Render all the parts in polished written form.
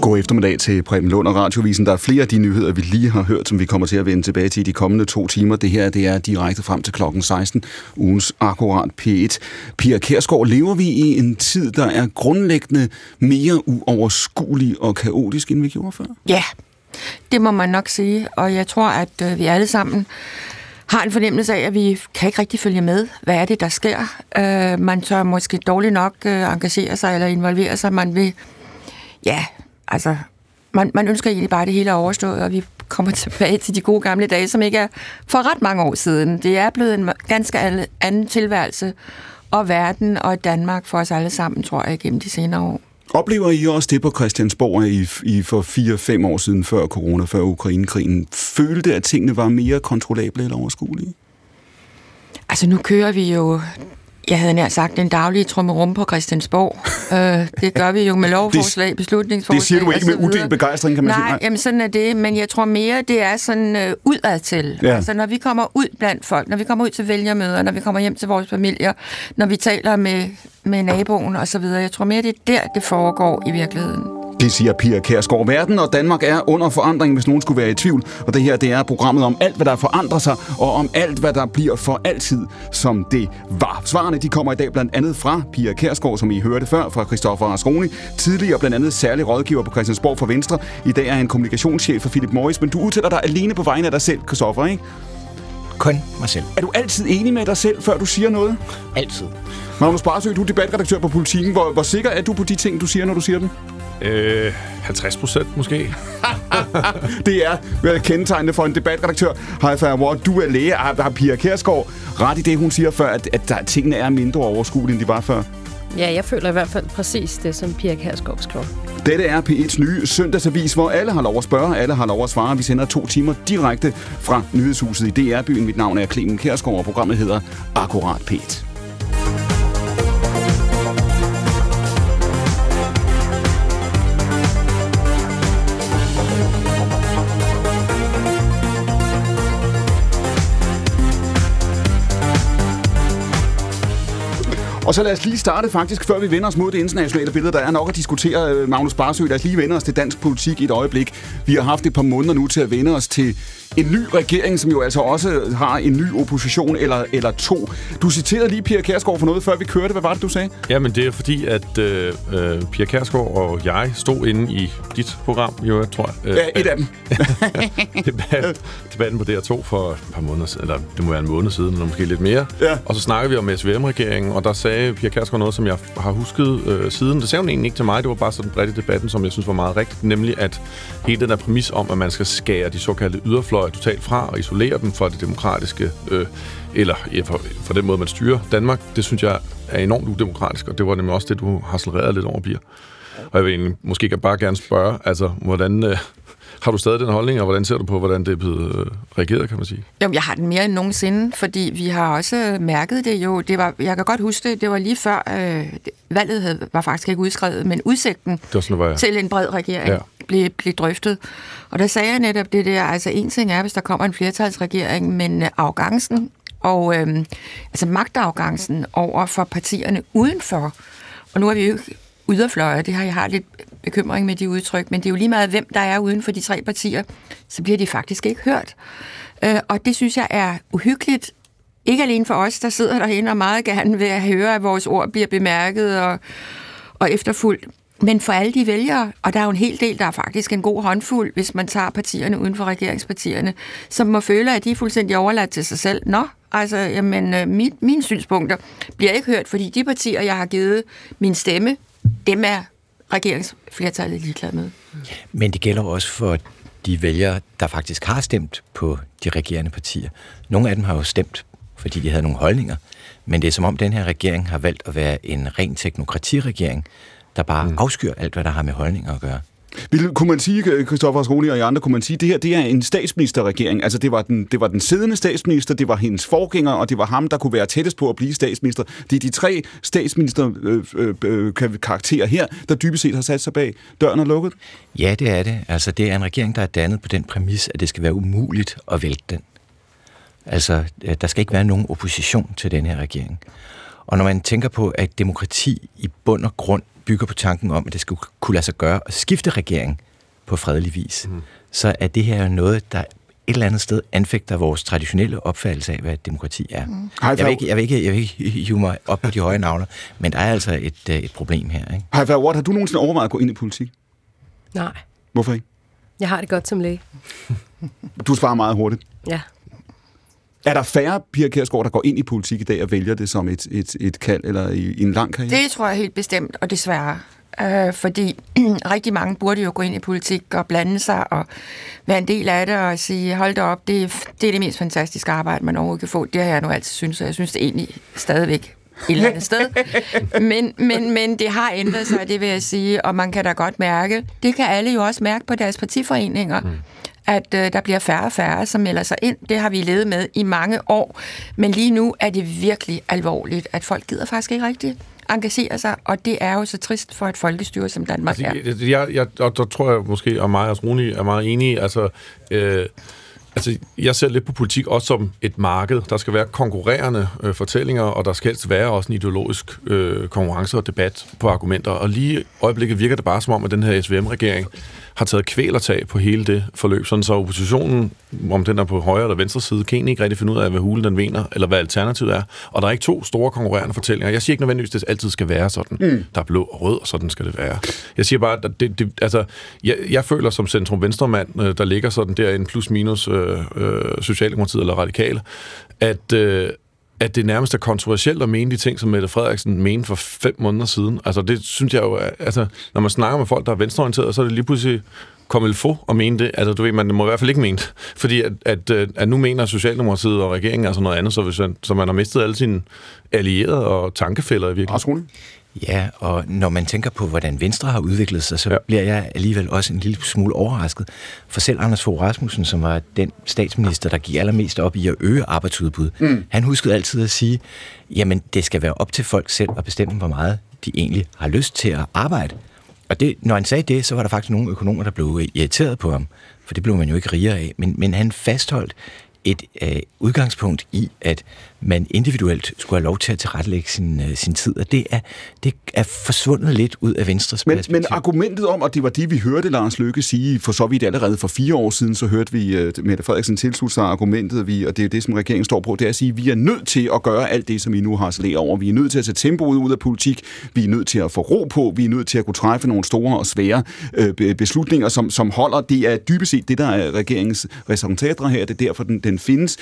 God eftermiddag til Preben Lund og Radiovisen. Der er flere af de nyheder, vi lige har hørt, som vi kommer til at vende tilbage til i de kommende 2 timer. Det her, det er direkte frem til klokken 16, ugens akkurat P1. Pia Kjærsgaard, lever vi i en tid, der er grundlæggende mere uoverskuelig og kaotisk, end vi gjorde før? Ja, det må man nok sige. Og jeg tror, at vi alle sammen har en fornemmelse af, at vi kan ikke rigtig følge med. Hvad er det, der sker? Man tør måske dårligt nok engagere sig eller involvere sig. Man vil... Ja... Altså, man ønsker egentlig bare, det hele er overstået, og vi kommer tilbage til de gode gamle dage, som ikke er for ret mange år siden. Det er blevet en ganske anden tilværelse, og verden og Danmark for os alle sammen, tror jeg, gennem de senere år. Oplever I også det på Christiansborg, I for 4-5 år siden, før corona, før Ukrainekrigen, følte, at tingene var mere kontrollable eller overskuelige? Altså, nu kører vi jo... Jeg havde nær sagt den daglige trummerum på Christiansborg. Det gør vi jo med lovforslag, beslutningsforslag. Det siger du ikke med uddelt begejstring, kan man sige. Nej, jamen sådan er det, men jeg tror mere, det er sådan udadtil. Ja. Altså når vi kommer ud blandt folk, når vi kommer ud til vælgermøder, når vi kommer hjem til vores familier, når vi taler med naboen osv., jeg tror mere, det er der, det foregår i virkeligheden. Det siger Pia Kjærsgaard. Verden og Danmark er under forandring, hvis nogen skulle være i tvivl. Og det her, det er programmet om alt, hvad der forandrer sig, og om alt, hvad der bliver for altid, som det var. Svarene, de kommer i dag blandt andet fra Pia Kjærsgaard, som I hørte før, fra Christoffer Raskroni, tidligere blandt andet særlig rådgiver på Christiansborg for Venstre. I dag er han kommunikationschef for Philip Morris, men du udtaler dig alene på vegne af dig selv, Christoffer, ikke? Kun mig selv. Er du altid enig med dig selv, før du siger noget? Altid. Magnus Barsøe, du er debatredaktør på Politiken. Hvor sikker er du på de ting, du siger, når du siger dem? 50% måske. Det er kendetegnende for en debatredaktør. Haifaa Awad, du er læge. Har Pia Kjærsgaard ret i det, hun siger før, at tingene er mindre overskuelige, end de var før? Ja, jeg føler i hvert fald præcis det, som Pia Kjærsgaard skriver. Dette er P1's nye søndagsavis, hvor alle har lov at spørge, alle har lov at svare. Vi sender 2 timer direkte fra nyhedshuset i DR-byen. Mit navn er Clement Kjærsgaard, og programmet hedder Akkurat P1. Og så lad os lige starte faktisk, før vi vender os mod det internationale billede. Der er nok at diskutere, Magnus Barsøe. Lad os lige vende os til dansk politik i et øjeblik. Vi har haft et par måneder nu til at vende os til en ny regering, som jo altså også har en ny opposition eller to. Du citerede lige Pia Kjærsgaard for noget, før vi kørte. Hvad var det, du sagde? Jamen, det er fordi, at Pia Kjærsgaard og jeg stod inde i dit program, jo, jeg tror. Et af dem. Debatten på DR2 for et par måneder siden, eller det må være en måned siden, eller måske lidt mere. Ja. Og så snakkede vi om SVM-regeringen, og der sagde Pia Kjærsgaard noget, som jeg har husket siden. Det sagde hun egentlig ikke til mig, det var bare sådan bredt i debatten, som jeg synes var meget rigtigt, nemlig at hele den der præmis om, at man skal skære de såkaldte yderfløj totalt fra og isolere dem fra det demokratiske, fra den måde, man styrer Danmark, det synes jeg er enormt udemokratisk, og det var nemlig også det, du har slareret lidt over, Pia. Og jeg vil egentlig måske bare gerne spørge, altså, hvordan... Har du stadig den holdning, og hvordan ser du på, hvordan det er blevet reageret, kan man sige? Jamen, jeg har den mere end nogensinde, fordi vi har også mærket det jo. Det var, jeg kan godt huske det, det var lige før valget var faktisk ikke udskrevet, men udsigten til en bred regering blev drøftet. Og der sagde jeg netop det der, altså en ting er, hvis der kommer en flertalsregering, men arrogancen og altså magtarrogancen over for partierne udenfor. Og nu er vi jo yderfløje, det her, jeg har lidt bekymring med de udtryk, men det er jo lige meget, hvem der er uden for de 3 partier, så bliver de faktisk ikke hørt. Og det synes jeg er uhyggeligt, ikke alene for os, der sidder derinde og meget gerne vil høre, at vores ord bliver bemærket og efterfulgt, men for alle de vælgere, og der er jo en hel del, der er faktisk en god håndfuld, hvis man tager partierne uden for regeringspartierne, som må føle, at de er fuldstændig overladt til sig selv. Nå, altså, jamen, mine synspunkter bliver ikke hørt, fordi de partier, jeg har givet min stemme, dem er regeringsflertallet ligeglad med. Men det gælder også for de vælgere, der faktisk har stemt på de regerende partier. Nogle af dem har jo stemt, fordi de havde nogle holdninger, men det er som om den her regering har valgt at være en ren teknokratiregering, der bare afskyr alt, hvad der har med holdninger at gøre. Kunne man sige, Christoffer Raskroni og I andre, kunne man sige, det her, det er en statsministerregering. Altså, det var den siddende statsminister, det var hendes forgænger, og det var ham, der kunne være tættest på at blive statsminister. Det er de 3 statsministerkarakterer her, der dybest set har sat sig bag døren og lukket. Ja, det er det. Altså, det er en regering, der er dannet på den præmis, at det skal være umuligt at vælte den. Altså, der skal ikke være nogen opposition til den her regering. Og når man tænker på, at demokrati i bund og grund bygger på tanken om, at det skulle kunne lade sig gøre at skifte regering på fredelig vis, så er det her noget, der et eller andet sted anfægter vores traditionelle opfattelse af, hvad et demokrati er. Jeg vil ikke hive mig op på de høje navler, men der er altså et problem her. Ikke? Haifaa Awad, har du nogensinde overvejet at gå ind i politik? Nej. Hvorfor ikke? Jeg har det godt som læge. Du svarer meget hurtigt. Ja. Er der færre Pia Kjærsgaard, der går ind i politik i dag og vælger det som et kald eller i en lang karriere? Det tror jeg helt bestemt, og desværre. Fordi rigtig mange burde jo gå ind i politik og blande sig og være en del af det og sige, hold da op, det er det mest fantastiske arbejde, man overhovedet kan få. Det har jeg nu altid synes, og jeg synes det egentlig stadigvæk et eller andet sted. Men det har ændret sig, det vil jeg sige, og man kan da godt mærke, det kan alle jo også mærke på deres partiforeninger, at der bliver færre og færre, som melder sig ind. Det har vi levet med i mange år, men lige nu er det virkelig alvorligt, at folk gider faktisk ikke rigtigt engagere sig, og det er jo så trist for et folkestyre, som Danmark er. Altså, og der tror jeg måske, og mig og Rune er meget enige, altså, jeg ser lidt på politik også som et marked. Der skal være konkurrerende fortællinger, og der skal helst være også en ideologisk konkurrence og debat på argumenter. Og lige i øjeblikket virker det bare som om, at den her SVM-regering har taget kvælertag på hele det forløb, sådan så oppositionen, om den er på højre eller venstre side, kan ikke rigtig finde ud af, hvad hulen den mener, eller hvad alternativet er. Og der er ikke to store konkurrerende fortællinger. Jeg siger ikke nødvendigvis, at det altid skal være sådan. Der er blå og rød, og sådan skal det være. Jeg siger bare, at jeg føler som centrum-venstremand, der ligger sådan der en plus-minus Socialdemokratiet eller Radikale, at det nærmest er kontroversielt at mene de ting, som Mette Frederiksen mente for 5 måneder siden. Altså, det synes jeg jo... Altså, når man snakker med folk, der er venstreorienterede, så er det lige pludselig komme il få og mene det. Altså, du ved, man må i hvert fald ikke mene det. Fordi at nu mener Socialdemokratiet og regeringen altså noget andet, så man har mistet alle sine allierede og tankefælder i virkeligheden. Ja, og når man tænker på, hvordan Venstre har udviklet sig, så bliver jeg alligevel også en lille smule overrasket. For selv Anders Fogh Rasmussen, som var den statsminister, der gik allermest op i at øge arbejdsudbud, han huskede altid at sige, jamen det skal være op til folk selv at bestemme, hvor meget de egentlig har lyst til at arbejde. Og det, når han sagde det, så var der faktisk nogle økonomer, der blev irriteret på ham, for det blev man jo ikke rigere af. Men han fastholdt et udgangspunkt i, at man individuelt skulle have lov til at tilrettelægge sin tid, og det er forsvundet lidt ud af Venstres perspektiv. Men argumentet om, og det var det, vi hørte Lars Løkke sige, for så vidt allerede for 4 år siden, så hørte vi Mette Frederiksen tilslutte sig argumentet, og det er det, som regeringen står på, det er at sige, at vi er nødt til at gøre alt det, som I nu har slet over. Vi er nødt til at tage tempoet ud af politik, vi er nødt til at få ro på, vi er nødt til at kunne træffe nogle store og svære beslutninger, som holder. Det er dybest set det, der er regeringens resultater her, det er derfor, den findes,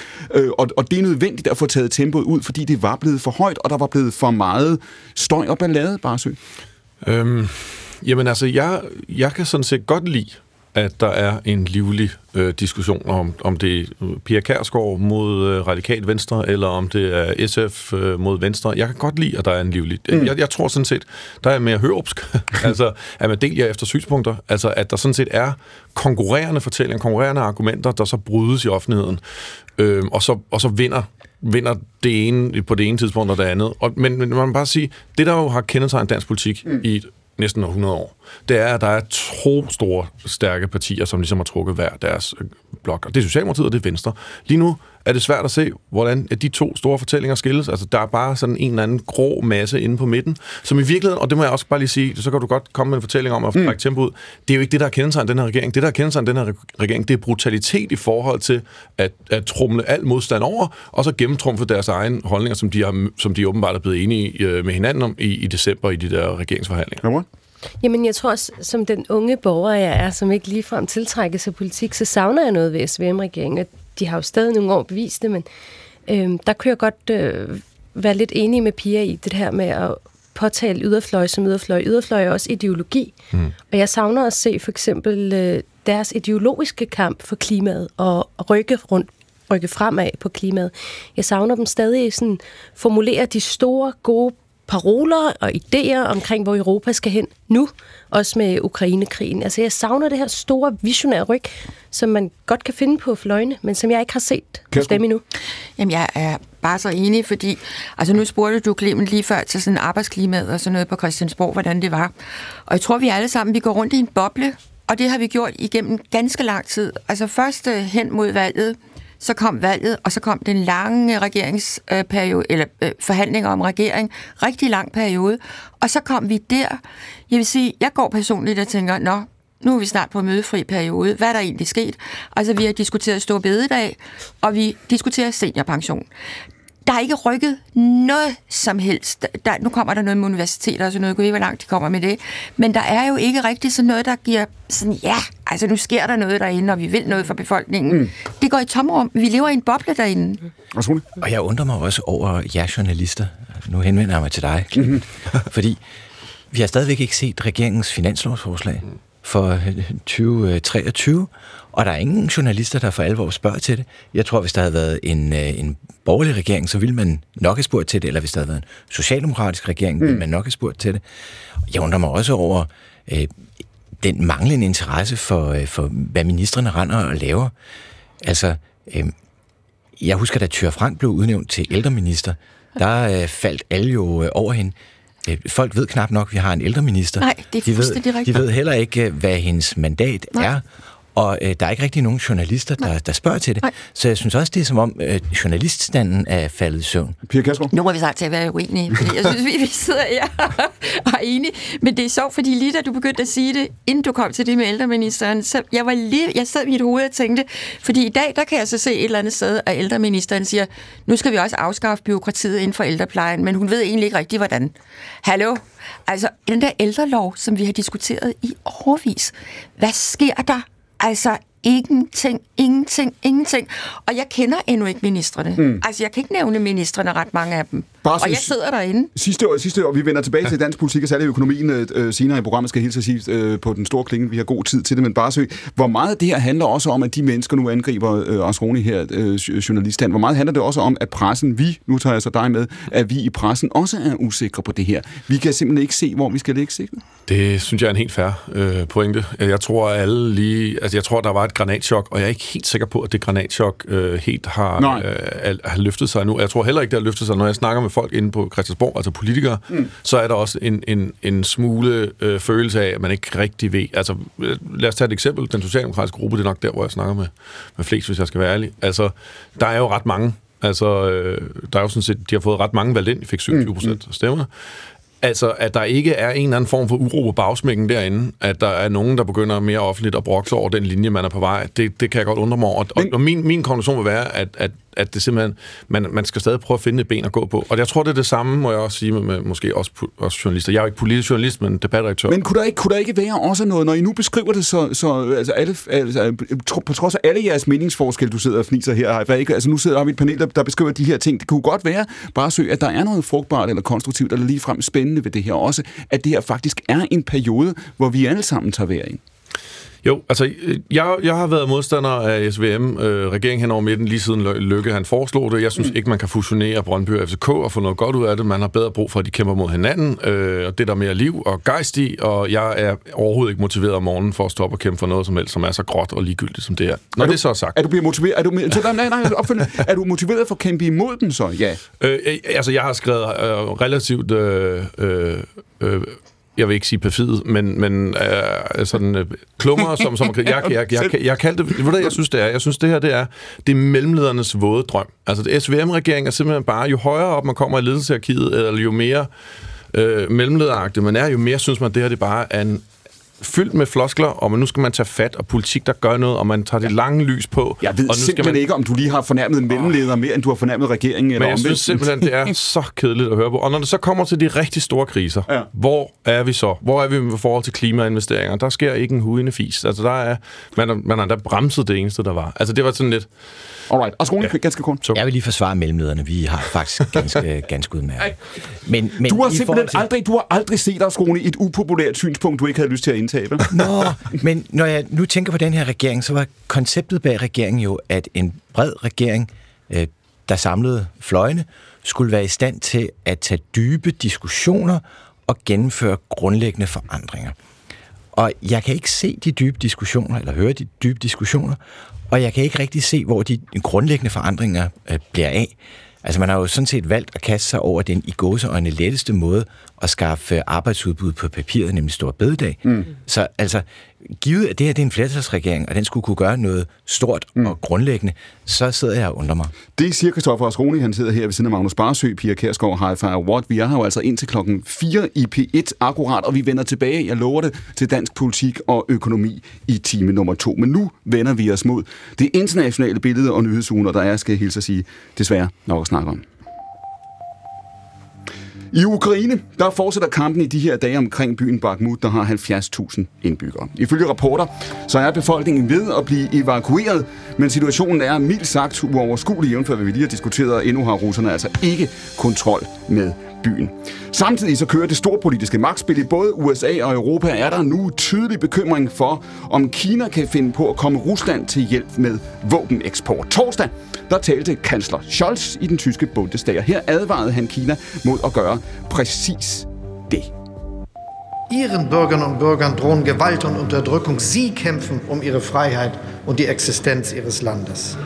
og det er nødvendigt at få taget tempoet ud, fordi det var blevet for højt, og der var blevet for meget støj og ballade, Barsøe. Jamen altså, jeg kan sådan set godt lide, at der er en livlig diskussion om det er Pia Kjærsgaard mod Radikal Venstre, eller om det er SF mod Venstre. Jeg kan godt lide, at der er en livlig... Jeg tror sådan set, der er mere hørupsk, altså at man deler efter synspunkter, altså at der sådan set er konkurrerende fortællinger, konkurrerende argumenter, der så brydes i offentligheden, og så vinder det ene på det ene tidspunkt og det andet. Men man må bare sige, det der jo har kendetegnet dansk politik i et næsten 100 år, det er, at der er 2 store, stærke partier, som ligesom har trukket hver deres blok. Og det er Socialdemokratiet, og det er Venstre. Lige nu er det svært at se, hvordan de 2 store fortællinger skilles. Altså, der er bare sådan en eller anden grå masse inde på midten, som i virkeligheden, og det må jeg også bare lige sige, så kan du godt komme med en fortælling om at trække tempo ud. Det er jo ikke det, der er kendetegnet den her regering. Det, der er kendetegnet den her regering, det er brutalitet i forhold til at tromle al modstand over, og så gennemtrumfe deres egne holdninger, som de åbenbart er blevet enige med hinanden om i december i de der regeringsforhandlinger. Ja. Jamen, jeg tror også, som den unge borger, jeg er, som ikke ligefrem tiltrækkes af politik, så savner jeg noget ved SVM-regeringen. De har jo stadig nogle år bevist det, men der kunne jeg godt være lidt enig med Pia i det her med at påtale yderfløj som yderfløj. Yderfløj er også ideologi, og jeg savner at se for eksempel deres ideologiske kamp for klimaet og rykke fremad på klimaet. Jeg savner dem stadig sådan formulere de store, gode paroler og idéer omkring, hvor Europa skal hen nu, også med Ukrainekrigen. Altså, jeg savner det her store visionære ryg, som man godt kan finde på fløjene, men som jeg ikke har set hos dem endnu. Jamen, jeg er bare så enig, fordi altså, nu spurgte du, Clement, lige før til sådan arbejdsklimaet og sådan noget på Christiansborg, hvordan det var. Og jeg tror, vi alle sammen, vi går rundt i en boble, og det har vi gjort igennem ganske lang tid. Altså, først hen mod valget, så kom valget, og så kom den lange regeringsperiode, eller forhandlinger om regering, rigtig lang periode, og så kom vi der. Jeg vil sige, jeg går personligt og tænker, nå, nu er vi snart på mødefri periode. Hvad er der egentlig sket? Altså, vi har diskuteret store bededag, og vi diskuterer seniorpension. Der er ikke rykket noget som helst. Nu kommer der noget med universiteter og sådan noget. Jeg ved ikke, hvor langt de kommer med det. Men der er jo ikke rigtig sådan noget, der giver sådan, ja, altså nu sker der noget derinde, og vi vil noget for befolkningen. Mm. Det går i tomrum. Vi lever i en boble derinde. Og jeg undrer mig også over jer journalister. Nu henvender jeg mig til dig. Mm-hmm. Fordi vi har stadigvæk ikke set regeringens finanslovsforslag for 2023, og der er ingen journalister, der for alvor spørger til det. Jeg tror, hvis der havde været en borgerlig regering, så ville man nok have spurgt til det, eller hvis der havde været en socialdemokratisk regering, ville man nok have spurgt til det. Jeg undrer mig også over den manglende interesse for hvad ministerne render og laver. Altså, jeg husker, da Thyra Frank blev udnævnt til ældreminister, der faldt alle jo over hende. Folk ved knap nok, at vi har en ældreminister. Nej, det er fuldstændig rigtigt. De ved heller ikke, hvad hendes mandat er, og der er ikke rigtig nogen journalister, der spørger til det. Nej. Så jeg synes også, det er som om journaliststanden er faldet i søvn. Pia Kjærsgaard? Nu må vi snart til at være uenige, fordi jeg synes, vi sidder her og er enige. Men det er sjovt, fordi lige da du begyndte at sige det, inden du kom til det med ældreministeren, så jeg sad i mit hoved og tænkte, fordi i dag, der kan jeg så se et eller andet sted, at ældreministeren siger, nu skal vi også afskaffe bureaukratiet inden for ældreplejen, men hun ved egentlig ikke rigtigt, hvordan. Hallo? Altså, den der ældrelov, som vi har diskuteret i årevis, hvad sker der? Altså, ingenting. Og jeg kender endnu ikke ministrene. Altså, jeg kan ikke nævne ministrene, ret mange af dem. Og jeg sidder derinde. Sidste år, vi vender tilbage til dansk politik og særlig økonomien senere i programmet, skal jeg hilse at sige på den store klinge. Vi har god tid til det, men Barsøe, hvor meget det her handler også om, at de mennesker nu angriber Asroni her, journalisten, hvor meget handler det også om, at pressen, nu tager jeg så dig med, at vi i pressen også er usikre på det her. Vi kan simpelthen ikke se, hvor vi skal lægge sigtet. Det synes jeg er en helt fair pointe. Jeg tror, der var et granatschok, og jeg er ikke helt sikker på, at det granatschok helt har løftet sig nu. Jeg tror heller ikke, det har løftet sig. Når jeg snakker med folk inde på Christiansborg, altså politikere, så er der også en smule følelse af, at man ikke rigtig ved. Altså, lad os tage et eksempel. Den socialdemokratiske gruppe, det er nok der, hvor jeg snakker med flest, hvis jeg skal være ærlig. Altså, der er jo ret mange. Altså, der er jo sådan set, de har fået ret mange valgt ind. De fik 27% stemmer. Altså, at der ikke er en eller anden form for uro på bagsmækken derinde, at der er nogen, der begynder mere offentligt at brokse over den linje, man er på vej, det kan jeg godt undre mig over. Og min konklusion vil være, at det simpelthen, man skal stadig prøve at finde et ben at gå på. Og jeg tror, det er det samme, må jeg også sige med måske også journalister. Jeg er jo ikke politisk journalist, men debatredaktør. Men kunne der ikke være også noget, når I nu beskriver det, så altså, på trods af alle jeres meningsforskelle, du sidder og fniser her, altså nu sidder vi et panel, der beskriver de her ting. Det kunne godt være, Barsøe, at der er noget frugtbart eller konstruktivt, eller ligefrem spændende ved det her også, at det her faktisk er en periode, hvor vi alle sammen tager væring. Jo, altså, jeg har været modstander af SVM-regeringen hen over midten, lige siden Løkke, han foreslog det. Jeg synes ikke, man kan fusionere Brøndby og FCK og få noget godt ud af det. Man har bedre brug for, at de kæmper mod hinanden, og det er der mere liv og gejst i, og jeg er overhovedet ikke motiveret om morgenen for at stoppe og kæmpe for noget som helst, som er så gråt og ligegyldigt som det her. Når det så er sagt. Er du motiveret for at kæmpe imod den så? Ja. Altså, jeg har skrevet relativt... jeg vil ikke sige perfidet, men sådan klummer, som jeg kaldte det, hvad jeg synes det er. Jeg synes det her det er mellemledernes våde drøm. Altså det SVM-regeringen er simpelthen bare, jo højere op man kommer i ledelsesarkiet, eller jo mere mellemlederagtigt man er, jo mere synes man det her det bare er fyldt med floskler, og nu skal man tage fat, og politik, der gør noget, og man tager det lange lys på. Jeg ved og nu simpelthen skal man... ikke, om du lige har fornærmet en mellemleder mere, end du har fornærmet regeringen. Men jeg synes simpelthen, det er så kedeligt at høre på. Og når det så kommer til de rigtig store kriser, hvor er vi så? Hvor er vi i forhold til klimainvesteringer? Der sker ikke en hudende fis. Altså, der er... Man har da bremset det eneste, der var. Altså, det var sådan lidt... Alright. Og Skroen, ganske kort. Jeg vil lige forsvare mellemlederne. Vi har faktisk ganske udmærket. Men du har simpelthen til... aldrig set dig, Skroen, et upopulært synspunkt, du ikke havde lyst til at indtage. Nå, men når jeg nu tænker på den her regering, så var konceptet bag regeringen jo, at en bred regering, der samlede fløjene, skulle være i stand til at tage dybe diskussioner og gennemføre grundlæggende forandringer. Og jeg kan ikke se de dybe diskussioner, eller høre de dybe diskussioner, og jeg kan ikke rigtig se, hvor de grundlæggende forandringer bliver af. Altså man har jo sådan set valgt at kaste sig over den i gåseøjne letteste måde at skaffe arbejdsudbud på papiret, nemlig Stor Bededag. Mm. Så altså, givet at det her det er en flertalsregering, og den skulle kunne gøre noget stort og grundlæggende, så sidder jeg og undrer mig. Det siger Christoffer Asroni, han sidder her ved siden af Magnus Barsøe, Pia Kjærsgaard, Haifaa Awad. Vi er her jo altså indtil klokken 4 i P1 akkurat, og vi vender tilbage, jeg lover det, til dansk politik og økonomi i time nummer 2. Men nu vender vi os mod det internationale billede og nyhedsugen, og der er, skal jeg hilse at sige, desværre nok at snakke om. I Ukraine, der fortsætter kampen i de her dage omkring byen Bakhmut, der har 70.000 indbyggere. Ifølge rapporter, så er befolkningen ved at blive evakueret, men situationen er mildt sagt uoverskuelig, jævnfør hvad vi lige har diskuteret, og endnu har russerne altså ikke kontrol med byen. Samtidig så kører det storpolitiske magtspil i både USA og Europa, er der nu tydelig bekymring for, om Kina kan finde på at komme Rusland til hjælp med våbeneksport. Torsdag, der talte kansler Scholz i den tyske Bundestag, og her advarede han Kina mod at gøre præcis det. Ihren Bürgern und Bürgern drohen Gewalt und Unterdrückung. Sie kämpfen um ihre Freiheit und die Existenz ihres Landes.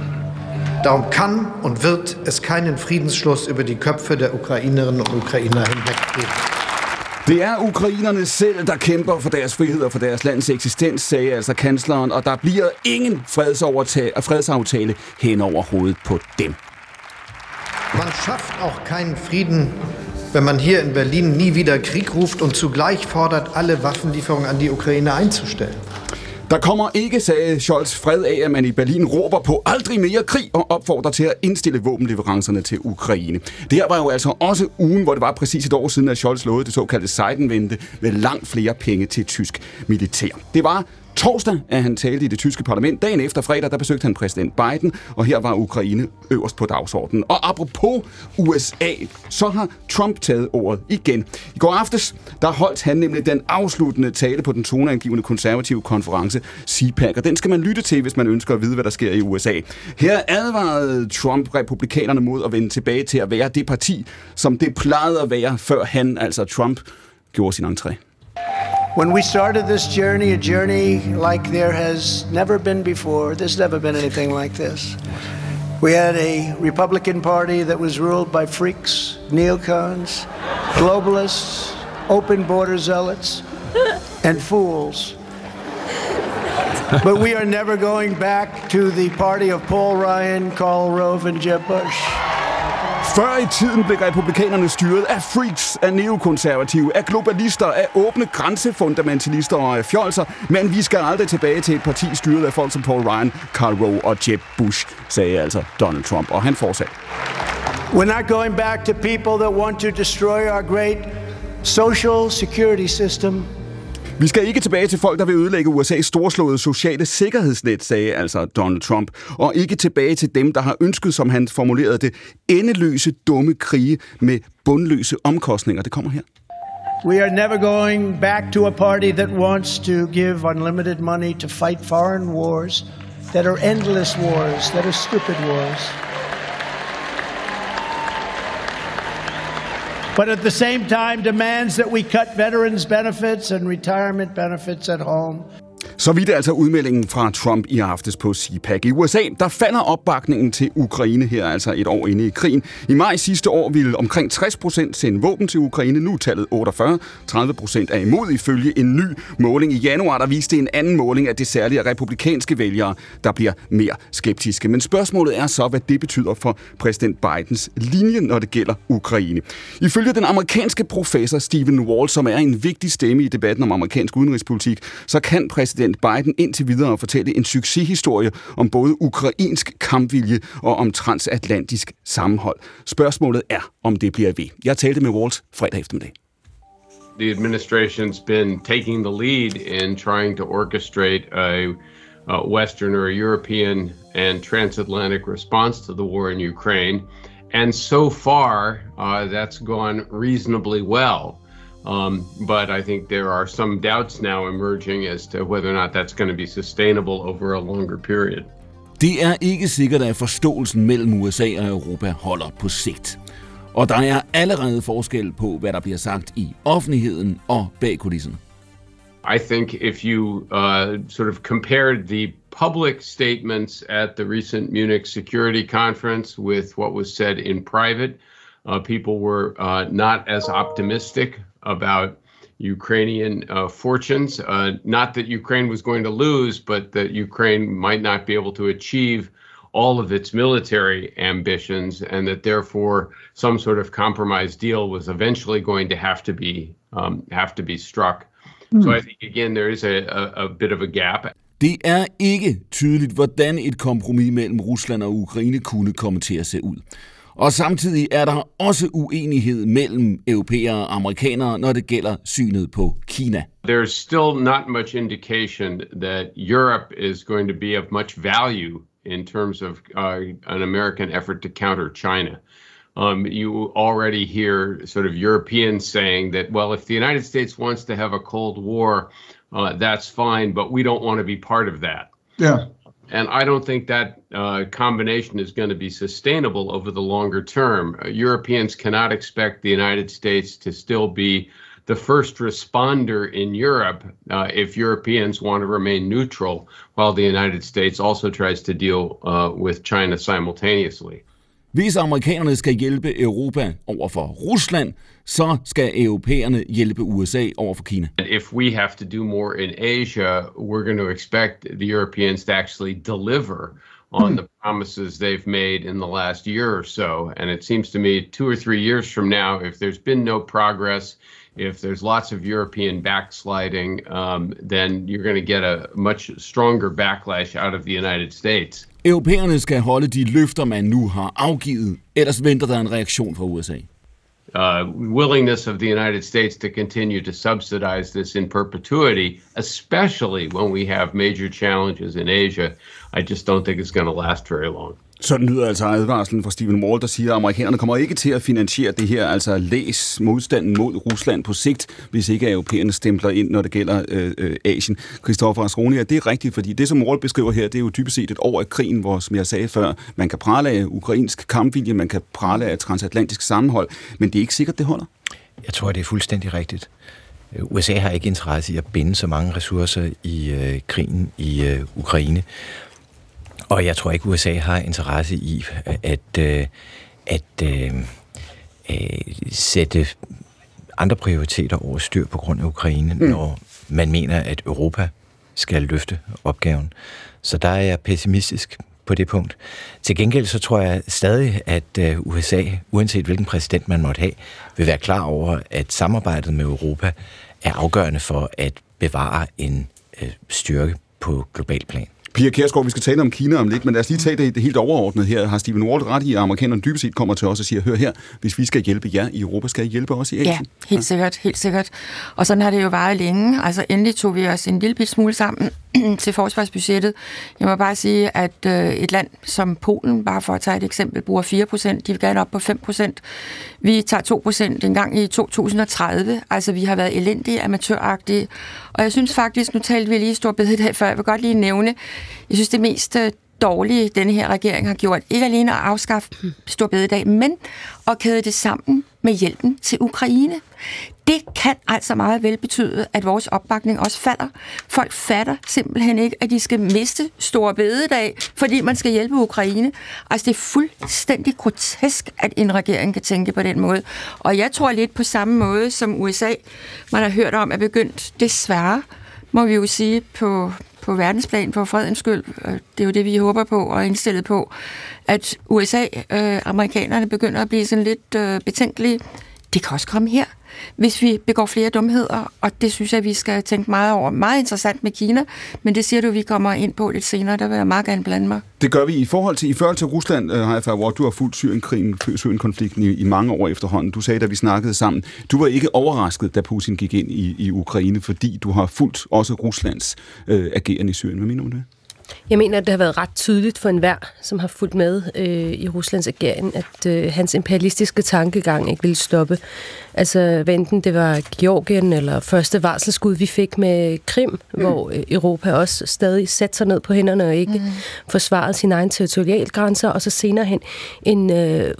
Darum kann und wird es keinen Friedensschluss über die Köpfe der Ukrainerinnen und Ukrainer hinweg geben. Det er ukrainerne selv, der kæmper for deres frihed og for deres lands eksistens, sagde altså kansleren, og der bliver ingen fredsaftale hen over hovedet på dem. Man schafft auch keinen Frieden, wenn man hier in Berlin nie wieder Krieg ruft und zugleich fordert, alle Waffenlieferungen an die Ukraine einzustellen. Der kommer ikke, sagde Scholz, fred af, at man i Berlin råber på aldrig mere krig og opfordrer til at indstille våbenleverancerne til Ukraine. Det her var jo altså også ugen, hvor det var præcis et år siden, at Scholz lovede det såkaldte Seidenwende med langt flere penge til tysk militær. Det var torsdag, at han talte i det tyske parlament. Dagen efter fredag, der besøgte han præsident Biden, og her var Ukraine øverst på dagsordenen. Og apropos USA, så har Trump taget ordet igen. I går aftes, der holdt han nemlig den afsluttende tale på den toneangivende konservative konference CPAC, og den skal man lytte til, hvis man ønsker at vide, hvad der sker i USA. Her advarede Trump republikanerne mod at vende tilbage til at være det parti, som det plejede at være, før han, altså Trump, gjorde sin entré. When we started this journey, a journey like there has never been before, there's never been anything like this. We had a Republican Party that was ruled by freaks, neocons, globalists, open border zealots, and fools. But we are never going back to the party of Paul Ryan, Karl Rove, and Jeb Bush. Før i tiden blev republikanerne styret af freaks, af neokonservative, af globalister, af åbne grænsefundamentalister og af fjolser, men vi skal aldrig tilbage til et parti styret af folk som Paul Ryan, Karl Rove og Jeb Bush, sagde altså Donald Trump, og han fortsatte. We're not going back to people that want to destroy our great social security system. Vi skal ikke tilbage til folk, der vil ødelægge USA's storslåede sociale sikkerhedsnet, sagde altså Donald Trump. Og ikke tilbage til dem, der har ønsket, som han formulerede det, endeløse dumme krige med bundløse omkostninger. Det kommer her. We are never going back to a party that wants to give unlimited money to fight foreign wars, that are endless wars, that are stupid wars. But at the same time demands that we cut veterans benefits and retirement benefits at home. Så vidt altså udmeldingen fra Trump i aftes på CPAC. I USA, der falder opbakningen til Ukraine her, altså et år inde i krigen. I maj sidste år ville omkring 60% sende våben til Ukraine, nu tallet 48. 30% er imod ifølge en ny måling i januar, der viste en anden måling, at det særligt er republikanske vælgere, der bliver mere skeptiske. Men spørgsmålet er så, hvad det betyder for præsident Bidens linje, når det gælder Ukraine. Ifølge den amerikanske professor Stephen Walt, som er en vigtig stemme i debatten om amerikansk udenrigspolitik, så kan præsident Biden indtil videre fortælle en succeshistorie om både ukrainsk kampvilje og om transatlantisk sammenhold. Spørgsmålet er, om det bliver ved. Jeg talte med Walz fredag eftermiddag. The administration's been taking the lead in trying to orchestrate a Western or a European and transatlantic response to the war in Ukraine. And so far, that's gone reasonably well. But I think there are some doubts now emerging as to whether or not that's going to be sustainable over a longer period. Det er ikke sikkert, at forståelsen mellem USA og Europa holder på sigt. Og der er allerede forskel på, hvad der bliver sagt i offentligheden og bag kulisserne. I think if you sort of compared the public statements at the recent Munich Security Conference with what was said in private. People were not as optimistic about Ukrainian fortunes. Not that Ukraine was going to lose, but that Ukraine might not be able to achieve all of its military ambitions, and that therefore some sort of compromise deal was eventually going to have to be struck. Mm. So I think again there is a bit of a gap. Det er ikke tydeligt, hvordan et kompromis mellem Rusland og Ukraine kunne komme til at se ud. Og samtidig er der også uenighed mellem europæere og amerikanere, når det gælder synet på Kina. There's still not much indication that Europe is going to be of much value in terms of an American effort to counter China. You already hear sort of Europeans saying that, well, if the United States wants to have a Cold War, that's fine, but we don't want to be part of that. Yeah. And I don't think that combination is going to be sustainable over the longer term. Europeans cannot expect the United States to still be the first responder in Europe if Europeans want to remain neutral, while the United States also tries to deal with China simultaneously. Hvis amerikanerne skal hjælpe Europa over for Rusland, så skal europæerne hjælpe USA over for Kina. If we have to do more in Asia, we're going to expect the Europeans to actually deliver on the promises they've made in the last year or so. And it seems to me 2 or 3 years from now, if there's been no progress, if there's lots of European backsliding, then you're going to get a much stronger backlash out of the United States. Europæerne skal holde de løfter, man nu har afgivet, ellers venter der en reaktion fra USA. Willingness of the United States to continue to subsidize this in perpetuity, especially when we have major challenges in Asia, I just don't think it's going to last very long. Sådan lyder altså advarslen fra Stephen Walt, der siger, at amerikanerne kommer ikke til at finansiere det her, altså læs modstanden mod Rusland på sigt, hvis ikke europæerne stempler ind, når det gælder Asien. Christoffer Asronia, det er rigtigt, fordi det, som Walt beskriver her, det er jo dybest set et år af krigen, hvor, som jeg sagde før, man kan prale af ukrainsk kampvilje, man kan prale af transatlantisk sammenhold, men det er ikke sikkert, det holder. Jeg tror, det er fuldstændig rigtigt. USA har ikke interesse i at binde så mange ressourcer i krigen i Ukraine. Og jeg tror ikke, USA har interesse i at sætte andre prioriteter over styr på grund af Ukraine, når man mener, at Europa skal løfte opgaven. Så der er jeg pessimistisk på det punkt. Til gengæld så tror jeg stadig, at USA, uanset hvilken præsident man måtte have, vil være klar over, at samarbejdet med Europa er afgørende for at bevare en styrke på global plan. Pia Kjærsgaard, vi skal tale om Kina om lidt, men lad os lige tage det helt overordnet her. Har Stephen Walt ret i, at amerikanerne dybest set kommer til os og siger, hør her, hvis vi skal hjælpe jer i Europa, skal I hjælpe os i Asien? Ja, helt sikkert. Og sådan har det jo varet længe. Altså endelig tog vi os en lille smule sammen til forsvarsbudgettet. Jeg må bare sige, at et land som Polen, bare for at tage et eksempel, bruger 4%. De vil gerne op på 5%. Vi tager 2% en gang i 2030. Altså vi har været elendige, amatøragtige. Og jeg synes faktisk, nu talte vi lige stor bededag før, jeg vil godt lige nævne, jeg synes, det mest dårlige, denne her regering har gjort, ikke alene at afskaffe stor bededag, men at kæde det sammen med hjælpen til Ukraine. Det kan altså meget vel betyde, at vores opbakning også falder. Folk fatter simpelthen ikke, at de skal miste store bededag, fordi man skal hjælpe Ukraine. Altså, det er fuldstændig grotesk, at en regering kan tænke på den måde. Og jeg tror lidt på samme måde, som USA, man har hørt om, er begyndt desværre, må vi jo sige, på verdensplan, for fredens skyld, det er jo det, vi håber på og er indstillet på, at USA, amerikanerne, begynder at blive sådan lidt betænkelige. Det kan også komme her, hvis vi begår flere dumheder, og det synes jeg, vi skal tænke meget over. Meget interessant med Kina, men det siger du, vi kommer ind på lidt senere, der vil jeg meget gerne blande mig. Det gør vi i forhold til Rusland, Haifaa Awad, du har fulgt Syrien-konflikten i mange år efterhånden. Du sagde, da vi snakkede sammen, du var ikke overrasket, da Putin gik ind i Ukraine, fordi du har fulgt også Ruslands ageren i Syrien. Hvad mener du det? Jeg mener, at det har været ret tydeligt for enhver, som har fulgt med i Ruslands ageren, at hans imperialistiske tankegang ikke ville stoppe. Altså, enten det var Georgien eller første varselsskud, vi fik med Krim, hvor Europa også stadig satte sig ned på hænderne og ikke forsvarede sine egne territorialgrænser, og så senere hen en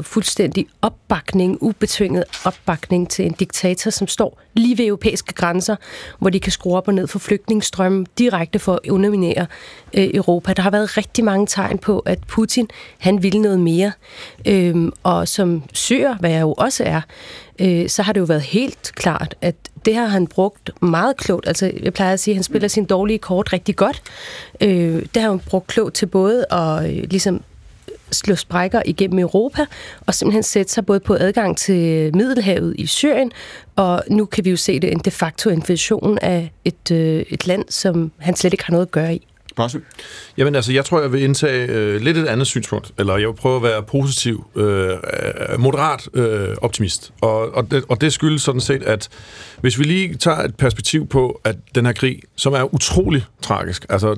fuldstændig opbakning, ubetvinget opbakning til en diktator, som står lige ved europæiske grænser, hvor de kan skrue op og ned for flygtningestrømmen direkte for at underminere Europa. Der har været rigtig mange tegn på, at Putin, han ville noget mere. Og som syrer, hvad jeg jo også er, så har det jo været helt klart, at det har han brugt meget klogt. Altså, jeg plejer at sige, at han spiller sin dårlige kort rigtig godt. Det har han brugt klogt til både at ligesom slå sprækker igennem Europa, og simpelthen sætte sig både på adgang til Middelhavet i Syrien, og nu kan vi jo se det en de facto invasion af et land, som han slet ikke har noget at gøre i. Jamen altså, jeg tror, jeg vil indtage lidt et andet synspunkt, eller jeg vil prøve at være positiv, moderat optimist. Og det skyldes sådan set, at hvis vi lige tager et perspektiv på, at den her krig, som er utrolig tragisk, altså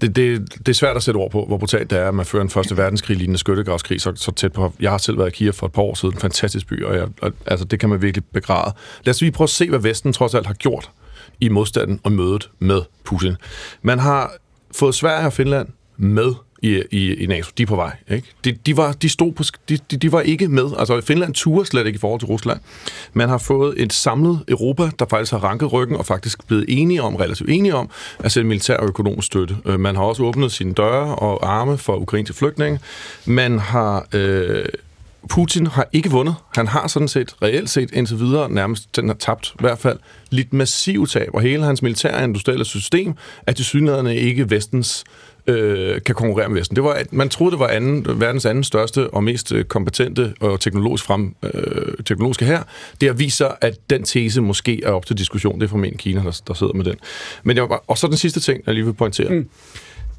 det er svært at sætte ord på, hvor brutalt det er, at man fører en første verdenskrig lignende skyttegravskrig så tæt på. Jeg har selv været i Kyiv for et par år siden, en fantastisk by, og altså, det kan man virkelig begræde. Lad os lige prøve at se, hvad Vesten trods alt har gjort i modstanden og mødet med Putin. Man har fået Sverige og Finland med i NATO. De er på vej, ikke? De var ikke med. Altså, Finland turde slet ikke i forhold til Rusland. Man har fået et samlet Europa, der faktisk har ranket ryggen og faktisk blevet relativt enige om, at sætte militær og økonomisk støtte. Man har også åbnet sine døre og arme for ukrainske flygtninge. Man har... Putin har ikke vundet. Han har sådan set, reelt set indtil videre, nærmest den har tabt, i hvert fald lidt massiv tab, og hele hans militære og industrielle system, at tilsyneladende ikke Vestens kan konkurrere med Vesten. Det var, man troede, det var verdens anden største og mest kompetente og teknologiske hær. Det har vist sig, at den tese måske er op til diskussion. Det er formentlig Kina, der sidder med den. Men og så den sidste ting, jeg lige vil pointere.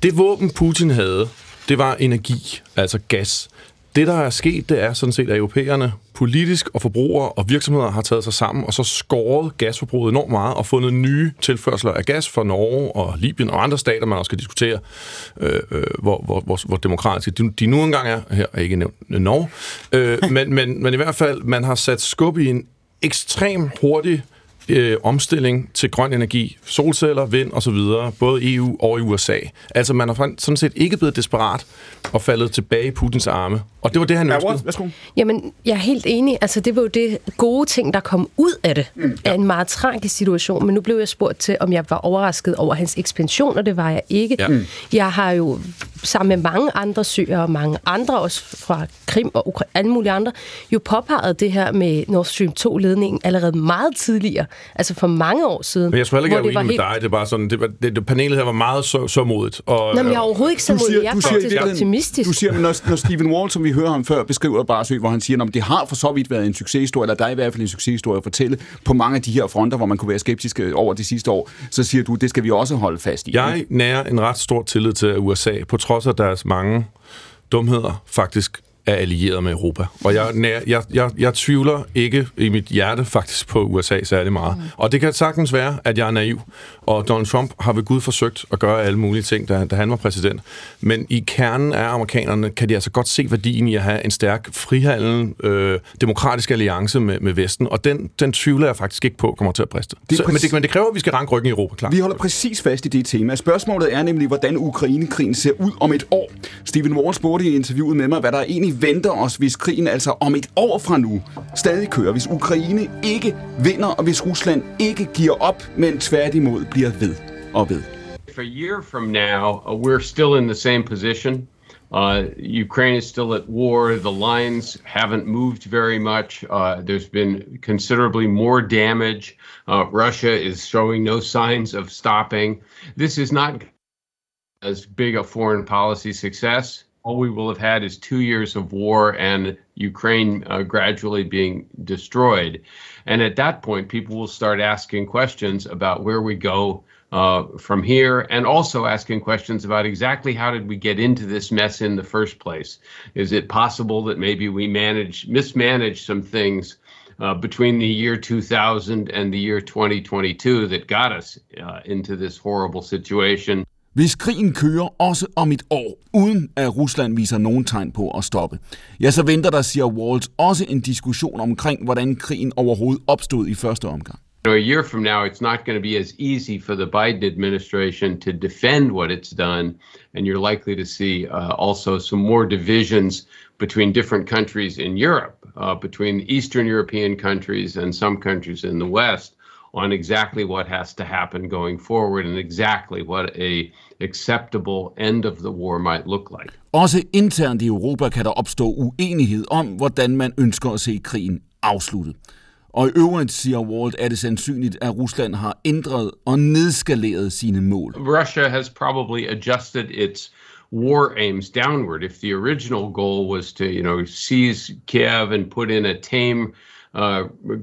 Det våben, Putin havde, det var energi, altså gas. Det, der er sket, det er sådan set, at europæerne politisk og forbrugere og virksomheder har taget sig sammen og så skåret gasforbruget enormt meget og fundet nye tilførsler af gas fra Norge og Libyen og andre stater, man også skal diskutere, hvor demokratiske de nu engang er. Her er ikke nævnt Norge. Men i hvert fald, man har sat skub i en ekstrem hurtig omstilling til grøn energi, solceller, vind og så videre, både i EU og i USA. Altså, man har sådan set ikke blevet desperat og faldet tilbage i Putins arme. Og det var det, han ønskede. Jamen, jeg er helt enig. Altså, det var jo det gode ting, der kom ud af det. Af en meget tragisk situation. Men nu blev jeg spurgt til, om jeg var overrasket over hans ekspansion, og det var jeg ikke. Ja. Jeg har jo sammen med mange andre syrere og mange andre, også fra Krim og alle mulige andre, jo påpeget det her med Nord Stream 2-ledningen allerede meget tidligere. Altså for mange år siden. Men jeg tror heller ikke, at jeg var uenig med dig. Det var sådan, det panelet her var meget så modigt. Nå, men jeg er overhovedet ikke så modig. Jeg er faktisk optimistisk. Du siger, når Stephen Walt, som vi hører ham før, beskriver Barsøe, hvor han siger, at det har for så vidt været en succeshistorie, eller der er i hvert fald en succeshistorie at fortælle på mange af de her fronter, hvor man kunne være skeptisk over de sidste år, så siger du, det skal vi også holde fast i. Jeg nærer en ret stor tillid til USA, på trods af deres mange dumheder faktisk er allieret med Europa. Og jeg tvivler ikke i mit hjerte faktisk på USA særlig meget. Og det kan sagtens være, at jeg er naiv. Og Donald Trump har ved Gud forsøgt at gøre alle mulige ting, da han var præsident. Men i kernen af amerikanerne kan de altså godt se værdien i at have en stærk frihandel, demokratisk alliance med Vesten. Og den tvivler jeg faktisk ikke på kommer til at briste. Men det kræver, at vi skal ranke ryggen i Europa, klart. Vi holder præcis fast i det tema. Spørgsmålet er nemlig, hvordan Ukrainekrigen ser ud om et år. Stephen Wall spurgte i interviewet med mig, hvad der egentlig venter os, hvis krigen altså om et år fra nu stadig kører, hvis Ukraine ikke vinder, og hvis Rusland ikke giver op, men tværtimod bliver ved og ved. If a year from now, we're still in the same position. Ukraine is still at war. The lines haven't moved very much. There's been considerably more damage. Russia is showing no signs of stopping. This is not as big a foreign policy success. All we will have had is 2 years of war and Ukraine gradually being destroyed. And at that point, people will start asking questions about where we go from here, and also asking questions about exactly how did we get into this mess in the first place? Is it possible that maybe we mismanaged some things between the year 2000 and the year 2022 that got us into this horrible situation? Hvis krigen kører også om et år, uden at Rusland viser nogen tegn på at stoppe, ja, så venter der, siger Walt, også en diskussion omkring, hvordan krigen overhovedet opstod i første omgang. You know, a year from now, it's not going to be as easy for the Biden administration to defend what it's done, and you're likely to see also some more divisions between different countries in Europe, between Eastern European countries and some countries in the West, on exactly what has to happen going forward and exactly what a acceptable end of the war might look like. Også internt i Europa kan der opstå uenighed om, hvordan man ønsker at se krigen afsluttet. Og i øvrigt, siger Walt, er det sandsynligt, at Rusland har ændret og nedskaleret sine mål. Russia has probably adjusted its war aims downward. If the original goal was to, you know, seize Kiev and put in a tame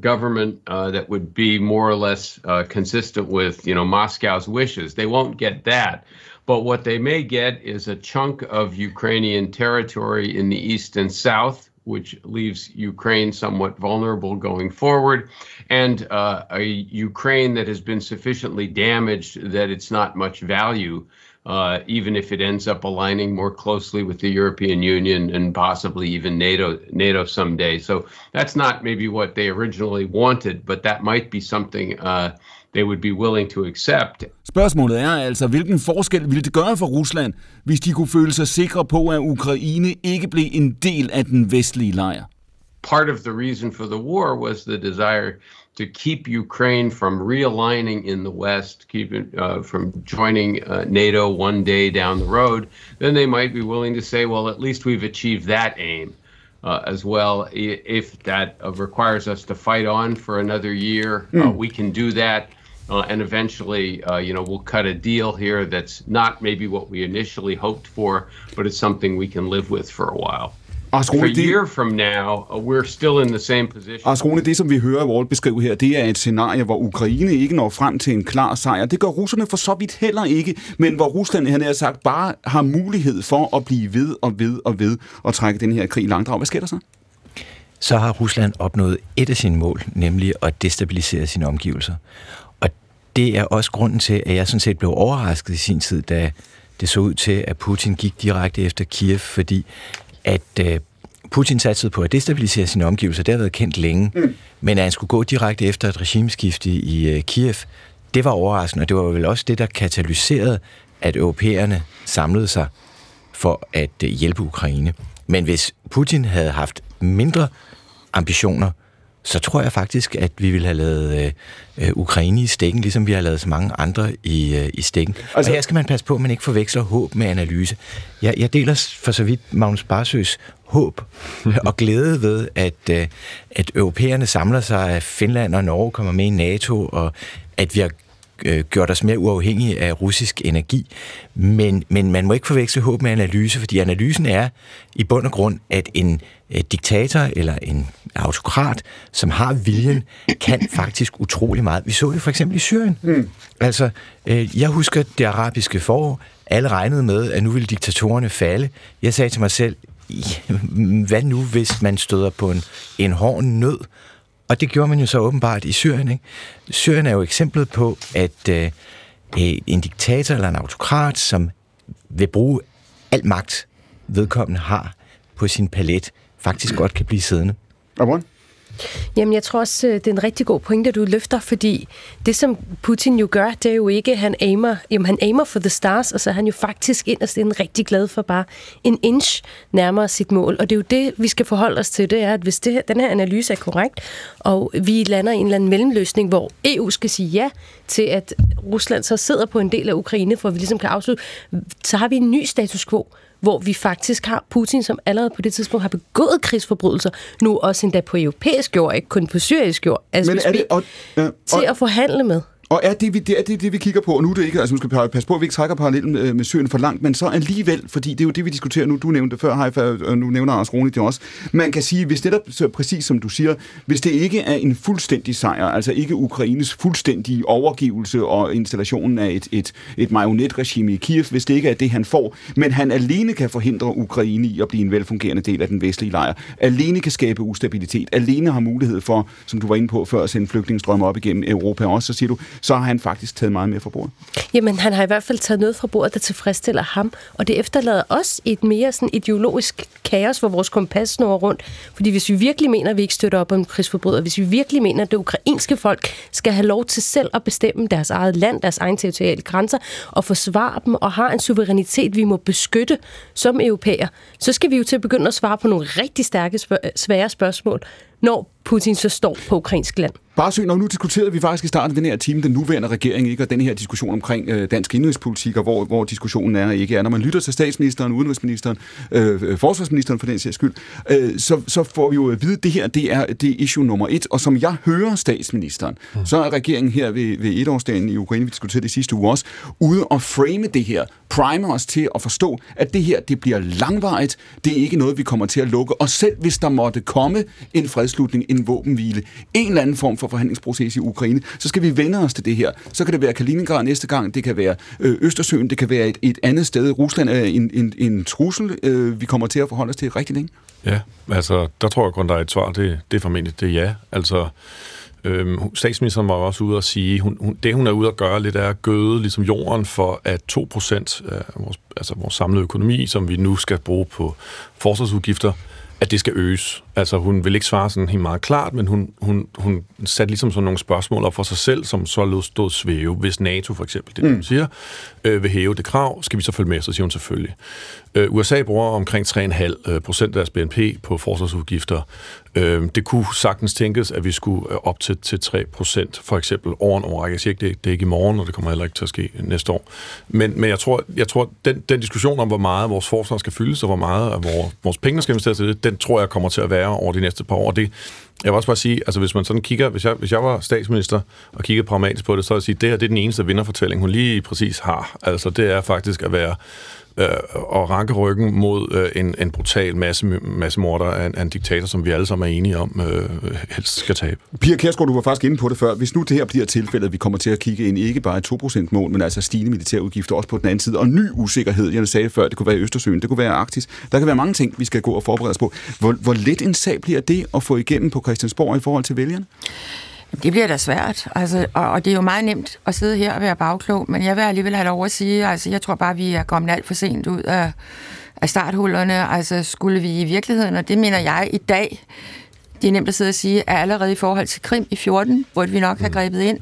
government that would be more or less consistent with, you know, Moscow's wishes. They won't get that. But what they may get is a chunk of Ukrainian territory in the east and south, which leaves Ukraine somewhat vulnerable going forward, and a Ukraine that has been sufficiently damaged that it's not much value, even if it ends up aligning more closely with the European Union and possibly even NATO someday. So that's not maybe what they originally wanted, but that might be something they would be willing to accept. Spørgsmålet er altså, hvilken forskel ville det gøre for Rusland, hvis de kunne føle sig sikre på, at Ukraine ikke blev en del af den vestlige lejr? Part of the reason for the war was the desire to keep Ukraine from realigning in the West, keep it from joining NATO one day down the road. Then they might be willing to say, well, at least we've achieved that aim as well. If that requires us to fight on for another year, we can do that. And eventually, you know, we'll cut a deal here that's not maybe what we initially hoped for, but it's something we can live with for a while. For a year from now, we're still in the same position. Og Skrone, det som vi hører Walt beskrive her, det er et scenarie, hvor Ukraine ikke når frem til en klar sejr. Det gør russerne for så vidt heller ikke, men hvor Rusland, han har sagt, bare har mulighed for at blive ved og trække den her krig langdrag. Hvad sker der så? Så har Rusland opnået et af sine mål, nemlig at destabilisere sine omgivelser. Og det er også grunden til, at jeg sådan set blev overrasket i sin tid, da det så ud til, at Putin gik direkte efter Kiev, fordi at Putin satsede på at destabilisere sine omgivelser. Det har været kendt længe, men at han skulle gå direkte efter et regimeskifte i Kiev, det var overraskende, og det var vel også det, der katalyserede, at europæerne samlede sig for at hjælpe Ukraine. Men hvis Putin havde haft mindre ambitioner, så tror jeg faktisk, at vi ville have lavet Ukraine i stikken, ligesom vi har lavet så mange andre i stikken. Altså, og her skal man passe på, at man ikke forveksler håb med analyse. Jeg deler for så vidt Magnus Barsøes håb og glæde ved, at europæerne samler sig, at Finland og Norge kommer med i NATO, og at vi har gjort os mere uafhængige af russisk energi. Men man må ikke forveksle håb med analyse, fordi analysen er i bund og grund, at en diktator eller en autokrat, som har viljen, kan faktisk utrolig meget. Vi så det for eksempel i Syrien. Altså, jeg husker det arabiske forår. Alle regnede med, at nu ville diktatorerne falde. Jeg sagde til mig selv, hvad nu, hvis man støder på en hård nød? Og det gjorde man jo så åbenbart i Syrien, ikke? Syrien er jo eksemplet på, at en diktator eller en autokrat, som vil bruge al magt, vedkommende har på sin palet, faktisk godt kan blive siddende. Jamen, jeg tror også, det er en rigtig god pointe, du løfter, fordi det, som Putin jo gør, det er jo ikke, at han aimer for the stars, og så er han jo faktisk inderst inden rigtig glad for bare en inch nærmere sit mål. Og det er jo det, vi skal forholde os til, det er, at hvis den her analyse er korrekt, og vi lander i en eller anden mellemløsning, hvor EU skal sige ja til, at Rusland så sidder på en del af Ukraine, for at vi ligesom kan afslutte, så har vi en ny status quo, hvor vi faktisk har Putin, som allerede på det tidspunkt har begået krigsforbrydelser, nu også endda på europæisk jord, ikke kun på syrisk jord, til at forhandle med. Og er det, vi kigger på, og nu er det ikke, altså nu skal vi passe på, at vi ikke trækker parallellen med Syrien for langt, men så alligevel, fordi det er jo det, vi diskuterer nu, du nævnte før, Haifaa, og nu nævner Anders Rone det også, man kan sige, hvis det er præcis som du siger, hvis det ikke er en fuldstændig sejr, altså ikke Ukraines fuldstændige overgivelse og installationen af et marionetregime i Kiev, hvis det ikke er det, han får, men han alene kan forhindre Ukraine i at blive en velfungerende del af den vestlige lejr, alene kan skabe ustabilitet, alene har mulighed for, som du var inde på før, at sende flygtningestrømme op igennem Europa også, så siger du, så har han faktisk taget meget mere fra bordet. Jamen, han har i hvert fald taget noget fra bordet, der tilfredsstiller ham, og det efterlader os i et mere sådan ideologisk kaos, hvor vores kompas snurrer rundt. Fordi hvis vi virkelig mener, at vi ikke støtter op om krigsforbryder, hvis vi virkelig mener, at det ukrainske folk skal have lov til selv at bestemme deres eget land, deres egen territoriale grænser, og forsvare dem, og har en suverænitet, vi må beskytte som europæer, så skal vi jo til at begynde at svare på nogle rigtig stærke, svære spørgsmål, når Putin så står på ukrainsk land. Barsøe, når nu diskuterede vi faktisk i starten af den her time den nuværende regering, ikke, og den her diskussion omkring dansk indrigspolitik, og hvor diskussionen er ikke er. Når man lytter til statsministeren, udenrigsministeren, forsvarsministeren for den sags skyld, så får vi jo at vide, at det her det er issue nummer et. Og som jeg hører statsministeren, så er regeringen her ved etårsdagen i Ukraine, vi diskuterede det sidste uge også, ude og frame det her, prime os til at forstå, at det her det bliver langvarigt, det er ikke noget, vi kommer til at lukke. Og selv hvis der måtte komme en fredslutning, en våbenhvile, en eller anden form for forhandlingsproces i Ukraine, så skal vi vende os til det her. Så kan det være Kaliningrad næste gang, det kan være Østersøen, det kan være et andet sted. Rusland er en trussel, vi kommer til at forholde os til rigtig længe. Ja, altså, der tror jeg kun, der er et svar. Det er formentlig det ja. Altså, statsministeren var også ude at sige, hun er ude at gøre lidt, er at gøde ligesom jorden for, at 2% af vores samlede økonomi, som vi nu skal bruge på forsvarsudgifter, at det skal øges. Altså, hun vil ikke svare sådan helt meget klart, men hun satte ligesom sådan nogle spørgsmål op for sig selv, som så lod stå svæve. Hvis NATO for eksempel, det hun siger, vil hæve det krav, skal vi så følge med, så siger hun selvfølgelig. USA bruger omkring 3,5% af deres BNP på forsvarsudgifter. Det kunne sagtens tænkes, at vi skulle op til 3% for eksempel over en årrække. Jeg siger ikke, det er ikke i morgen, og det kommer heller ikke til at ske næste år. Men jeg tror den diskussion om, hvor meget vores forsvar skal fyldes, og hvor meget af vores penge skal investeres til det, den tror jeg kommer til at være over de næste par år. Jeg vil også bare sige, altså hvis man sådan kigger, hvis jeg var statsminister og kiggede pragmatisk på det, så vil jeg sige, det her det er den eneste vinderfortælling, hun lige præcis har. Altså det er faktisk at være og ranke ryggen mod en brutal massemorder af en diktator, som vi alle sammen er enige om helst skal tabe. Pia Kjærsgaard, du var faktisk inde på det før. Hvis nu det her bliver tilfældet, vi kommer til at kigge ind ikke bare i 2%-mål, men altså stigende militærudgifter også på den anden side, og ny usikkerhed, jeg sagde før, det kunne være i Østersøen, det kunne være i Arktis. Der kan være mange ting, vi skal gå og forberede os på. Hvor let en sag bliver det at få igennem på Christiansborg i forhold til vælgerne? Det bliver da svært, altså, og det er jo meget nemt at sidde her og være bagklog, men jeg vil alligevel have lov at sige, altså, jeg tror bare, vi er kommet alt for sent ud af starthullerne. Altså, skulle vi i virkeligheden, og det mener jeg i dag, det er nemt at sidde og sige, at allerede i forhold til Krim i 14, burde vi nok have grebet ind.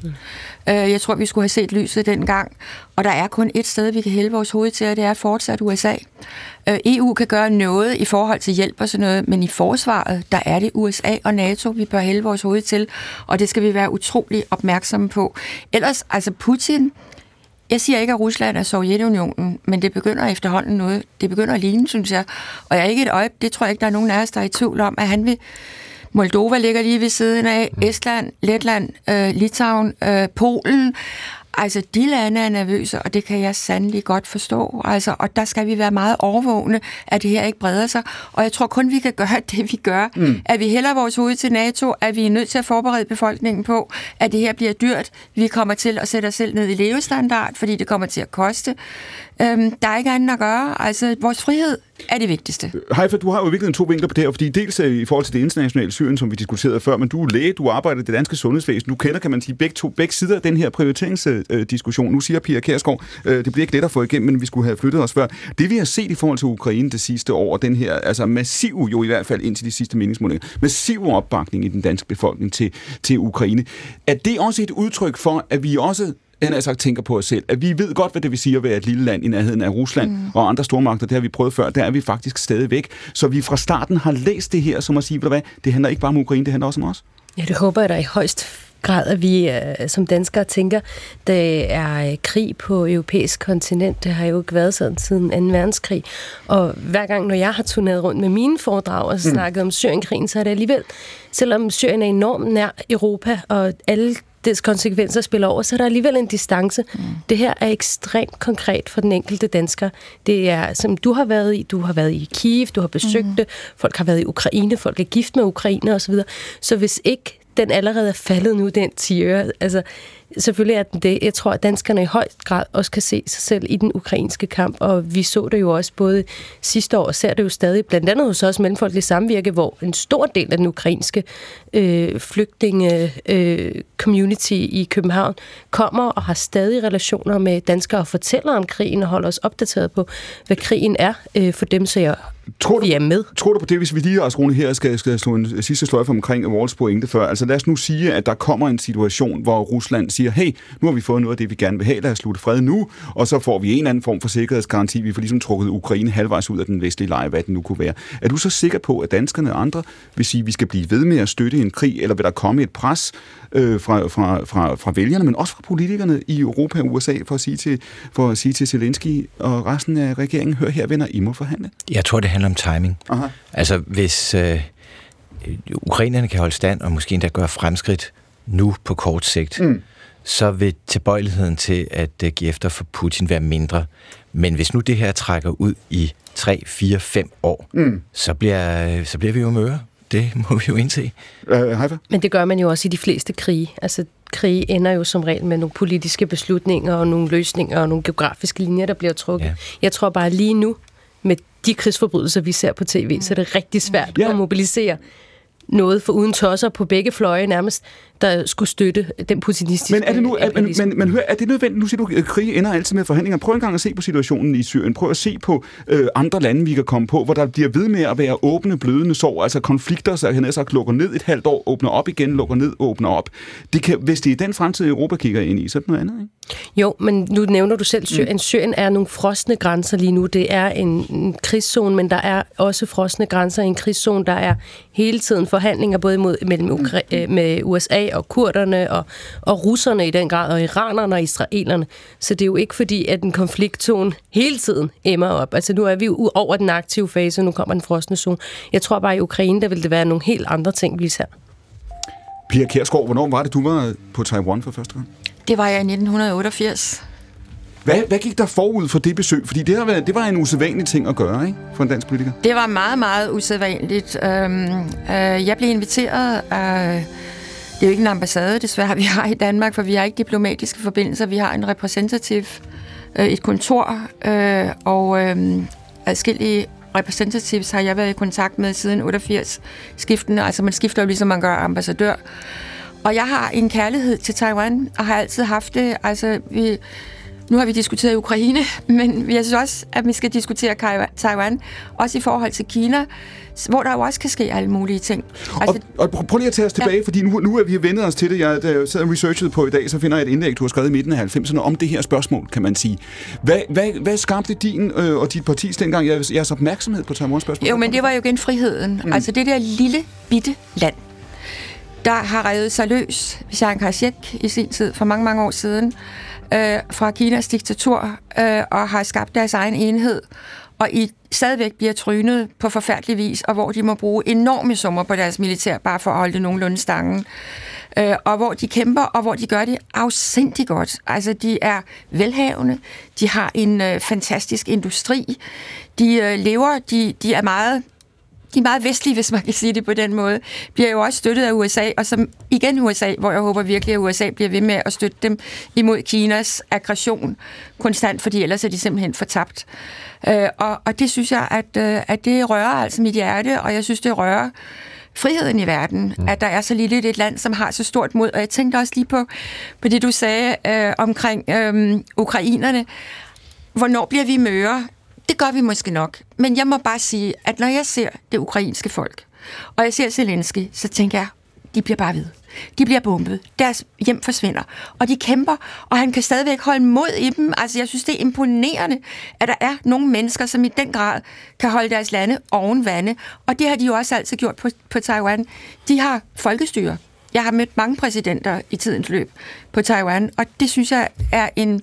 Jeg tror, vi skulle have set lyset dengang, og der er kun et sted, vi kan hælde vores hoved til, og det er fortsat USA. EU kan gøre noget i forhold til hjælp og sådan noget, men i forsvaret, der er det USA og NATO, vi bør hælde vores hoved til, og det skal vi være utrolig opmærksomme på. Ellers, altså Putin, jeg siger ikke, at Rusland er Sovjetunionen, men det begynder efterhånden noget. Det begynder at ligne, synes jeg, og jeg er ikke et øjeblik, det tror jeg ikke, der er nogen af os, der er i tvivl om, at han vil. Moldova ligger lige ved siden af, Estland, Letland, Litauen, Polen. Altså, de lande er nervøse, og det kan jeg sandelig godt forstå. Altså, og der skal vi være meget overvågne, at det her ikke breder sig. Og jeg tror kun, vi kan gøre det, vi gør. At vi hælder vores hoved til NATO, at vi er nødt til at forberede befolkningen på, at det her bliver dyrt. Vi kommer til at sætte os selv ned i levestandard, fordi det kommer til at koste. Der er ikke andet at gøre. Altså, vores frihed er det vigtigste. Haifaa, du har jo virkelig to vinkler på det her, fordi dels i forhold til det internationale Syrien, som vi diskuterede før, men du er læge, du arbejder i det danske sundhedsvæsen, du kender, kan man sige, begge sider af den her prioriteringsdiskussion. Nu siger Pia Kjærsgaard, det bliver ikke let at få igennem, men vi skulle have flyttet os før. Det vi har set i forhold til Ukraine det sidste år, den her, altså massiv, jo i hvert fald indtil de sidste meningsmålinger, massiv opbakning i den danske befolkning til Ukraine, er det også et udtryk for, at vi også han altså tænker på os selv, at vi ved godt, hvad det vil sige at være et lille land i nærheden af Rusland og andre stormagter, det har vi prøvet før, der er vi faktisk stadigvæk. Så vi fra starten har læst det her, som at sige, hvad, det handler ikke bare om Ukraine, det handler også om os. Ja, det håber jeg da i højst grad, at vi som danskere tænker, der er krig på europæisk kontinent, det har jo ikke været sådan siden 2. verdenskrig, og hver gang, når jeg har turneret rundt med mine foredrag og snakket om Syrienkrigen, så er det alligevel, selvom Syrien er enormt nær Europa, og alle dets konsekvenser spiller over, så er der alligevel en distance. Det her er ekstremt konkret for den enkelte dansker. Det er, som du har været i. Du har været i Kyiv, du har besøgt det. Folk har været i Ukraine, folk er gift med ukrainer osv. Så hvis ikke den allerede er faldet nu, den tiøre, altså selvfølgelig er den det. Jeg tror, at danskerne i høj grad også kan se sig selv i den ukrainske kamp, og vi så det jo også både sidste år, og ser det jo stadig, blandt andet hos os Mellemfolkeligt Samvirke, hvor en stor del af den ukrainske flygtninge-community i København kommer og har stadig relationer med danskere og fortæller om krigen og holder os opdateret på, hvad krigen er for dem, så jeg vi er med. Tror du på det, hvis vi lige også, Rune, her skal slå en sidste sløjfe omkring Walls pointe før? Altså lad os nu sige, at der kommer en situation, hvor Rusland siger, hey, nu har vi fået noget af det, vi gerne vil have, lad os slutte fred nu, og så får vi en eller anden form for sikkerhedsgaranti. Vi får ligesom trukket Ukraine halvvejs ud af den vestlige leje, hvad den nu kunne være. Er du så sikker på, at danskerne og andre vil sige, at vi skal blive ved med at støtte en krig, eller vil der komme et pres fra vælgerne, men også fra politikerne i Europa og USA, for at sige til Zelensky og resten af regeringen, hør her, venner, I må forhandle? Jeg tror, det handler om timing. Aha. Altså, hvis ukrainerne kan holde stand, og måske endda gøre fremskridt nu på kort sigt, så vil tilbøjeligheden til at give efter for Putin være mindre. Men hvis nu det her trækker ud i 3, 4, 5 år, så bliver vi jo møre. Det må vi jo indse. Men det gør man jo også i de fleste krige. Altså, krige ender jo som regel med nogle politiske beslutninger, og nogle løsninger, og nogle geografiske linjer, der bliver trukket. Ja. Jeg tror bare lige nu, med de krigsforbrydelser, vi ser på tv, så er det rigtig svært at mobilisere noget for uden tosser på begge fløje nærmest, der skulle støtte den putinistiske... Men er det nu, er det nødvendigt? Nu siger du, at krige ender altid med forhandlinger. Prøv engang at se på situationen i Syrien. Prøv at se på andre lande, vi kan komme på, hvor der bliver ved med at være åbne, blødende sår, altså konflikter, så hernede så lukker ned et halvt år, åbner op igen, lukker ned, åbner op. Det kan, hvis det er den fremtid, Europa kigger ind i, så er det noget andet, ikke? Jo, men nu nævner du selv Syrien. Syrien er nogle frosne grænser lige nu. Det er en krigszone, men der er også frosne grænser i en krigszone, der er hele tiden forhandlinger både mellem USA og kurderne og russerne i den grad, og iranerne og israelerne. Så det er jo ikke fordi, at den konfliktzone hele tiden emmer op. Altså nu er vi jo over den aktive fase, nu kommer den frosne zone. Jeg tror bare, i Ukraine, der vil det være nogle helt andre ting, vi ser. Pia Kjærsgaard, hvornår var det, du var på Taiwan for første gang? Det var jeg i 1988. Hvad gik der forud for det besøg? Fordi det var en usædvanlig ting at gøre, ikke? For en dansk politiker. Det var meget, meget usædvanligt. Jeg blev inviteret af... Det er jo ikke en ambassade, desværre, vi har i Danmark, for vi har ikke diplomatiske forbindelser. Vi har en repræsentativ, et kontor, og adskillige repræsentatives har jeg været i kontakt med siden 88 skiftende. Altså man skifter jo ligesom man gør ambassadør. Og jeg har en kærlighed til Taiwan, og har altid haft det. Altså nu har vi diskuteret Ukraine, men jeg synes også, at vi skal diskutere Taiwan, også i forhold til Kina, hvor der jo også kan ske alle mulige ting. Altså, og prøv lige at tage os tilbage, fordi nu er vi vendet os til det. Jeg sad og researchede på i dag, så finder jeg et indlæg, du har skrevet i midten af 90'erne om det her spørgsmål, kan man sige. Hvad skabte din og dit partis dengang jeres opmærksomhed på Taiwans spørgsmål? Jo, men det var jo igen friheden. Altså det der lille, bitte land, der har revet sig løs, Chiang Kai-shek i sin tid, for mange, mange år siden, fra Kinas diktatur, og har skabt deres egen enhed, og stadigvæk bliver trynet på forfærdelig vis, og hvor de må bruge enorme summer på deres militær, bare for at holde det nogenlunde stangen. Og hvor de kæmper, og hvor de gør det afsindigt godt. Altså, de er velhavende, de har en fantastisk industri, de lever, de er meget... De er meget vestlige, hvis man kan sige det på den måde, bliver jo også støttet af USA, og som igen USA, hvor jeg håber virkelig, at USA bliver ved med at støtte dem imod Kinas aggression konstant, fordi ellers er de simpelthen fortabt. Og det synes jeg, at det rører altså mit hjerte, og jeg synes, det rører friheden i verden, at der er så lille et land, som har så stort mod. Og jeg tænkte også lige på det, du sagde omkring ukrainerne. Hvornår bliver vi møre? Det gør vi måske nok, men jeg må bare sige, at når jeg ser det ukrainske folk, og jeg ser Zelensky, så tænker jeg, de bliver bare ved. De bliver bombet, deres hjem forsvinder, og de kæmper, og han kan stadigvæk holde mod i dem. Altså, jeg synes, det er imponerende, at der er nogle mennesker, som i den grad kan holde deres lande oven vande, og det har de jo også altid gjort på Taiwan. De har folkestyre. Jeg har mødt mange præsidenter i tidens løb på Taiwan, og det synes jeg er en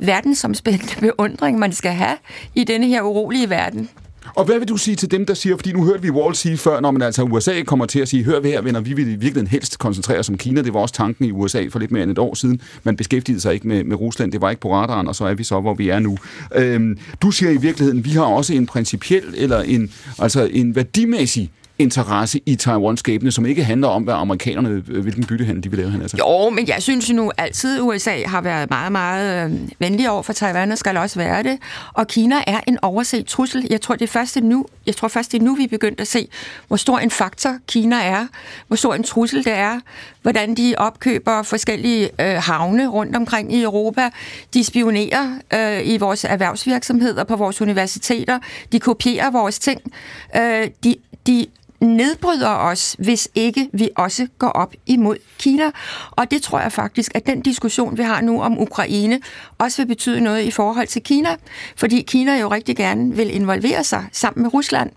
verdensomspændende beundring, man skal have i denne her urolige verden. Og hvad vil du sige til dem, der siger, fordi nu hørte vi Wall sige før, når man altså USA kommer til at sige, hør ved her, venner, vi vil i virkeligheden helst koncentrere os om Kina. Det var også tanken i USA for lidt mere end et år siden. Man beskæftigede sig ikke med Rusland, det var ikke på radaren, og så er vi så, hvor vi er nu. Du siger i virkeligheden, vi har også en principiel eller en værdimæssig interesse i Taiwans skæbne, som ikke handler om, hvad amerikanerne, hvilken byttehandel de vil lave hernede. Jo, men jeg synes jo nu altid, USA har været meget, meget venlige over for Taiwan, og skal også være det. Og Kina er en overset trussel. Jeg tror først det er nu, vi er begyndt at se, hvor stor en faktor Kina er, hvor stor en trussel det er, hvordan de opkøber forskellige havne rundt omkring i Europa. De spionerer i vores erhvervsvirksomheder, på vores universiteter. De kopierer vores ting. De nedbryder os, hvis ikke vi også går op imod Kina. Og det tror jeg faktisk, at den diskussion, vi har nu om Ukraine, også vil betyde noget i forhold til Kina, fordi Kina jo rigtig gerne vil involvere sig sammen med Rusland.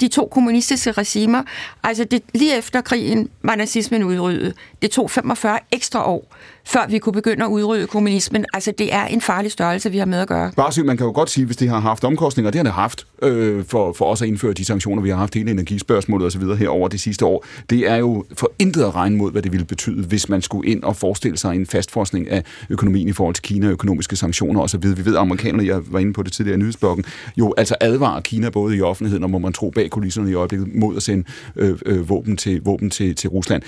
De to kommunistiske regimer, altså det, lige efter krigen var nazismen udryddet. Det tog 45 ekstra år, før vi kunne begynde at udrydde kommunismen. Altså, det er en farlig størrelse, vi har med at gøre. Barsøe, man kan jo godt sige, hvis det har haft omkostninger, det har det haft for os at indføre de sanktioner, vi har haft, hele energispørgsmålet osv. herover det sidste år. Det er jo for intet at regne mod, hvad det ville betyde, hvis man skulle ind og forestille sig en fastforskning af økonomien i forhold til Kina, økonomiske sanktioner osv. Vi ved, at amerikanerne, jeg var inde på det tidligere i nyhedsblokken, jo altså advarer Kina både i offentligheden og, må man tro, bag kulisserne i øjeblikket mod at sende våben til Rusland.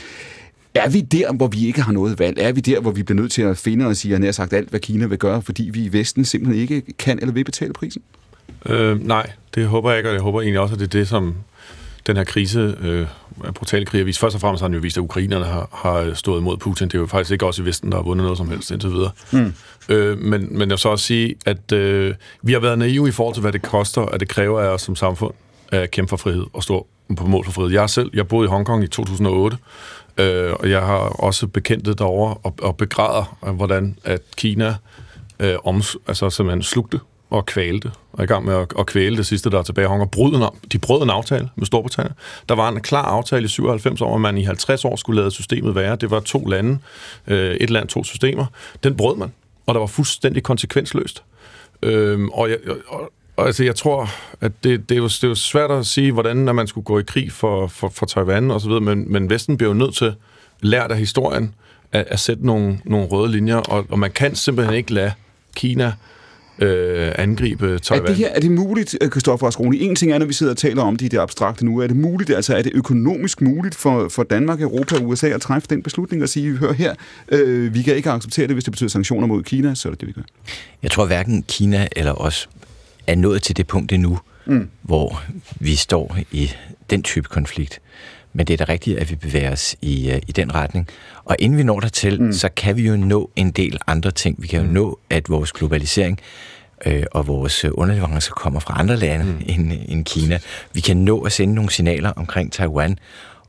Er vi der, hvor vi ikke har noget valg? Er vi der, hvor vi bliver nødt til at finde og sige, at nær sagt alt, hvad Kina vil gøre, fordi vi i Vesten simpelthen ikke kan eller vil betale prisen? Nej, det håber jeg ikke, og jeg håber egentlig også, at det er det, som den her krise, brutale krig, har vist. Først og fremmest har den jo vist, at ukrainerne har stået mod Putin. Det er jo faktisk ikke også i Vesten, der har vundet noget som helst, indtil videre. Men jeg vil så også sige, at vi har været naive i forhold til, hvad det koster, og det kræver af os som samfund at kæmpe for frihed og stå på mål for frihed. Jeg boede i Hongkong i 2008, og jeg har også bekendte derovre og begræder, hvordan at Kina simpelthen slugte og kvalte, og i gang med at kvæle det sidste, der er tilbage i Hongkong. De brød en aftale med Storbritannien. Der var en klar aftale i 97 om, at man i 50 år skulle lade systemet være. Det var 2 lande, et land, 2 systemer. Den brød man, og der var fuldstændig konsekvensløst. Altså, jeg tror, at det er jo svært at sige, hvordan at man skulle gå i krig for Taiwan og så videre, men Vesten bliver jo nødt til, lært af historien, at sætte nogle røde linjer, og man kan simpelthen ikke lade Kina angribe Taiwan. Er det muligt, Christoffer Asgroni? En ting er, når vi sidder og taler om det i det abstrakte nu, er det muligt, altså er det økonomisk muligt for Danmark, Europa og USA at træffe den beslutning og sige, hør her, vi kan ikke acceptere det, hvis det betyder sanktioner mod Kina, så er det det, vi gør. Jeg tror hverken Kina eller os er nået til det punkt endnu, hvor vi står i den type konflikt. Men det er da rigtigt, at vi bevæger os i den retning. Og inden vi når dertil, så kan vi jo nå en del andre ting. Vi kan jo nå, at vores globalisering og vores underleverancer kommer fra andre lande end Kina. Vi kan nå at sende nogle signaler omkring Taiwan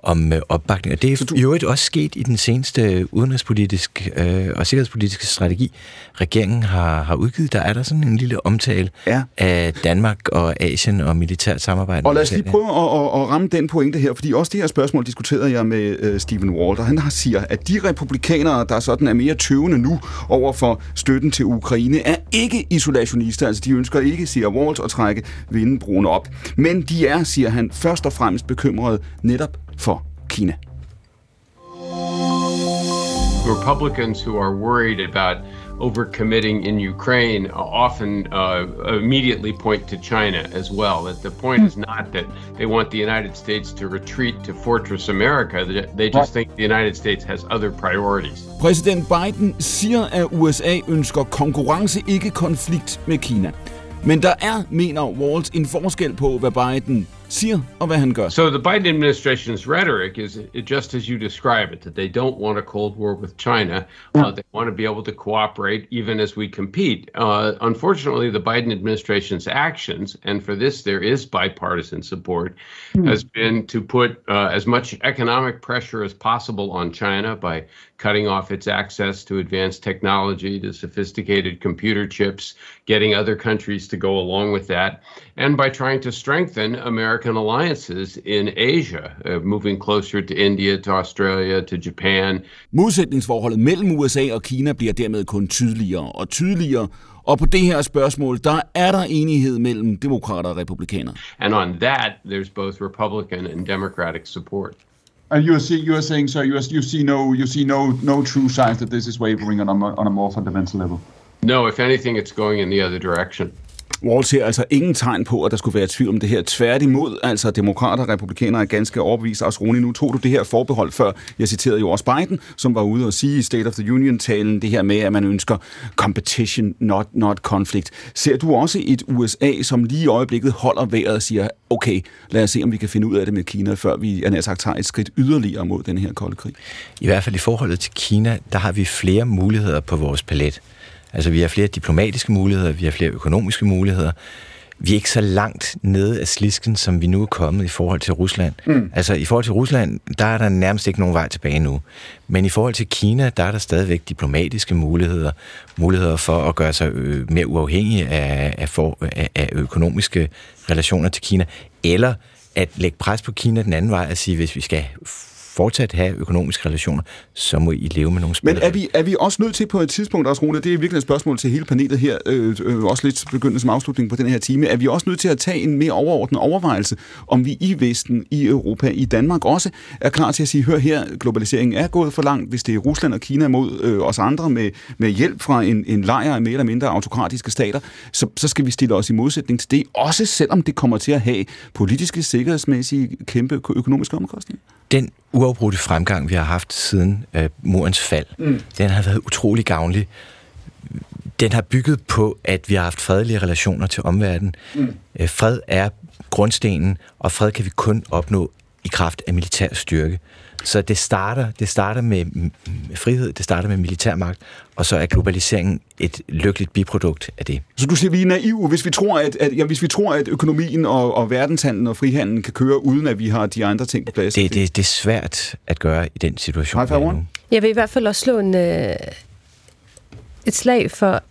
om opbakning. Og det er jo også sket i den seneste udenrigspolitiske og sikkerhedspolitiske strategi, regeringen har udgivet. Der er der sådan en lille omtale af Danmark og Asien og militært samarbejde. Og lad os lige prøve at ramme den pointe her, fordi også det her spørgsmål diskuterede jeg med Stephen Walt, og han siger, at de republikanere, der sådan er mere tøvende nu over for støtten til Ukraine, er ikke isolationister. Altså, de ønsker ikke, siger Walt, at trække vindenbroen op. Men de er, siger han, først og fremmest bekymrede netop for Kina. The Republicans who are worried about overcommitting in Ukraine often immediately point to China as well. That the point is not that they want the United States to retreat to Fortress America. They just think the United States has other priorities. Præsident Biden siger, at USA ønsker konkurrence, ikke konflikt med Kina. Men der er, mener Walt, en forskel på, hvad Biden siger og hvad han gør. So the Biden administration's rhetoric is just as you describe it, that they don't want a cold war with China. They want to be able to cooperate even as we compete. Unfortunately, the Biden administration's actions, and for this there is bipartisan support, has been to put as much economic pressure as possible on China by cutting off its access to advanced technology, to sophisticated computer chips, getting other countries to go along with that, and by trying to strengthen American alliances in Asia, moving closer to India, to Australia, to Japan. Modsætningsforholdet mellem USA og Kina bliver dermed kun tydeligere og tydeligere, og på det her spørgsmål, der er der enighed mellem demokrater og republikanere. And on that, there's both Republican and Democratic support. And you're saying, sir, you see no true signs that this is wavering on a more fundamental level? No, if anything, it's going in the other direction. Walt ser altså ingen tegn på, at der skulle være tvivl om det her. Tværtimod, altså demokrater og republikanere er ganske overbevist. Også Rune, nu tog du det her forbehold før. Jeg citerede jo også Biden, som var ude og sige i State of the Union-talen det her med, at man ønsker competition, not conflict. Ser du også et USA, som lige i øjeblikket holder vejret og siger, okay, lad os se, om vi kan finde ud af det med Kina, før vi tager et skridt yderligere mod den her kolde krig? I hvert fald i forholdet til Kina, der har vi flere muligheder på vores palet. Altså, vi har flere diplomatiske muligheder, vi har flere økonomiske muligheder. Vi er ikke så langt nede af slisken, som vi nu er kommet i forhold til Rusland. Mm. Altså, i forhold til Rusland, der er der nærmest ikke nogen vej tilbage nu. Men i forhold til Kina, der er der stadigvæk diplomatiske muligheder. Muligheder for at gøre sig mere uafhængige af økonomiske relationer til Kina. Eller at lægge pres på Kina den anden vej og sige, hvis vi skal fortsat have økonomiske relationer, så må I leve med nogle spillere. Men er vi også nødt til på et tidspunkt, også Rune, det er virkelig et spørgsmål til hele panelet her, også lidt begyndende som afslutning på den her time, er vi også nødt til at tage en mere overordnet overvejelse, om vi i Vesten, i Europa, i Danmark også er klar til at sige, hør her, globaliseringen er gået for langt, hvis det er Rusland og Kina mod os andre med hjælp fra en lejr af mere eller mindre autokratiske stater, så skal vi stille os i modsætning til det, også selvom det kommer til at have politiske, sikkerhedsmæssige, kæmpe økonomiske omkostninger. Den uafbrudte fremgang, vi har haft siden murens fald, den har været utrolig gavnlig. Den har bygget på, at vi har haft fredelige relationer til omverdenen. Fred er grundstenen, og fred kan vi kun opnå i kraft af militær styrke. Så det starter med frihed, det starter med militærmagt, og så er globaliseringen et lykkeligt biprodukt af det. Så du siger, vi er naive, hvis vi tror, at økonomien og verdenshandlen og frihandlen kan køre, uden at vi har de andre ting på plads? Det er svært at gøre i den situation. Jeg vil i hvert fald også slå et slag for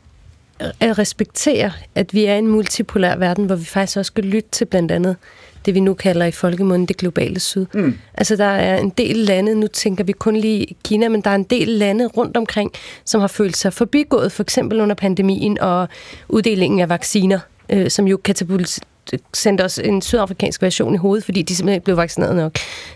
at respektere, at vi er en multipolær verden, hvor vi faktisk også skal lytte til blandt andet det, vi nu kalder i folkemunden det globale syd. Altså, der er en del lande, nu tænker vi kun lige Kina, men der er en del lande rundt omkring, som har følt sig forbigået, for eksempel under pandemien og uddelingen af vacciner, som jo sendte os en sydafrikansk version i hovedet, fordi de simpelthen ikke blev vaccineret nok.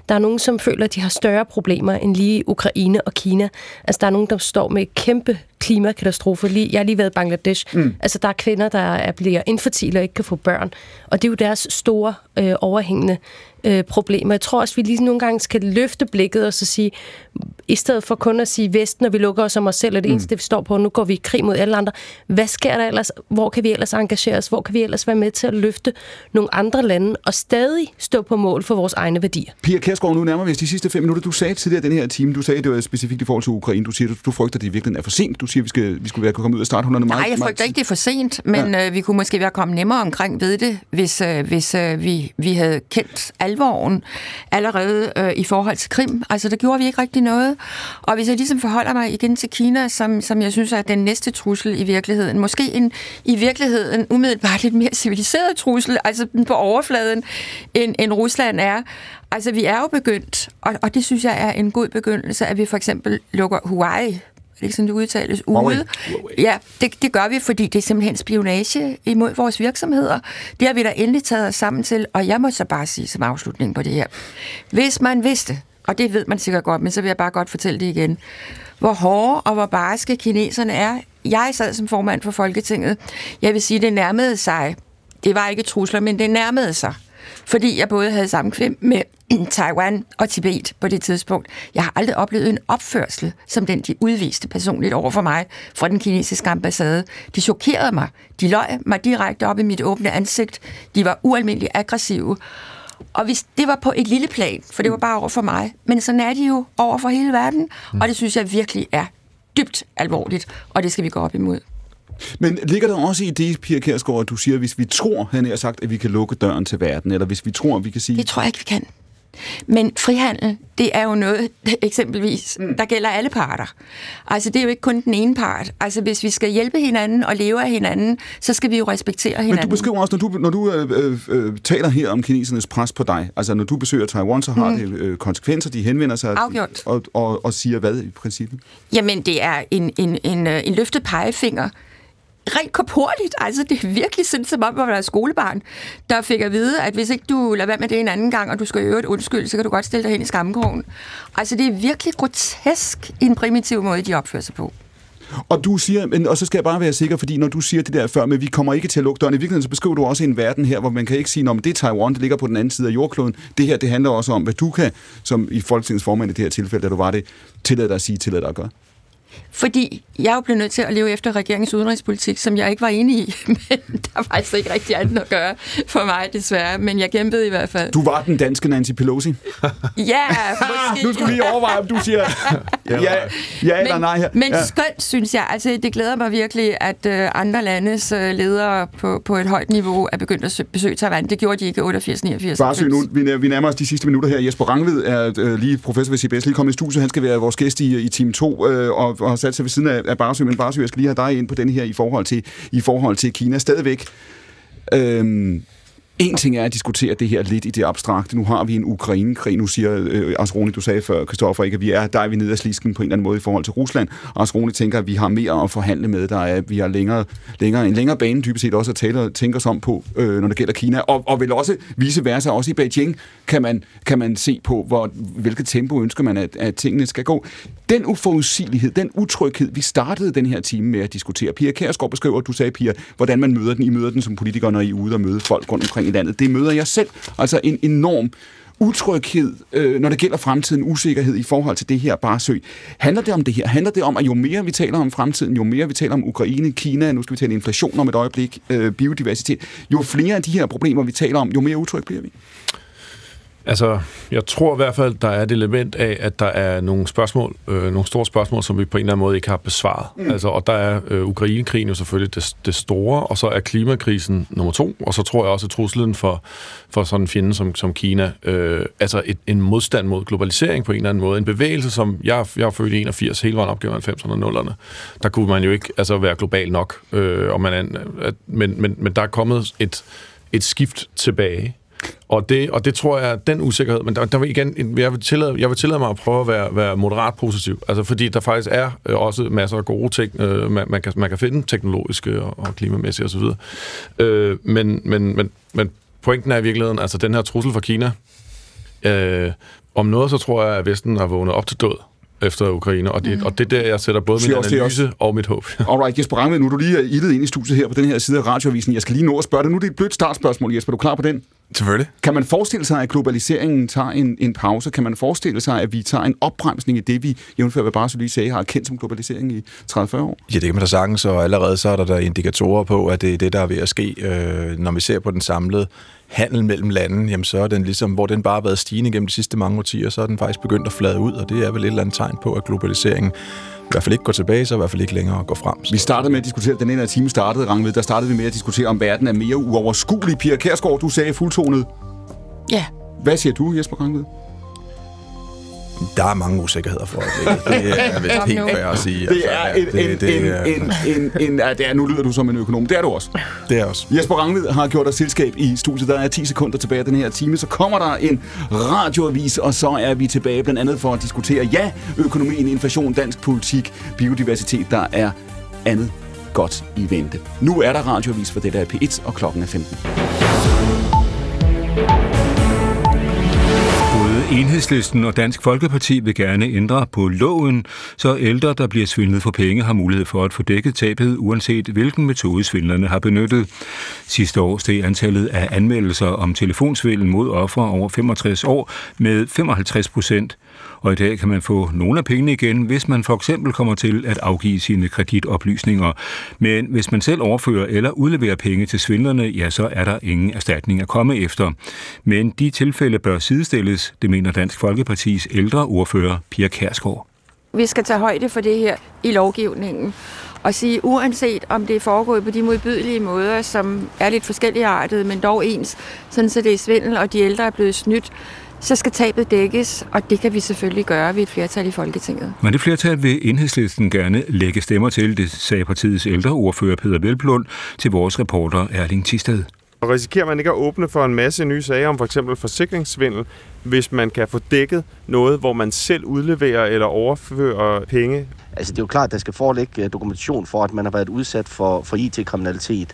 Der er nogen, som føler, at de har større problemer end lige Ukraine og Kina. Altså, der er nogen, der står med kæmpe klimakatastrofer. Jeg har lige været i Bangladesh. Altså, der er kvinder, der bliver infertile og ikke kan få børn. Og det er jo deres store overhængende problemer. Jeg tror også, vi lige nogle gange skal løfte blikket og så sige, i stedet for kun at sige Vesten, og vi lukker os om os selv, og det eneste, vi står på, nu går vi i krig mod alle andre. Hvad sker der ellers? Hvor kan vi ellers engagere os? Hvor kan vi ellers være med til at løfte nogle andre lande og stadig stå på mål for vores egne værdier? Pia Kjærsgaard, nu nærmer vi os de sidste 5 minutter. Du sagde tidligere den her time, du sagde, det var specifikt i forhold til Ukraine. Du siger, du frygter, det virkelig er for sent. Du siger, vi skulle være kommet ud af starthullerne meget. Nej, jeg frygter ikke, det er for sent, men ja. Vi kunne måske være kommet nemmere omkring ved det, hvis vi havde kendt alvoren allerede i forhold til Krim. Altså, der gjorde vi ikke rigtig noget. Og hvis jeg ligesom forholder mig igen til Kina, som jeg synes er den næste trussel i virkeligheden, måske i virkeligheden umiddelbart lidt mere civiliseret trussel, altså på overfladen, end Rusland er. Altså, vi er jo begyndt, og det synes jeg er en god begyndelse, at vi for eksempel lukker Hawaii, ikke sådan, det udtales, ude. Ja, det gør vi, fordi det er simpelthen spionage imod vores virksomheder. Det har vi da endelig taget os sammen til, og jeg må så bare sige som afslutning på det her. Hvis man vidste, og det ved man sikkert godt, men så vil jeg bare godt fortælle det igen, hvor hårde og hvor barske kineserne er. Jeg sad som formand for Folketinget. Jeg vil sige, det nærmede sig. Det var ikke trusler, men det nærmede sig. Fordi jeg både havde sammenkvem med Taiwan og Tibet på det tidspunkt. Jeg har aldrig oplevet en opførsel, som den de udviste personligt over for mig fra den kinesiske ambassade. De chokerede mig. De løj mig direkte op i mit åbne ansigt. De var ualmindeligt aggressive. Og hvis det var på et lille plan, for det var bare over for mig, men sådan er de jo over for hele verden, og det synes jeg virkelig er dybt alvorligt, og det skal vi gå op imod. Men ligger der også i det, Pia Kjærsgaard, at du siger, hvis vi tror, han har sagt, at vi kan lukke døren til verden, eller hvis vi tror, at vi kan sige... Det tror jeg ikke, vi kan. Men frihandel, det er jo noget, eksempelvis, der gælder alle parter. Altså, det er jo ikke kun den ene part. Altså, hvis vi skal hjælpe hinanden og leve af hinanden, så skal vi jo respektere hinanden. Men du beskriver også, når du taler her om kinesernes pres på dig, altså når du besøger Taiwan, så har det konsekvenser, de henvender sig og siger hvad i princippet? Jamen, det er en løftet pegefinger, rent korporligt, altså det er virkelig sådan, som om, hvor der er skolebarn, der fik at vide, at hvis ikke du lader være med det en anden gang, og du skal i øvrigt undskyld, så kan du godt stille dig hen i skammekrogen. Altså det er virkelig grotesk, en primitiv måde, de opfører sig på. Og du siger, men, og så skal jeg bare være sikker, fordi når du siger det der før, men vi kommer ikke til at lukke døren, i virkeligheden så beskriver du også en verden her, hvor man kan ikke sige, om det er Taiwan, det ligger på den anden side af jordkloden. Det her, det handler også om, hvad du kan, som i Folketingets formand i det her tilfælde, da du var det, tillade dig at sige, tillade dig at gøre. Fordi jeg jo blev nødt til at leve efter regeringens udenrigspolitik, som jeg ikke var enig i, men der var altså ikke rigtig andet at gøre for mig, desværre, men jeg kæmpede i hvert fald. Du var den danske Nancy Pelosi? Ja, måske. Nu skal vi overveje, om du siger ja eller nej her. Men skønt, synes jeg. Altså, det glæder mig virkelig, at andre landes ledere på et højt niveau er begyndt at besøge Taiwan. Det gjorde de ikke 88-89. Barsøe, nu, vi nærmer os de sidste minutter her. Jesper Rangvid er lige professor ved CBS, lige kommet i studiet. Han skal være vores gæst i time 2, og har sat sig ved siden af Barsøe, men Barsøe, jeg skal lige have dig ind på den her i forhold til Kina. Stadigvæk, en ting er at diskutere det her lidt i det abstrakte. Nu har vi en Ukraine-krig. Nu siger Asroni, du sagde før, Kristoffer, ikke, at vi er nede af slisken på en eller anden måde i forhold til Rusland. Asroni tænker, at vi har mere at forhandle med. Vi har længere bane, dybest set også at tale og tænke os om på, når det gælder Kina. Og vil også vice versa, også i Beijing, kan man se på, hvilket tempo ønsker man, at tingene skal gå. Den uforudsigelighed, den utryghed, vi startede den her time med at diskutere. Pia Kjærsgaard beskriver, du sagde, Pia, hvordan man møder den. I møder den som politiker, når I er ude og møde folk rundt omkring i landet. Det møder jeg selv. Altså en enorm utryghed, når det gælder fremtiden, usikkerhed i forhold til det her Barsøe. Handler det om det her? Handler det om, at jo mere vi taler om fremtiden, jo mere vi taler om Ukraine, Kina, nu skal vi tale inflation om et øjeblik, biodiversitet, jo flere af de her problemer, vi taler om, jo mere utryg bliver vi? Altså, jeg tror i hvert fald, der er et element af, at der er nogle spørgsmål, nogle store spørgsmål, som vi på en eller anden måde ikke har besvaret. Mm. Altså, og der er Ukraine-krigen jo selvfølgelig det store, og så er klimakrisen nummer 2, og så tror jeg også, at truslen for sådan en fjende som Kina, altså en modstand mod globalisering på en eller anden måde, en bevægelse, som jeg er født i 81, hele vejen op gennem 90'erne og 00'erne, der kunne man jo ikke altså, være global nok, og men der er kommet et skift tilbage. Og det tror jeg, den usikkerhed, men der vil igen, jeg vil tillade mig at prøve at være moderat positiv, altså fordi der faktisk er også masser af gode ting, man kan finde, teknologiske og klimamæssige osv. Men pointen er i virkeligheden, altså den her trussel fra Kina, om noget så tror jeg, at Vesten har vågnet op til død efter Ukraine, og det der, jeg sætter både min analyse og mit håb. Alright, Jesper Rangvid, nu er du lige ildet ind i studiet her på den her side af radioavisen. Jeg skal lige nå at spørge dig. Nu er det et blødt startspørgsmål, Jesper. Er du klar på den? Selvfølgelig. Kan man forestille sig, at globaliseringen tager en pause? Kan man forestille sig, at vi tager en opbremsning i det, vi jævnfør hvad Barsøe lige sagde, har kendt som globalisering i 30-40 år? Ja, det kan man da sagtens, og allerede så er der indikatorer på, at det er det, der er ved at ske. Når vi ser på den samlede handel mellem landene, jamen så er den ligesom, hvor den bare har været stigende gennem de sidste mange årtier, så er den faktisk begyndt at flade ud, og det er vel et eller andet tegn på, at globaliseringen i hvert fald ikke går tilbage, så i hvert fald ikke længere går frem. Så. Vi startede med at diskutere, den ene af timen startede, Rangvid, der startede vi med at diskutere, om verden er mere uoverskuelig. Pia Kjærsgaard, du sagde fuldtonet. Ja. Hvad siger du, Jesper Rangvid? Der er mange usikkerheder for det. Det er vist helt fair at sige. Nu lyder du som en økonom. Det er du også. Det er også. Jesper Rangvid har gjort os selskab i studiet. Der er 10 sekunder tilbage af den her time. Så kommer der en radioavis, og så er vi tilbage blandt andet for at diskutere, ja, økonomien, inflation, dansk politik, biodiversitet. Der er andet godt i vente. Nu er der radioavis for det, der er P1, og klokken er 15. Enhedslisten og Dansk Folkeparti vil gerne ændre på loven, så ældre, der bliver svindlet for penge, har mulighed for at få dækket tabet, uanset hvilken metode svindlerne har benyttet. Sidste år steg antallet af anmeldelser om telefonsvindel mod ofre over 65 år med 55%. Og i dag kan man få nogle af pengene igen, hvis man for eksempel kommer til at afgive sine kreditoplysninger. Men hvis man selv overfører eller udleverer penge til svindlerne, ja, så er der ingen erstatning at komme efter. Men de tilfælde bør sidestilles, det mener Dansk Folkepartis ældreordfører Pia Kjærsgaard. Vi skal tage højde for det her i lovgivningen og sige, uanset om det er foregået på de modbydelige måder, som er lidt forskelligartede, men dog ens, sådan så det er svindel, og de ældre er blevet snydt, så skal tabet dækkes, og det kan vi selvfølgelig gøre ved et flertal i Folketinget. Men det flertal vil Enhedslisten gerne lægge stemmer til, det sagde partiets ældreordfører Peder Hvelplund til vores reporter Erling Tisted. Og risikerer man ikke at åbne for en masse nye sager om f.eks. forsikringssvindel, hvis man kan få dækket noget, hvor man selv udleverer eller overfører penge? Altså det er jo klart, at der skal foreligge dokumentation for, at man har været udsat for IT-kriminalitet.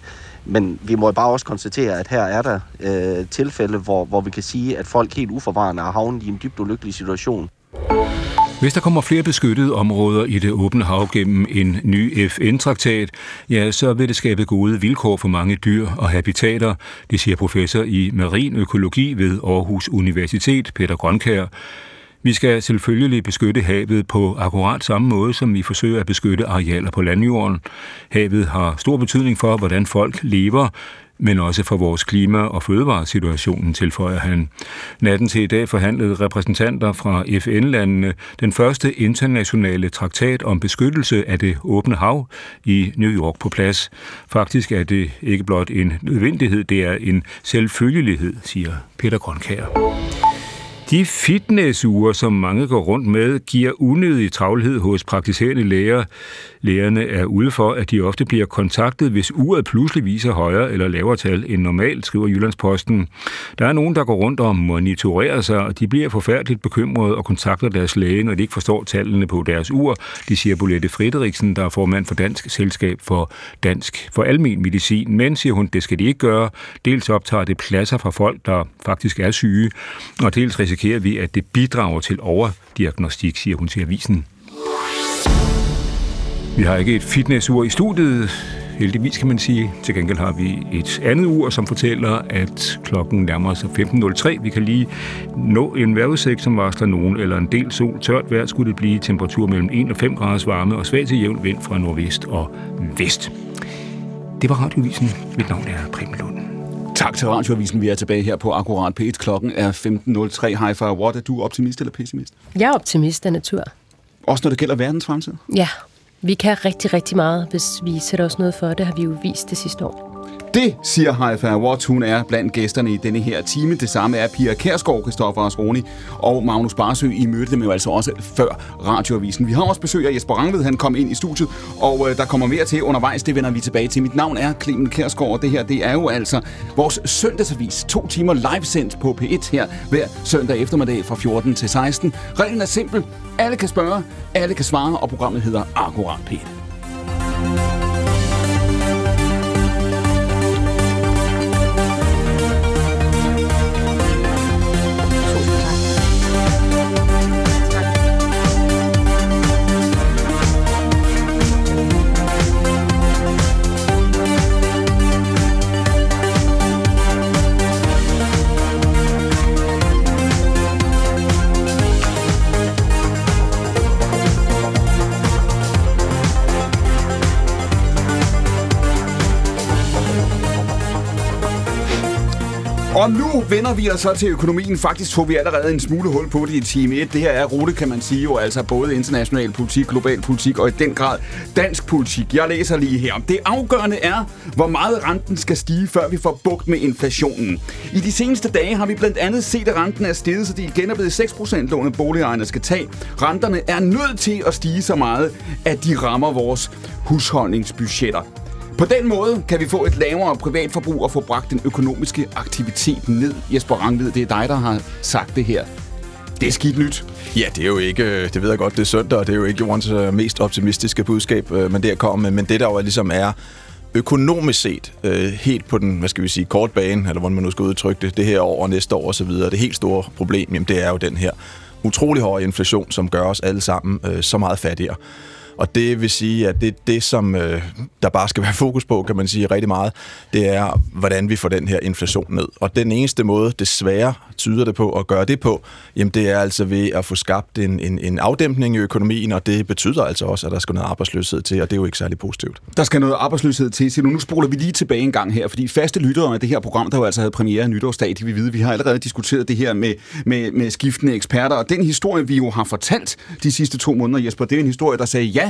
Men vi må bare også konstatere, at her er der tilfælde, hvor vi kan sige, at folk helt uforvarende har havnet i en dybt ulykkelig situation. Hvis der kommer flere beskyttede områder i det åbne hav gennem en ny FN-traktat, ja, så vil det skabe gode vilkår for mange dyr og habitater, det siger professor i marin økologi ved Aarhus Universitet, Peter Grønkær. Vi skal selvfølgelig beskytte havet på akkurat samme måde, som vi forsøger at beskytte arealer på landjorden. Havet har stor betydning for, hvordan folk lever, men også for vores klima- og fødevaresituationen, tilføjer han. Natten til i dag forhandlede repræsentanter fra FN-landene den første internationale traktat om beskyttelse af det åbne hav i New York på plads. Faktisk er det ikke blot en nødvendighed, det er en selvfølgelighed, siger Peter Grønkær. De fitnessure, som mange går rundt med, giver unødig travlhed hos praktiserende læger. Lægerne er ude for, at de ofte bliver kontaktet, hvis uret pludselig viser højere eller lavere tal end normalt, skriver Jyllandsposten. Der er nogen, der går rundt og monitorerer sig, og de bliver forfærdeligt bekymrede og kontakter deres læge, når de ikke forstår tallene på deres ur. Det siger Mette Frederiksen, der er formand for Dansk Selskab for Almen Medicin. Men, siger hun, det skal de ikke gøre. Dels optager det pladser fra folk, der faktisk er syge, og dels risikerer vi, at det bidrager til overdiagnostik, siger hun til avisen. Vi har ikke et fitnessur i studiet, heldigvis kan man sige. Til gengæld har vi et andet ur, som fortæller, at klokken nærmer sig 15.03. Vi kan lige nå en vejrudsigt, som varsler nogen eller en del sol. Tørt vejr skulle det blive, temperatur mellem 1 og 5 grader varme og svag til jævn vind fra nordvest og vest. Det var Radioavisen. Mit navn er Preben Lund. Tak til Radioavisen. Vi er tilbage her på Akkurat P1. Klokken er 15.03. Haifaa Awad, er du optimist eller pessimist? Jeg er optimist af natur. Også når det gælder verdens fremtid? Ja, vi kan rigtig, rigtig meget, hvis vi sætter os noget for. Det har vi jo vist det sidste år. Det siger Haifaa Awad. Hun er blandt gæsterne i denne her time. Det samme er Pia Kjærsgaard, Christoffer Asroni og Magnus Barsøe. I mødte dem jo altså også før Radioavisen. Vi har også besøg af Jesper Rangvid. Han kom ind i studiet, og der kommer mere til undervejs. Det vender vi tilbage til. Mit navn er Clement Kjærsgaard, og det her, det er jo altså vores søndagsavis. 2 timer livesendt på P1 her hver søndag eftermiddag fra 14 til 16. Reglen er simpel. Alle kan spørge, alle kan svare, og programmet hedder Akkurat P1. Og nu vender vi os så til økonomien. Faktisk tog vi allerede en smule hul på det i time 1. Det her er rute, kan man sige, jo altså både international politik, global politik og i den grad dansk politik. Jeg læser lige her. Det afgørende er, hvor meget renten skal stige, før vi får bugt med inflationen. I de seneste dage har vi blandt andet set, at renten er steget, så de igen er blevet 6% lånet boligejerne skal tage. Renterne er nødt til at stige så meget, at de rammer vores husholdningsbudgetter. På den måde kan vi få et lavere privatforbrug og få bragt den økonomiske aktivitet ned. Jesper Rangvid, det er dig, der har sagt det her. Det er skidt nyt. Ja, det er jo ikke, det ved jeg godt, det er søndag, og det er jo ikke jordens mest optimistiske budskab, man der kommer med. Men det, der jo ligesom er økonomisk set, helt på den, hvad skal vi sige, kort bane, eller hvordan man nu skal udtrykke det, det her år og næste år osv., det helt store problem, jamen det er jo den her utrolig høje inflation, som gør os alle sammen så meget fattigere. Og det vil sige, at det er det, som der bare skal være fokus på, kan man sige rigtig meget, det er, hvordan vi får den her inflation ned. Og den eneste måde, desværre tyder det på at gøre det på, jamen det er altså ved at få skabt en afdæmpning i økonomien, og det betyder altså også, at der skal noget arbejdsløshed til, og det er jo ikke særlig positivt. Der skal noget arbejdsløshed til, så nu spoler vi lige tilbage en gang her, fordi faste lyttere af det her program, der jo altså havde premiere nytårsdag, de vil vide, vi har allerede diskuteret det her med skiftende eksperter, og den historie, vi jo har fortalt de sidste 2 måneder, Jesper, det er en historie, der sagde ja.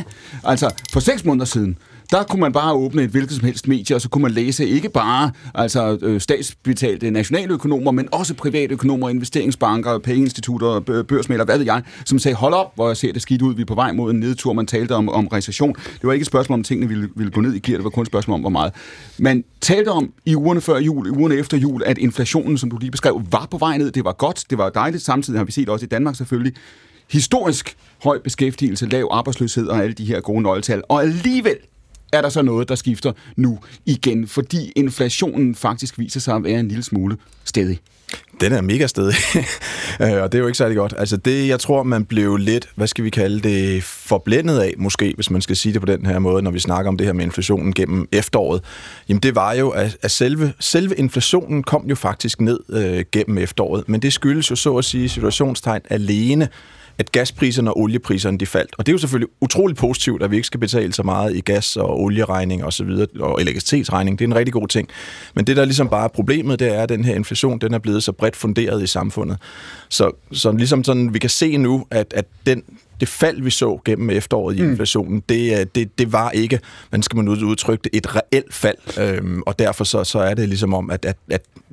Altså, for 6 måneder siden, der kunne man bare åbne et hvilket som helst medie, og så kunne man læse ikke bare altså, statsbetalte nationaløkonomer, men også privatøkonomer, investeringsbanker, pengeinstitutter, børsmæglere, hvad ved jeg, som sagde, hold op, hvor ser det skidt ud, vi er på vej mod en nedtur, man talte om recession. Det var ikke et spørgsmål om tingene ville gå ned i gear, det var kun et spørgsmål om, hvor meget. Man talte om i ugerne før jul, i ugerne efter jul, at inflationen, som du lige beskrev, var på vej ned, det var godt, det var dejligt, samtidig har vi set også i Danmark selvfølgelig, historisk høj beskæftigelse, lav arbejdsløshed og alle de her gode nøgletal. Og alligevel er der så noget, der skifter nu igen, fordi inflationen faktisk viser sig at være en lille smule stædig. Den er mega stædig, og det er jo ikke særlig godt. Altså det, jeg tror, man blev lidt, hvad skal vi kalde det, forblændet af, måske, hvis man skal sige det på den her måde, når vi snakker om det her med inflationen gennem efteråret. Jamen det var jo, at selve inflationen kom jo faktisk ned gennem efteråret, men det skyldes jo så at sige situationstegn alene, at gaspriserne og oliepriserne, de faldt. Og det er jo selvfølgelig utroligt positivt, at vi ikke skal betale så meget i gas- og olieregning og så videre, og elektricitetsregning. Det er en rigtig god ting. Men det, der ligesom bare er problemet, det er, at den her inflation, den er blevet så bredt funderet i samfundet. Så ligesom sådan, vi kan se nu, at det fald, vi så gennem efteråret i inflationen, det var ikke, man skal man udtrykke det, et reelt fald. Og derfor så er det ligesom om, at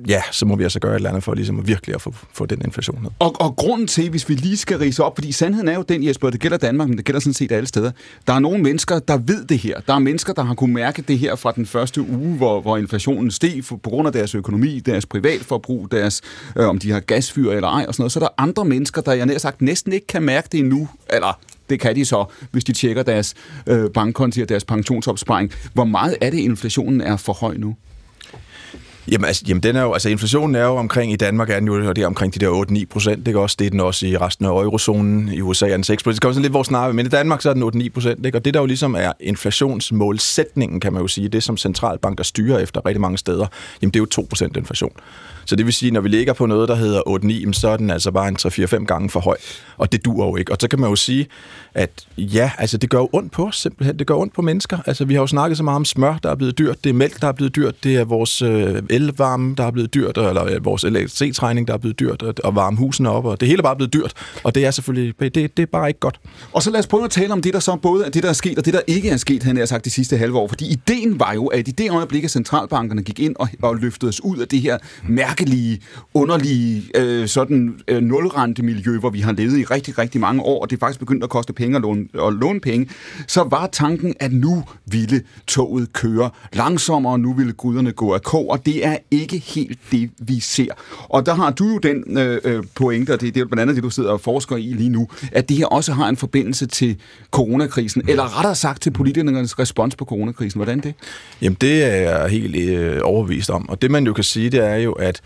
ja, så må vi altså gøre et eller andet for ligesom virkelig at få den inflation ned. Og grunden til, hvis vi lige skal rise op, fordi sandheden er jo den, Jesper, det gælder Danmark, men det gælder sådan set alle steder. Der er nogle mennesker, der ved det her. Der er mennesker, der har kunnet mærke det her fra den første uge, hvor inflationen steg på grund af deres økonomi, deres privatforbrug, deres, om de har gasfyr eller ej og sådan noget. Så er der andre mennesker, der jeg sagt, næsten ikke kan mærke det endnu. Eller det kan de så, hvis de tjekker deres bankkonti og deres pensionsopsparing. Hvor meget er det, inflationen er for høj nu? Jamen den er jo, altså inflationen er jo omkring, i Danmark er den jo, og det er omkring de der 8-9%, ikke også? Det er den også i resten af eurozonen, i USA er den 6%. Det kommer sådan lidt vores snarve, men i Danmark så er den 8-9%, ikke? Og det der jo ligesom er inflationsmålsætningen, kan man jo sige, det som centralbanker styrer efter rigtig mange steder, jamen det er jo 2% inflation. Så det vil sige, når vi ligger på noget, der hedder 8-9, så er den altså bare en 3-4-5 gange for høj, og det duer jo ikke. Og så kan man jo sige, at ja, altså det gør jo ondt på os simpelthen, det gør ondt på mennesker. Altså vi har jo snakket så meget om smør, der er blevet dyrt, det er mælk, der er blevet dyrt, det er vores elvarme, der er blevet dyrt, eller vores elektricitetsregning, der er blevet dyrt, og varme husene op, og det hele bare er blevet dyrt, og det er selvfølgelig, det er bare ikke godt. Og så lad os prøve at tale om det, der så både er det, der er sket, og det, der ikke er sket, han har sagt de sidste halve år, fordi ideen var jo, at i det øjeblik, at centralbankerne gik ind og løftede os ud af det her mærkelige, underlige nulrentemiljø, hvor vi har levet i rigtig, rigtig mange år, og det er faktisk begyndt at koste penge at låne penge, så var tanken, at nu ville toget køre langsommere, og nu ville guderne gå af kog, og det er ikke helt det, vi ser. Og der har du jo den pointe, og det er blandt andet det, du sidder og forsker i lige nu, at det her også har en forbindelse til coronakrisen, eller rettere sagt til politikernes respons på coronakrisen. Hvordan det? Jamen, det er jeg helt overbevist om. Og det, man jo kan sige, det er jo, at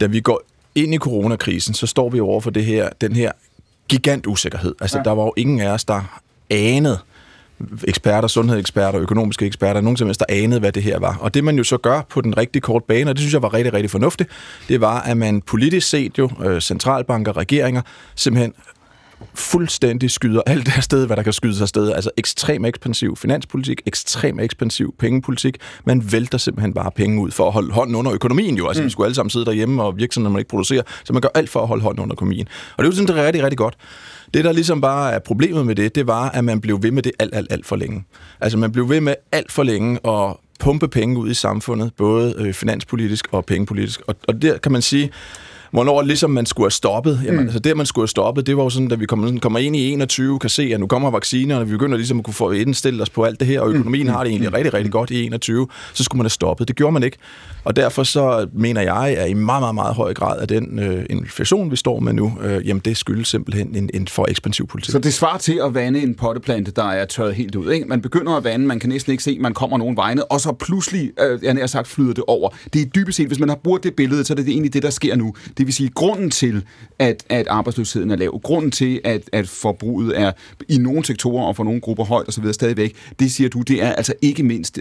da vi går ind i coronakrisen, så står vi over for det her, den her gigant usikkerhed. Altså, ja. Der var jo ingen af os, der anede, eksperter, sundhedseksperter, økonomiske eksperter, nogen som helst, der anede, hvad det her var. Og det, man jo så gør på den rigtig korte bane, og det synes jeg var rigtig, rigtig fornuftigt, det var, at man politisk set jo, centralbanker, regeringer, simpelthen fuldstændig skyder alt det afsted, hvad der kan skydes afsted. Altså ekstrem ekspansiv finanspolitik, ekstrem ekspansiv pengepolitik. Man vælter simpelthen bare penge ud for at holde hånden under økonomien jo. Altså vi skulle alle sammen sidde derhjemme, og virksomhederne ikke producerer, så man gør alt for at holde hånden under økonomien. Og det er jo sådan, det er rigtig, rigtig godt. Det, der ligesom bare er problemet med det var, at man blev ved med det alt for længe. Altså man blev ved med alt for længe at pumpe penge ud i samfundet, både finanspolitisk og pengepolitisk. Og der kan man sige, hvornår ligesom man skulle have stoppet. Jamen, altså det, man skulle have stoppet, det var jo sådan, at vi kommer ind i 21, kan se, at nu kommer vaccinerne, vi begynder ligesom at kunne få indstille os på alt det her, og økonomien har det egentlig rigtig, rigtig godt i 21, så skulle man have stoppet. Det gjorde man ikke. Og derfor så mener jeg, at i meget, meget, meget høj grad af den inflation, vi står med nu, jamen det skyldes simpelthen en for ekspansiv politik. Så det svarer til at vande en potteplante, der er tørret helt ud, ikke? Man begynder at vande, man kan næsten ikke se, man kommer nogen vegne, og så pludselig, jeg nær sagt, flyder det over. Det er dybest set, hvis man har brugt det billede, så er det egentlig det, der sker nu. Det vil sige, grunden til, at arbejdsløsheden er lav, grunden til, at forbruget er i nogle sektorer og for nogle grupper højt osv. stadigvæk, det siger du, det er altså ikke mindst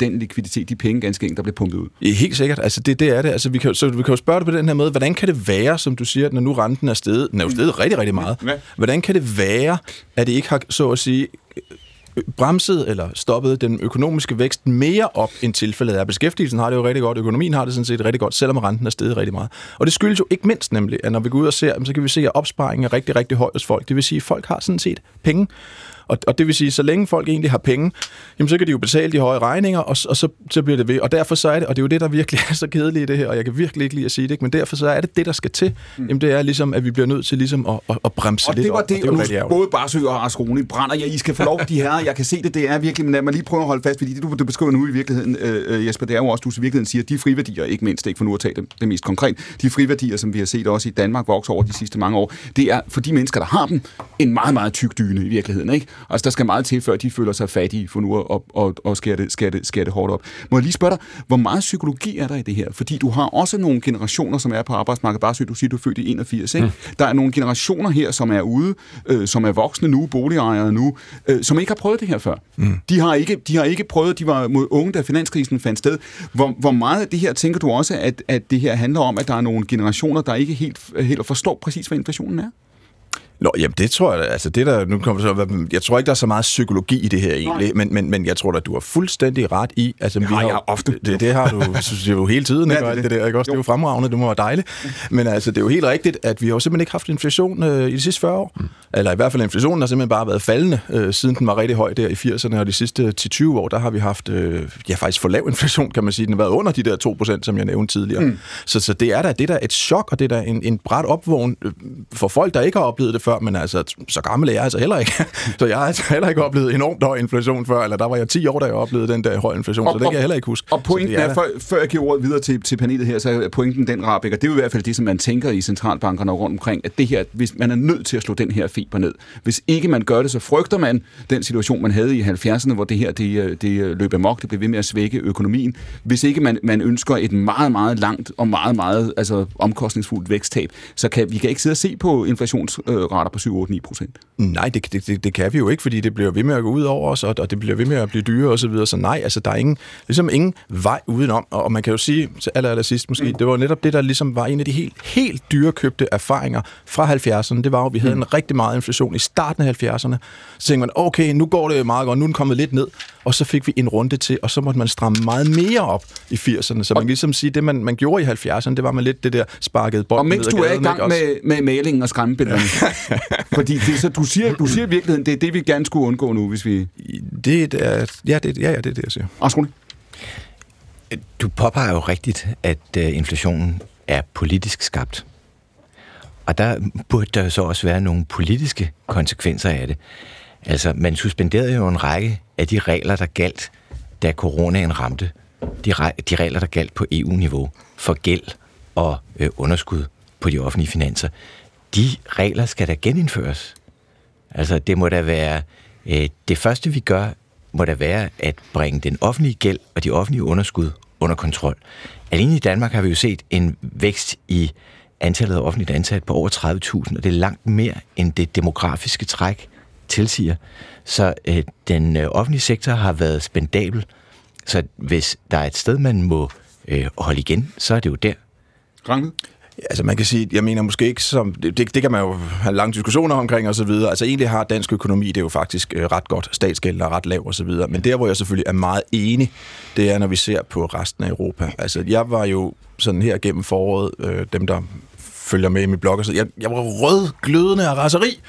den likviditet, de penge ganske enkelt, der bliver pumpet ud. Helt sikkert, altså det er det. Altså, vi kan jo spørge dig på den her måde, hvordan kan det være, som du siger, når nu renten er steget, den er jo steget rigtig, rigtig meget, hvordan kan det være, at det ikke har, så at sige, bremset eller stoppet den økonomiske vækst mere op, end tilfældet er. Beskæftigelsen har det jo rigtig godt, økonomien har det sådan set rigtig godt, selvom renten er steget rigtig meget. Og det skyldes jo ikke mindst nemlig, at når vi går ud og ser, så kan vi se, at opsparingen er rigtig, rigtig høj hos folk. Det vil sige, at folk har sådan set penge. Og det vil sige, så længe folk egentlig har penge, jamen så kan de jo betale de høje regninger, og så bliver det ved. Og derfor så er det, og det er jo det, der virkelig er så kedeligt i det her, og jeg kan virkelig ikke lide at sige det, ikke? Men derfor så er det der skal til. Jamen det er ligesom, at vi bliver nødt til ligesom at bremse lidt op. Og det var det, og nu både Barsøe og Raskroni brænder, ja, I skal få lov, de her jeg kan se det, det er virkelig, men lad mig lige prøve at holde fast, fordi det, du beskriver nu i virkeligheden, Jesper, det er jo også, du i virkeligheden siger, de friværdier, ikke mindst, ikke for nu at tage det mest konkret, de friværdier, som vi har set også i Danmark vokse over de sidste mange år, det er for de mennesker, der har dem, en meget, meget tyk dyne i virkeligheden, ikke? Altså, der skal meget til, før de føler sig fattige for nu og skære det hårdt op. Må jeg lige spørge dig, hvor meget psykologi er der i det her? Fordi du har også nogle generationer, som er på arbejdsmarkedet. Barsøe, du siger, du er født i 81, ikke? Der er nogle generationer her, som er ude, som er voksne nu, boligejere nu, som ikke har prøvet det her før. Mm. De har ikke prøvet, de var mod unge, da finanskrisen fandt sted. Hvor meget af det her, tænker du også, at det her handler om, at der er nogle generationer, der ikke helt forstår præcis, hvad inflationen er? Nå, jamen det tror jeg, altså det der, nu kommer det så, jeg tror ikke, der er så meget psykologi i det her egentlig, men jeg tror da, du har fuldstændig ret i, altså vi har jo ofte, det har du, synes jeg jo hele tiden, ikke? Ja, det der, ikke også, jo. Det er jo fremragende, det må være dejligt, men altså det er jo helt rigtigt, at vi har jo simpelthen ikke haft inflation i de sidste 40 år, eller i hvert fald inflationen har simpelthen bare været faldende, siden den var rigtig høj der i 80'erne, og de sidste 10-20 år, der har vi haft, faktisk for lav inflation, kan man sige, den har været under de der 2%, som jeg nævnte tidligere, så det er da det der et chok, og det der en brat opvågning for folk, der ikke har oplevet det før, men altså, så gammel er jeg altså heller ikke. Så jeg har altså heller ikke oplevet enormt høj inflation før, eller der var jeg 10 år, da jeg oplevede den der høj inflation, så det kan jeg heller ikke huske. Og pointen er, før jeg giver ordet videre til panelet her, så er pointen den, Rahbek, og det er jo i hvert fald det, som man tænker i centralbankerne og rundt omkring, at det her, hvis man er nødt til at slå den her feber ned. Hvis ikke man gør det, så frygter man den situation, man havde i 70'erne, hvor det her, det løb amok, det blev ved med at svække økonomien. Hvis ikke man ønsker et meget, meget langt og meget, meget altså, omkostningsfuldt væksttab, så kan vi ikke sidde og se på inflationsrater på 7-8-9%. Nej, det kan vi jo ikke, fordi det bliver ved med at gå ud over os, og det bliver ved med at blive dyrere og så videre. Så nej, altså der er ligesom ingen vej udenom, og man kan jo sige til allersidst måske, det var netop det, der ligesom var en af de helt dyrekøbte erfaringer fra 70'erne. Det var jo, vi havde en rigtig meget inflation i starten af 70'erne. Så tænkte man, okay, nu går det meget godt, nu er den kommet lidt ned, og så fik vi en runde til, og så måtte man stramme meget mere op i 80'erne. Så man kan ligesom sige, det man gjorde i 70'erne, det var man lidt det der sparkede bolden. Og mens du er i gang med malingen og skræmmebillederne. Fordi det, så du siger i virkeligheden, det er det, vi gerne skulle undgå nu, hvis vi... Det er det, jeg siger. Skole. Du påpeger jo rigtigt, at inflationen er politisk skabt. Og der burde der så også være nogle politiske konsekvenser af det. Altså, man suspenderede jo en række af de regler, der galt, da coronaen ramte. De regler, der galt på EU-niveau for gæld og underskud på de offentlige finanser. De regler skal da genindføres. Altså, det må da være... det første, vi gør, må da være at bringe den offentlige gæld og de offentlige underskud under kontrol. Alene i Danmark har vi jo set en vækst i antallet af offentligt ansatte på over 30.000, og det er langt mere, end det demografiske træk tilsiger. Så den offentlige sektor har været spendabel. Så hvis der er et sted, man må holde igen, så er det jo der. Rangvid? Altså man kan sige, jeg mener måske ikke som... Det kan man jo have lange diskussioner omkring og så videre. Altså egentlig har dansk økonomi, det er jo faktisk ret godt. Statsgælden er ret lav og så videre. Men der, hvor jeg selvfølgelig er meget enig, det er, når vi ser på resten af Europa. Altså jeg var jo sådan her gennem foråret, dem der følger med i mit blog, så jeg var rødglødende af raseri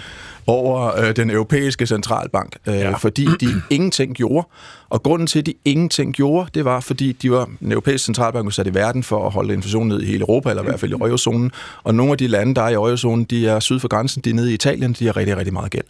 over den europæiske centralbank, fordi de ingenting gjorde. Og grunden til, at de ingenting gjorde, det var, fordi den europæiske centralbank var sat i verden for at holde inflationen ned i hele Europa, eller i hvert fald i eurozonen. Og nogle af de lande, der er i eurozonen, de er syd for grænsen, de er nede i Italien, de har rigtig, rigtig meget gæld.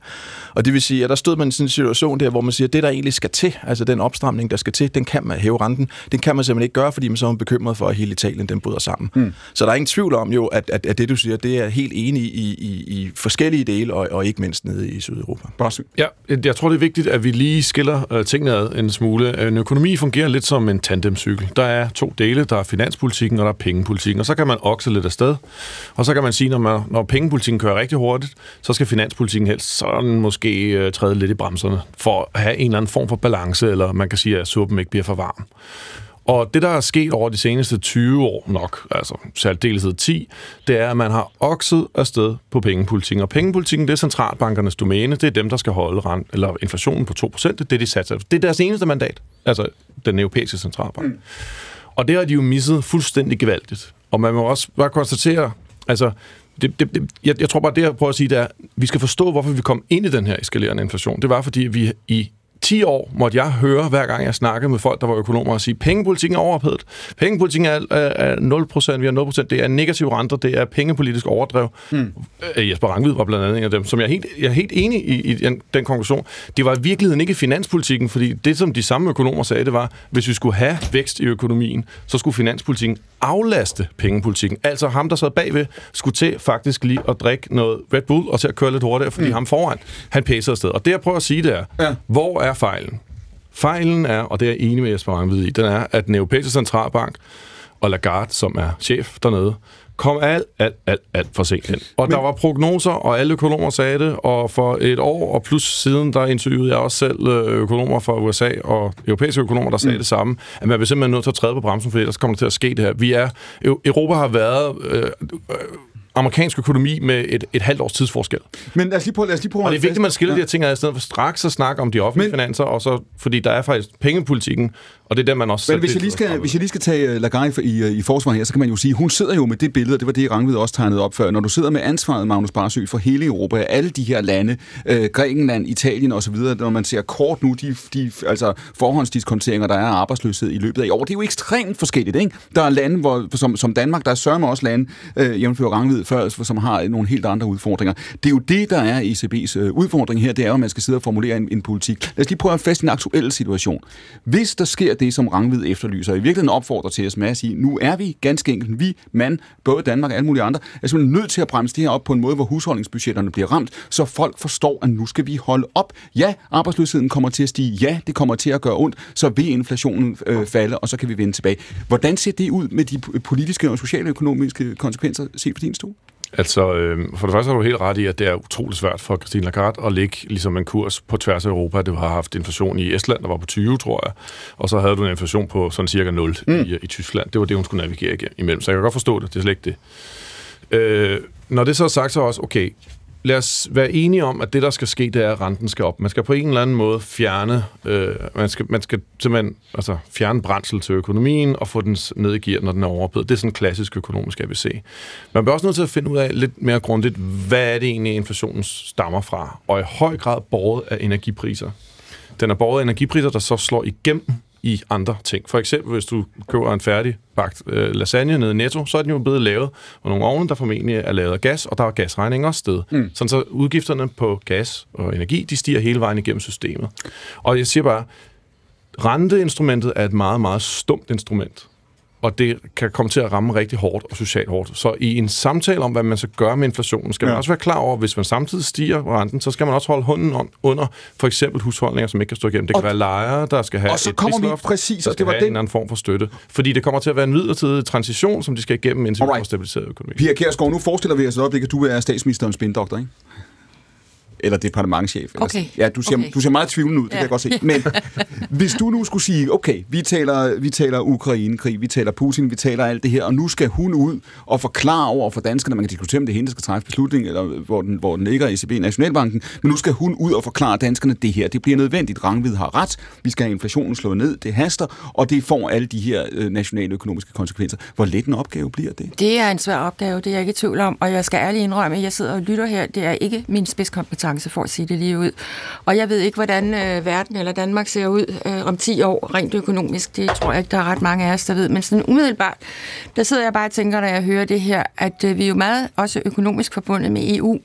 Og det vil sige, at der stod man i sådan en situation der, hvor man siger, at det, der egentlig skal til, altså den opstramning, der skal til, den kan man hæve renten, den kan man simpelthen ikke gøre, fordi man så er bekymret for, at hele Italien, den bryder sammen. Mm. Så der er ingen tvivl om jo, at det, du siger, det er helt enig i forskellige dele, og ikke mindst nede i Sydeuropa. Ja, jeg tror, det er vigtigt, at vi lige skiller tingene ad en smule. En økonomi fungerer lidt som en tandemcykel. Der er to dele. Der er finanspolitikken, og der er pengepolitikken. Og så kan man okse lidt afsted. Og så kan man sige, når pengepolitikken kører rigtig hurtigt, så skal finanspolitikken helst sådan måske træde lidt i bremserne, for at have en eller anden form for balance, eller man kan sige, at suppen ikke bliver for varm. Og det, der er sket over de seneste 20 år nok, altså særdeleshed 10, det er, at man har okset afsted på pengepolitikken. Og pengepolitikken, det er centralbankernes domæne. Det er dem, der skal holde eller inflationen på 2%. Det er de satser. Det er deres eneste mandat, altså den europæiske centralbank. Mm. Og det har de jo misset fuldstændig gevaldigt. Og man må også bare konstatere, altså... Jeg tror bare, det jeg prøver at sige, det er, at vi skal forstå, hvorfor vi kom ind i den her eskalerende inflation. Det var, fordi vi i 10 år måtte jeg høre, hver gang jeg snakkede med folk, der var økonomer, og sige, pengepolitikken er overophedet. Pengepolitikken er 0%, vi har 0%, det er negativ renter, det er pengepolitisk overdrev. Mm. Jesper Rangvid var blandt andet en af dem, som jeg er helt enig i den konklusion. Det var i virkeligheden ikke finanspolitikken, fordi det, som de samme økonomer sagde, det var, hvis vi skulle have vækst i økonomien, så skulle finanspolitikken aflaste pengepolitikken. Altså ham, der sad bagved, skulle til faktisk lige at drikke noget Red Bull og til at køre lidt hurtigere, fordi ham foran, han pæser afsted. Og det, jeg prøver at sige, det er, hvor er fejlen? Fejlen er, og det er jeg enig med Jesper Rangvid i, den er, at den europæiske centralbank og Lagarde, som er chef dernede, kom alt for sent ind. Og der var prognoser, og alle økonomer sagde det, og for et år, og plus siden, der interviewede jeg også selv økonomer fra USA og europæiske økonomer, der sagde det samme, at man bliver simpelthen nødt til at træde på bremsen, for ellers kommer det til at ske det her. Europa har været... amerikansk økonomi med et halvt års tidsforskel. Men lad os lige prøve. Og det er vigtigt, at man skiller de her ting ad, i stedet for straks at snakke om de offentlige finanser, og så, fordi der er faktisk pengepolitikken, og det er der, man også... Men hvis jeg lige skal tage Lagarde i forsvar her, så kan man jo sige, hun sidder jo med det billede, og det var det, Rangvid også tegnede op før, når du sidder med ansvaret, Magnus Barsøe, for hele Europa, alle de her lande, Grækenland, Italien osv., når man ser kort nu, de altså forhåndsdiskonteringer, der er arbejdsløshed i løbet af i år, det er jo ekstremt forskelligt, ikke? Der er lande, hvor, som Danmark, der er sørme også lande, jævnfører Rangvid før, som har nogle helt andre udfordringer. Det er jo det, der er ECB's udfordring her, det er jo, at man skal sidde og formulere en politik. Lad os lige prøve at fast i en aktuel situation. Hvis der sker det, som Rangvid efterlyser, og i virkeligheden opfordrer til os med at sige, nu er vi ganske enkelt, både Danmark og alle mulige andre, er simpelthen nødt til at bremse det her op på en måde, hvor husholdningsbudgetterne bliver ramt, så folk forstår, at nu skal vi holde op. Ja, arbejdsløsheden kommer til at stige. Ja, det kommer til at gøre ondt. Så vil inflationen falde, og så kan vi vende tilbage. Hvordan ser det ud med de politiske og sociale økonomiske konsekvenser set for din stue? Altså, for det første har du helt ret i, at det er utroligt svært for Christine Lagarde at lægge ligesom en kurs på tværs af Europa. Du har haft inflation i Estland, der var på 20, tror jeg, og så havde du en inflation på sådan cirka 0 i Tyskland. Det var det, hun skulle navigere imellem, så jeg kan godt forstå det, det er slet ikke det. Når det så er sagt, så også, okay, lad os være enige om, at det, der skal ske, det er, at renten skal op. Man skal på en eller anden måde fjerne, man skal simpelthen altså, fjerne brændsel til økonomien og få den ned i gear, når den er overophedet. Det er sådan en klassisk økonomisk ABC. Man bliver også nødt til at finde ud af lidt mere grundigt, hvad er det egentlig, inflationen stammer fra? Og i høj grad båret af energipriser. Den er båret af energipriser, der så slår igennem i andre ting. For eksempel, hvis du køber en færdigbagt lasagne nede i Netto, så er den jo blevet lavet af nogle ovne, der formentlig er lavet af gas, og der er gasregninger også sted. Sådan så udgifterne på gas og energi, de stiger hele vejen igennem systemet. Og jeg siger bare, renteinstrumentet er et meget, meget stumt instrument, og det kan komme til at ramme rigtig hårdt og socialt hårdt. Så i en samtale om, hvad man så gør med inflationen, skal man også være klar over, hvis man samtidig stiger renten, så skal man også holde hånden under for eksempel husholdninger, som ikke kan stå igennem. Det kan være lejere, der skal have et prisloft, en eller anden form for støtte. Fordi det kommer til at være en midlertidig transition, som de skal igennem, indtil vi får stabiliseret økonomi. Pia Kjærsgaard, nu forestiller vi os et øjeblik, at du er statsministerens spindoktor, ikke? Eller departementschef. Okay. Ja, du ser meget tvivlende ud, det kan jeg godt se. Men hvis du nu skulle sige, okay, vi taler Ukraine-krig, vi taler Putin, vi taler alt det her, og nu skal hun ud og forklare over for danskerne, man kan diskutere, om det er hende, der skal træffe beslutningen, eller hvor den ligger i ECB Nationalbanken, men nu skal hun ud og forklare danskerne det her. Det bliver nødvendigt. Rangvid har ret. Vi skal have inflationen slået ned. Det haster, og det får alle de her nationale økonomiske konsekvenser. Hvor let en opgave bliver det? Det er en svær opgave, det er jeg ikke i tvivl om, og jeg skal ærligt indrømme, at jeg sidder og lytter her. Det er ikke min spidskompetence, for at sige det lige ud. Og jeg ved ikke, hvordan verden eller Danmark ser ud om 10 år, rent økonomisk. Det tror jeg ikke, der er ret mange af os, der ved. Men sådan umiddelbart, der sidder jeg bare og tænker, når jeg hører det her, at vi er jo meget også økonomisk forbundet med EU.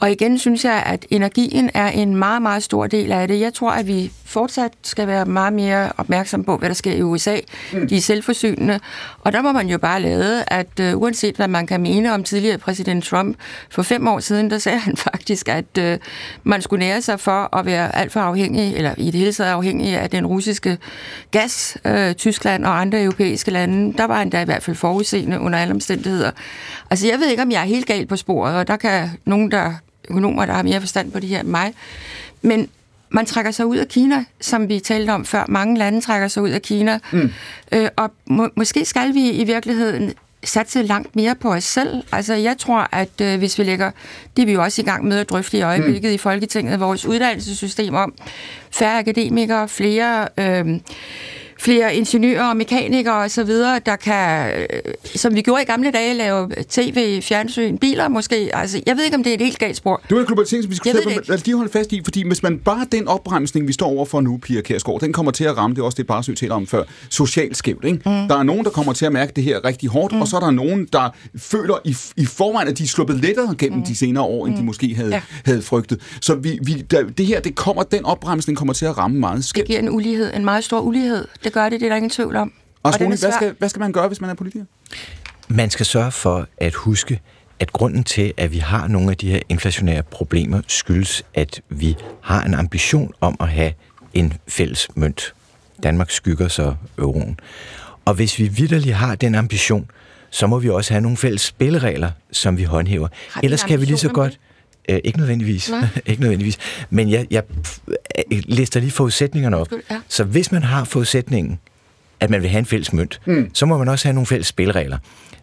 Og igen synes jeg, at energien er en meget, meget stor del af det. Jeg tror, at vi fortsat skal være meget mere opmærksom på, hvad der sker i USA. De er selvforsynende. Og der må man jo bare lade, at uanset hvad man kan mene om tidligere præsident Trump, for 5 år siden, der sagde han faktisk, at man skulle nære sig for at være alt for afhængig, eller i det hele taget afhængig af den russiske gas, Tyskland og andre europæiske lande. Der var han da i hvert fald forudseende under alle omstændigheder. Altså jeg ved ikke, om jeg er helt galt på sporet, og der kan nogen, økonomer, der har mere forstand på det her end mig, men man trækker sig ud af Kina, som vi talte om før. Mange lande trækker sig ud af Kina, og måske skal vi i virkeligheden satse langt mere på os selv. Altså, jeg tror, at hvis vi lægger... Det er vi jo også i gang med at drøfte i øjeblikket i Folketinget, vores uddannelsessystem om færre akademikere, flere flere ingeniører og mekanikere osv., der kan, som vi gjorde i gamle dage, lave tv, fjernsyn, biler måske. Altså, jeg ved ikke, om det er et helt galt spor. Det var en globalisering, som vi skal lige holde fast i, fordi hvis man bare den opbremsning, vi står overfor nu, Pia Kjærsgaard, den kommer til at ramme, det er også det, Barsøe taler om før, socialt skævt. Ikke? Mm. Der er nogen, der kommer til at mærke det her rigtig hårdt, og så er der nogen, der føler i forvejen, at de er sluppet lettere gennem de senere år, end de måske havde frygtet. Så den opbremsning kommer til at ramme meget skævt. Det giver en ulighed, en meget stor ulighed. Det gør det, det er der ingen tvivl om. Og Rune, hvad skal man gøre, hvis man er politiker? Man skal sørge for at huske, at grunden til, at vi har nogle af de her inflationære problemer, skyldes, at vi har en ambition om at have en fælles mønt. Danmark skygger så euroen. Og hvis vi vitterligt har den ambition, så må vi også have nogle fælles spilleregler, som vi håndhæver. Ellers kan vi lige så godt... Ikke nødvendigvis. Ikke nødvendigvis. Men jeg lister lige forudsætningerne op. Så hvis man har forudsætningen, at man vil have en fælles mønt, så må man også have nogle fælles spilleregler.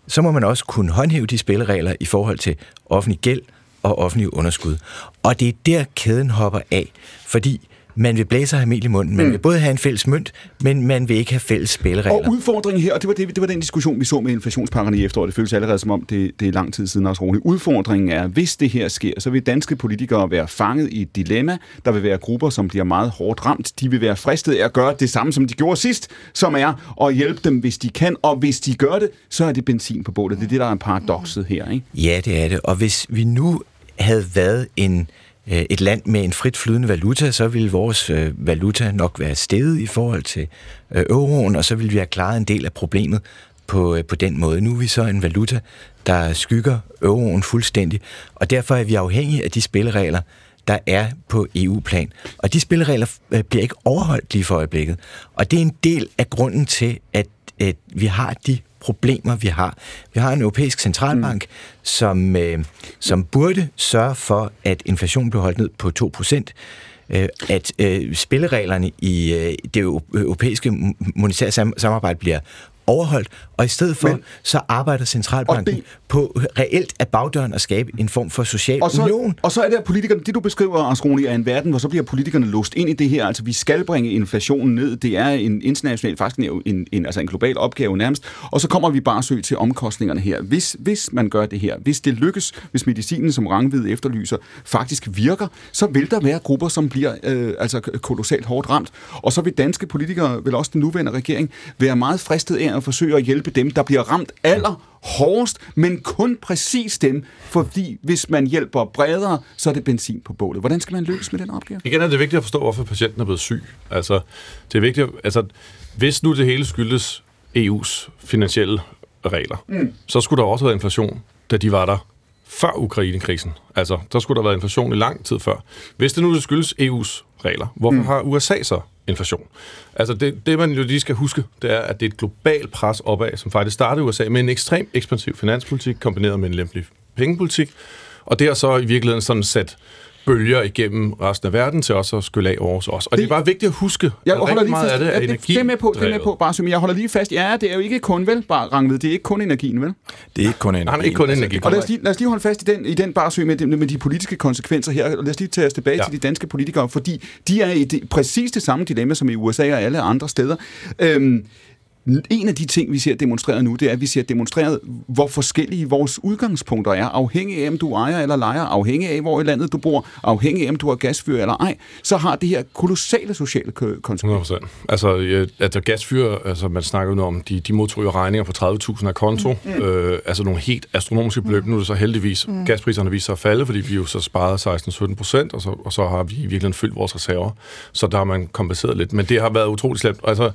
Så må man også kunne håndhæve de spilleregler i forhold til offentlig gæld og offentlig underskud. Og det er der, kæden hopper af. Fordi man vil blæse og have mel i munden. Man vil både have en fælles mønt, men man vil ikke have fælles spilleregler. Og udfordringen her, og det var den diskussion, vi så med inflationspakkerne i efteråret. Det føles allerede som om, det er lang tid siden også roligt. Udfordringen er, hvis det her sker, så vil danske politikere være fanget i et dilemma. Der vil være grupper, som bliver meget hårdt ramt. De vil være fristet af at gøre det samme, som de gjorde sidst, som er at hjælpe dem, hvis de kan. Og hvis de gør det, så er det benzin på bålet. Det er det, der er en paradokset her, ikke? Ja, det er det. Og hvis vi nu havde været et land med en frit flydende valuta, så ville vores valuta nok være steget i forhold til euroen, og så ville vi have klaret en del af problemet på den måde. Nu er vi så en valuta, der skygger euroen fuldstændig, og derfor er vi afhængige af de spilleregler, der er på EU-plan. Og de spilleregler bliver ikke overholdt lige for øjeblikket. Og det er en del af grunden til, at vi har de problemer, vi har. Vi har en europæisk centralbank, som burde sørge for, at inflationen blev holdt ned på 2%, at spillereglerne i det europæiske monetære samarbejde bliver overholdt, og i stedet for, så arbejder centralbanken på reelt af bagdøren at skabe en form for social union. Og så er det, at politikerne, det du beskriver, Asroni, er en verden, hvor så bliver politikerne låst ind i det her. Altså, vi skal bringe inflationen ned. Det er en international, faktisk en global opgave nærmest. Og så kommer vi bare søge til omkostningerne her. Hvis man gør det her, hvis det lykkes, hvis medicinen, som Rangvid efterlyser, faktisk virker, så vil der være grupper, som bliver kolossalt hårdt ramt. Og så vil danske politikere, vel også den nuværende regering, være meget fristet af at forsøge at hjælpe dem, der bliver ramt allerhårdest, men kun præcis dem, fordi hvis man hjælper bredere, så er det benzin på bålet. Hvordan skal man løse med den opgave? Igen er det vigtigt at forstå, hvorfor patienten er blevet syg. Altså, det er vigtigt, hvis nu det hele skyldes EU's finansielle regler, så skulle der også have været inflation, da de var der før Ukraine-krisen. Altså, der skulle der have været inflation i lang tid før. Hvis det nu skyldes EU's regler, hvorfor har USA så inflation? Altså det, man jo lige skal huske, det er, at det er et globalt pres opad, som faktisk startede i USA med en ekstremt ekspansiv finanspolitik, kombineret med en lempelig pengepolitik, og det har så i virkeligheden sådan sat bølger igennem resten af verden til også at skylle af over os også. Og det er bare vigtigt at huske, jeg at rigtig meget af det er energi. Det er med på, Barsøe, men jeg holder lige fast. Ja, det er jo ikke kun Rangvid, det er ikke kun energien, vel? Det er ikke kun energien. Nej, ikke kun energien. Og lad os lige holde fast i den Barsøe med de politiske konsekvenser her, og lad os lige tage os tilbage til de danske politikere, fordi de er i præcis det samme dilemma som i USA og alle andre steder. En af de ting, vi ser demonstreret nu, det er, at vi ser demonstreret, hvor forskellige vores udgangspunkter er. Afhængig af, om du ejer eller lejer, afhængig af, hvor i landet du bor, afhængig af, om du har gasfyr eller ej, så har det her kolossale sociale konsekvenser. 100%. Altså gasfyr, man snakker nu om, de modtryger regninger på 30.000 af konto, nogle helt astronomiske beløb. Nu er det så heldigvis, gaspriserne viser sig at falde, fordi vi jo så sparede 16-17%, og så har vi i virkeligheden fyldt vores reserver. Så der har man kompenseret lidt. Men det har været utroligt slemt. Altså,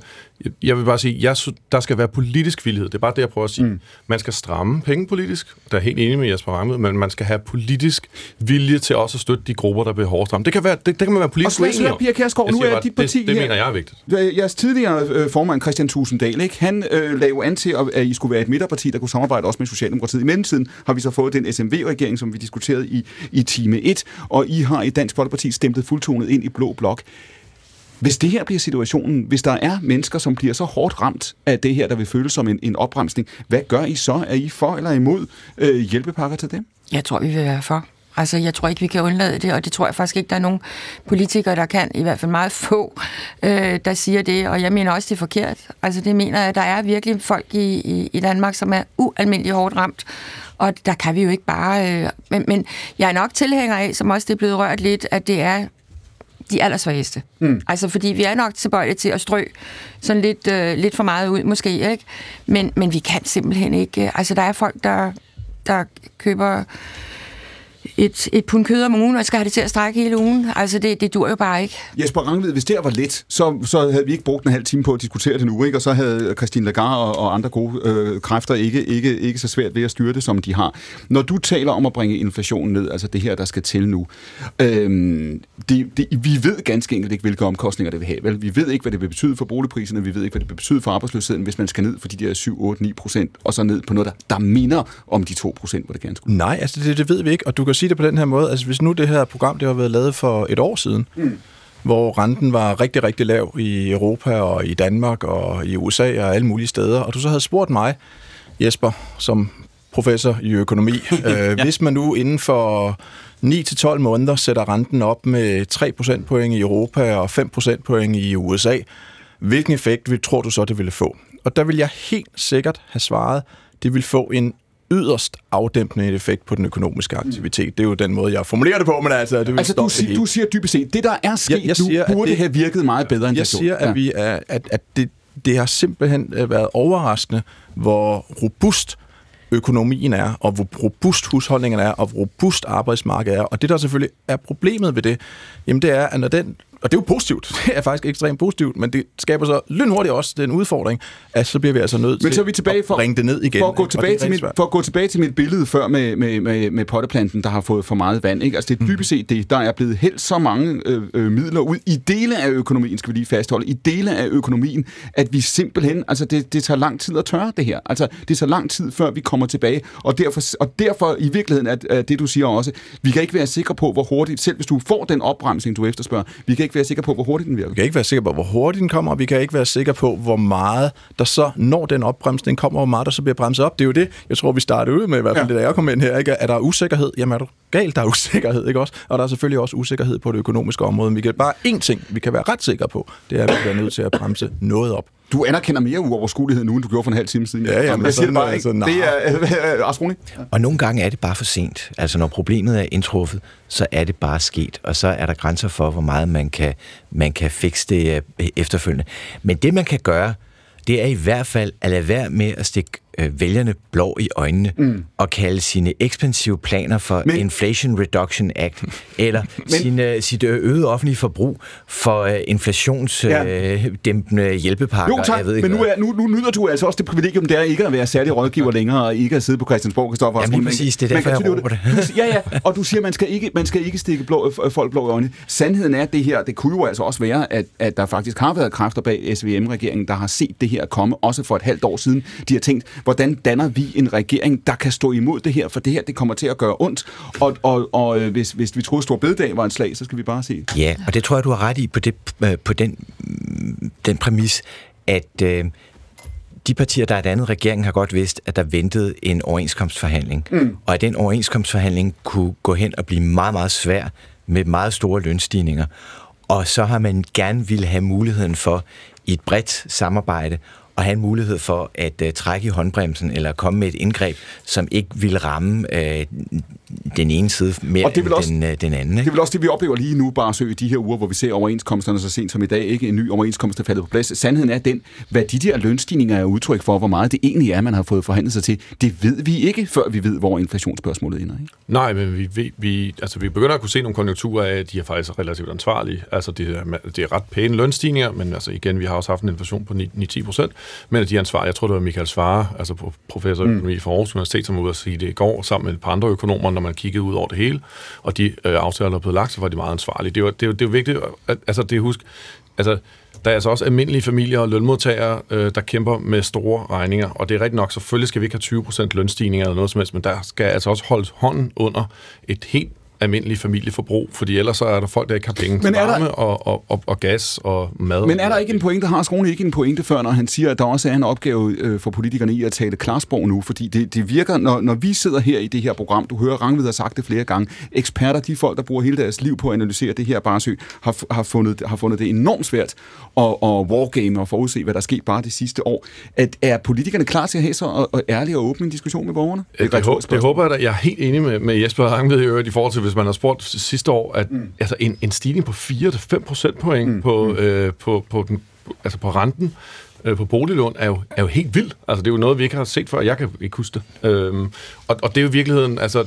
jeg vil bare sige, der skal være politisk villighed. Det er bare det, jeg prøver at sige. Man skal stramme penge politisk. Der er helt enig med Jesper Rangvid, men man skal have politisk vilje til også at støtte de grupper, der bliver hårdest ramt. Det kan man være politisk villig. Og Pia Kjærsgaard, nu er dit parti det her. Det mener jeg er vigtigt. Jeres tidligere formand, Christian Tusinddal, ikke? Han lavede an til, at I skulle være et midterparti, der kunne samarbejde også med Socialdemokratiet. I mellemtiden har vi så fået den SVM-regering, som vi diskuterede i time 1, og I har i Dansk Folkeparti stemt fuldtonet ind i blå blok. Hvis det her bliver situationen, hvis der er mennesker, som bliver så hårdt ramt af det her, der vil føles som en opbremsning, hvad gør I så? Er I for eller imod hjælpepakker til dem? Jeg tror, vi vil være for. Altså, jeg tror ikke, vi kan undlade det, og det tror jeg faktisk ikke, der er nogen politikere, der kan, i hvert fald meget få, der siger det, og jeg mener også, det er forkert. Altså, det mener jeg, der er virkelig folk i Danmark, som er ualmindeligt hårdt ramt, og der kan vi jo ikke bare... Men jeg er nok tilhænger af, som også det er blevet rørt lidt, at det er de allersvageste. Mm. Altså, fordi vi er nok tilbøjelige til at strø sådan lidt for meget ud, måske, ikke? Men vi kan simpelthen ikke... Altså, der er folk, der køber... Et pund kød om ugen, og skal have det til at strække hele ugen. Altså, det dur jo bare ikke. Jesper Rangvid, hvis det var let, så havde vi ikke brugt en halv time på at diskutere det nu, ikke? Og så havde Christine Lagarde og andre gode kræfter ikke så svært ved at styre det, som de har. Når du taler om at bringe inflationen ned, altså det her, der skal til nu, vi ved ganske enkelt ikke, hvilke omkostninger det vil have. Vel? Vi ved ikke, hvad det vil betyde for boligpriserne, vi ved ikke, hvad det vil betyde for arbejdsløsheden, hvis man skal ned for de der 7-8-9%, og så ned på noget, der minder om de 2%, hvor det gerne skulle. Nej, altså det ved vi ikke, og du kan sige det på den her måde, altså hvis nu det her program, det var blevet lavet for et år siden, hvor renten var rigtig, rigtig lav i Europa og i Danmark og i USA og alle mulige steder, og du så havde spurgt mig, Jesper, som professor i økonomi, hvis man nu inden for 9-12 måneder sætter renten op med 3% point i Europa og 5% point i USA, hvilken effekt tror du så, det ville få? Og der vil jeg helt sikkert have svaret, det vil få en yderst afdæmpende effekt på den økonomiske aktivitet. Det er jo den måde, jeg formulerer det på, men altså... Det vil altså, du siger dybest set, det der er sket nu, burde have virket meget bedre end det så. Jeg siger, at det har simpelthen været overraskende, hvor robust økonomien er, og hvor robust husholdningen er, og hvor robust arbejdsmarkedet er. Og det, der selvfølgelig er problemet ved det, jamen det er, at når den... Og det er jo positivt. Det er faktisk ekstremt positivt, men det skaber så lynhurtigt også den udfordring, at så bliver vi altså nødt til at bringe det ned igen. For at gå tilbage til mit billede før med potteplanten, der har fået for meget vand. Ikke? Altså det er dybest set det. Der er blevet hældt så mange midler ud i dele af økonomien, skal vi lige fastholde, i dele af økonomien, at vi simpelthen, altså det tager lang tid at tørre det her. Altså det tager lang tid, før vi kommer tilbage. Og derfor i virkeligheden er det, du siger også, vi kan ikke være sikre på, hvor hurtigt, selv hvis du får den opbremsning, du efterspørger, vi kan ikke være sikre på, hvor hurtigt den virker. Vi kan ikke være sikre på, hvor hurtigt den kommer, og vi kan ikke være sikre på, hvor meget der så, når den opbremsning kommer, hvor meget der så bliver bremset op. Det er jo det, jeg tror, vi startede ud med, i hvert fald det, da jeg kom ind her. Ikke? Er der usikkerhed? Jamen er du galt, der er usikkerhed, ikke også? Og der er selvfølgelig også usikkerhed på det økonomiske område. Men vi kan bare én ting, vi kan være ret sikre på, det er, at vi bliver nødt til at bremse noget op. Du anerkender mere uoverskuelighed nu, end du gjorde for en halv time siden. Ja, men jeg siger det bare altså, ikke. Det er astronomisk. Og nogle gange er det bare for sent. Altså, når problemet er indtruffet, så er det bare sket. Og så er der grænser for, hvor meget man kan fikse det efterfølgende. Men det, man kan gøre, det er i hvert fald at lade være med at stikke vælgerne blå i øjnene og kalde sine ekspansive planer for Inflation Reduction Act eller sit øget offentlige forbrug for inflationsdæmpende hjælpepakker. Jo tak, jeg ved ikke, men nu nyder du altså også det privilegium, der ikke at være særlig rådgiver længere og ikke at sidde på Christiansborg og stoppe os. Ja, præcis, det er derfor, jeg råber det. Og du siger, man skal ikke stikke folk blå i øjnene. Sandheden er, at det her, det kunne jo altså også være, at der faktisk har været kræfter bag SVM-regeringen, der har set det her komme, også for et halvt år siden. De har tænkt, hvordan danner vi en regering, der kan stå imod det her? For det her, det kommer til at gøre ondt. Og hvis vi troede, Stor Bededag var en slag, så skal vi bare se. Ja, og det tror jeg, du har ret i på den præmis, at de partier, der er et andet regering, har godt vidst, at der ventede en overenskomstforhandling. Og at den overenskomstforhandling kunne gå hen og blive meget, meget svær med meget store lønstigninger. Og så har man gerne ville have muligheden for, i et bredt samarbejde, og have en mulighed for at trække i håndbremsen eller komme med et indgreb, som ikke vil ramme den ene side mere den anden. Ikke? Det er vel også det, vi oplever lige nu, Barsøe, i de her uger, hvor vi ser overenskomsterne så sent som i dag, ikke en ny overenskomst, der faldet på plads. Sandheden er den, hvad de der lønstigninger er udtryk for, hvor meget det egentlig er, man har fået forhandlet sig til, det ved vi ikke, før vi ved, hvor inflationsspørgsmålet ender. Ikke? Nej, men vi begynder at kunne se nogle konjunkturer af, at de er faktisk relativt ansvarlige. Altså, det er ret pæne lønstigninger, men altså igen, vi har også haft en inflation på 9-10%. Men at de ansvar, jeg tror, det var Michael Svare, altså professor i økonomi fra Aarhus Universitet, som var ude at sige det i går, sammen med et par andre økonomer, når man kiggede ud over det hele, og de aftaler, der er blevet lagt, så var de meget ansvarlige. Det er jo vigtigt, altså det husk, altså der er altså også almindelige familier og lønmodtagere, der kæmper med store regninger, og det er rigtig nok, selvfølgelig skal vi ikke have 20% lønstigninger eller noget som helst, men der skal altså også holdes hånden under et helt almindelige familieforbrug, fordi ellers så er der folk, der ikke har penge til varme og gas og mad. Men er der ikke en pointe, har Skrone ikke en pointe før, når han siger, at der også er en opgave for politikerne i at tale klarsprog nu, fordi det virker, når vi sidder her i det her program, du hører Rangvid har sagt det flere gange, eksperter, de folk, der bruger hele deres liv på at analysere det her Barsøe, har fundet det enormt svært at wargame og forudse, hvad der er sket bare det sidste år. Er politikerne klar til at have så og ærlig og åbne en diskussion med borgerne? Det håber jeg da. Jeg er helt enig med Jesper Rangvid i øvrigt i forhold til, hvis man har spurgt sidste år, at altså en stigning på 4-5 procentpoint på renten på boliglån er jo helt vildt. Altså, det er jo noget, vi ikke har set før, og jeg kan ikke huske det. Og det er jo i virkeligheden, altså,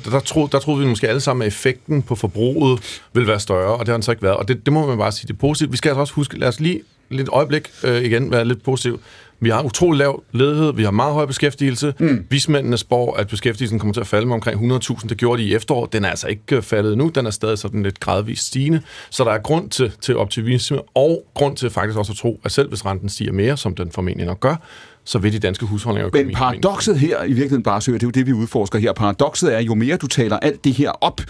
der troede vi måske alle sammen, at effekten på forbruget vil være større, og det har den så ikke været. Og det må man bare sige, det er positivt. Vi skal altså også huske, lad os lige lidt øjeblik igen være lidt positiv. Vi har utrolig lav ledighed, vi har meget høj beskæftigelse. Vismændene spår, at beskæftigelsen kommer til at falde med omkring 100.000. Det gjorde de i efteråret. Den er altså ikke faldet nu. Den er stadig sådan lidt gradvist stigende. Så der er grund til optimisme og grund til faktisk også at tro, at selv hvis renten stiger mere, som den formentlig nok gør, så vil de danske husholdninger... Men paradokset her, i virkeligheden Barsøe, det er jo det, vi udforsker her. Paradokset er, jo mere du taler alt det her op,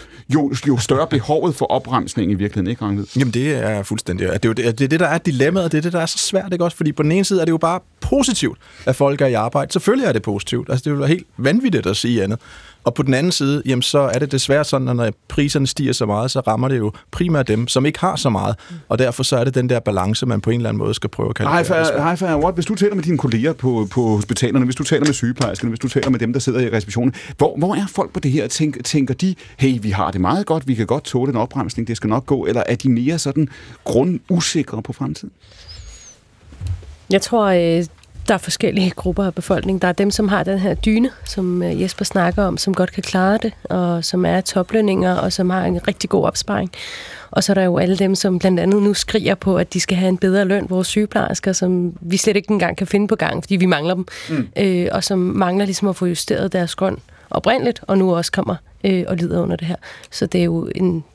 jo større behovet for opremsning i virkeligheden, ikke Rangvid? Jamen det er fuldstændig... Det er det, der er dilemmaet, og det er det, der er så svært, ikke også? Fordi på den ene side er det jo bare positivt, at folk er i arbejde. Selvfølgelig er det positivt. Altså det vil være helt vanvittigt at sige andet. Og på den anden side, jamen, så er det desværre sådan, at når priserne stiger så meget, så rammer det jo primært dem, som ikke har så meget. Og derfor så er det den der balance, man på en eller anden måde skal prøve at kalde. Haifaa Awad, hvis du taler med dine kolleger på hospitalerne, hvis du taler med sygeplejerskerne, hvis du taler med dem, der sidder i receptionen, hvor er folk på det her? Tænker de, hey, vi har det meget godt, vi kan godt tåle en opbremsning, det skal nok gå, eller er de mere sådan grundusikre på fremtiden? Jeg tror... Der er forskellige grupper af befolkningen. Der er dem, som har den her dyne, som Jesper snakker om, som godt kan klare det, og som er toplønninger, og som har en rigtig god opsparing. Og så er der jo alle dem, som blandt andet nu skriger på, at de skal have en bedre løn, vores sygeplejersker, som vi slet ikke engang kan finde på gang, fordi vi mangler dem, og som mangler ligesom at få justeret deres grund oprindeligt, og nu også kommer og lider under det her. Så det er jo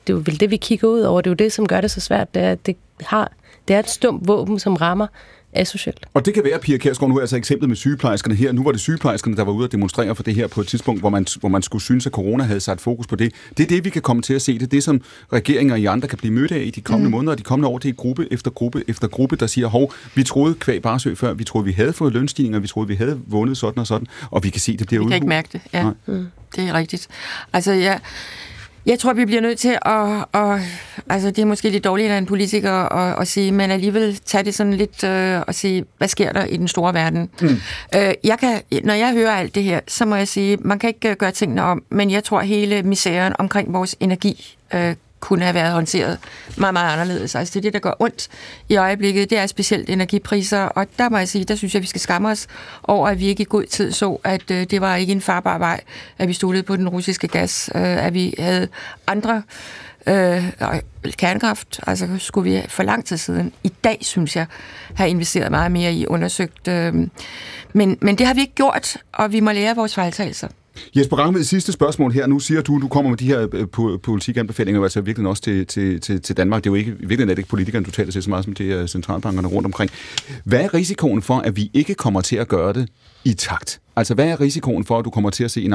vel det, vi kigger ud over. Det er jo det, som gør det så svært, det er, at det er et stumt våben, som rammer asocialt. Og det kan være, at Pia Kjærsgaard nu er altså eksemplet med sygeplejerskerne her. Nu var det sygeplejerskerne, der var ude at demonstrere for det her på et tidspunkt, hvor man skulle synes, at corona havde sat fokus på det. Det er det, vi kan komme til at se. Det er det, som regeringer og andre kan blive mødt af i de kommende måneder og de kommende år. Det er gruppe efter gruppe efter gruppe, der siger, hov, vi troede kvæg Barsøe før, vi troede, vi havde fået lønstigninger, vi troede, vi havde vundet sådan og sådan, og vi kan se, det bliver udhulet. Vi kan ikke mærke det, ja. Det er rigtigt. Altså, jeg tror, vi bliver nødt til at altså, det er måske lidt dårligt af en politiker at sige, men alligevel tage det sådan lidt og sige, hvad sker der i den store verden? Når jeg hører alt det her, så må jeg sige, man kan ikke gøre tingene om, men jeg tror, hele misæren omkring vores energi kunne have været håndteret meget, meget anderledes. Altså det er det, der gør ondt i øjeblikket, det er specielt energipriser, og der må jeg sige, der synes jeg, vi skal skamme os over, at vi ikke i god tid så, at det var ikke en farbar vej, at vi stolede på den russiske gas, at vi havde andre kernekraft, altså skulle vi for lang tid siden, i dag synes jeg, have investeret meget mere i undersøgt. Men det har vi ikke gjort, og vi må lære af vores fejltagelser. Jesper Rangvid, sidste spørgsmål her. Nu siger du kommer med de her politikanbefalinger, altså virkelig også til Danmark. Det er jo ikke, virkelig ikke politikerne, du taler til så meget som det er centralbankerne rundt omkring. Hvad er risikoen for, at vi ikke kommer til at gøre det i takt? Altså, hvad er risikoen for, at du kommer til at se en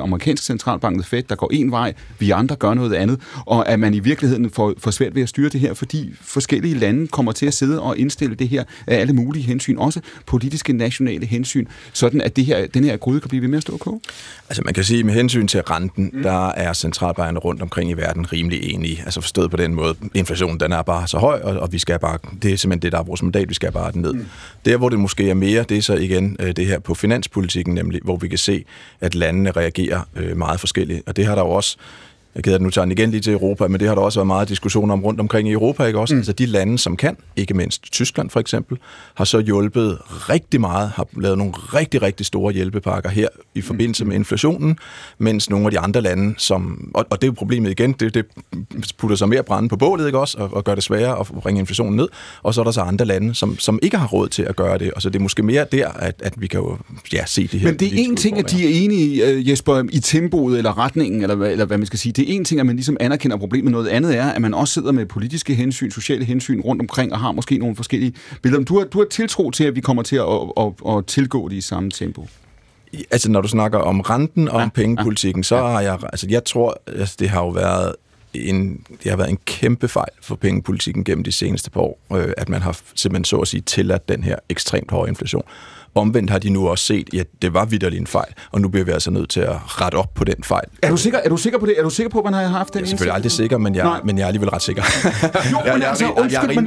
amerikansk centralbank, Fed, der går en vej, vi andre gør noget andet, og at man i virkeligheden får svært ved at styre det her, fordi forskellige lande kommer til at sidde og indstille det her af alle mulige hensyn, også politiske, nationale hensyn, sådan at den her gryde kan blive ved med at stå og koge? Altså, man kan sige, at med hensyn til renten, der er centralbankerne rundt omkring i verden rimelig enige. Altså, forstået på den måde, inflationen, den er bare så høj, og vi skal bare, det er simpelthen det, der er vores mandat, vi skal bare den ned. Der, hvor det måske er mere, det er så igen det her på finanspolitik, nemlig, hvor vi kan se, at landene reagerer meget forskelligt. Og det har der jo også, jeg gæder nu tager den igen lige til Europa, men det har der også været meget diskussion om rundt omkring i Europa, ikke også? Altså de lande, som kan, ikke mindst Tyskland for eksempel, har så hjulpet rigtig meget, har lavet nogle rigtig, rigtig store hjælpepakker her i forbindelse med inflationen, mens nogle af de andre lande, som, og det er jo problemet igen, det putter sig mere brænde på bålet, ikke også? Og gør det sværere at bringe inflationen ned, og så er der så andre lande, som ikke har råd til at gøre det, og så det er måske mere der, at vi kan jo se det her. Men det er en ting, at de er enige, Jesper, i tempoet eller retningen, eller hvad man skal sige. Det er en ting, at man ligesom anerkender problemet. Noget andet er, at man også sidder med politiske hensyn, sociale hensyn rundt omkring, og har måske nogle forskellige billeder. Du har tiltro til, at vi kommer til at tilgå det i samme tempo? Altså, når du snakker om renten og om pengepolitikken, så har jeg... Altså, jeg tror, altså, det har jo været det har været en kæmpe fejl for pengepolitikken gennem de seneste par år, at man har simpelthen så at sige tilladt den her ekstremt høje inflation. Omvendt har de nu også set, at ja, det var vitterlig en fejl, og nu bliver vi altså nødt til at rette op på den fejl. Er du sikker på det? Er du sikker på, at man har haft den? Jeg er selvfølgelig aldrig sikker, men jeg er alligevel ret sikker. Jo, men altså, undskyld, men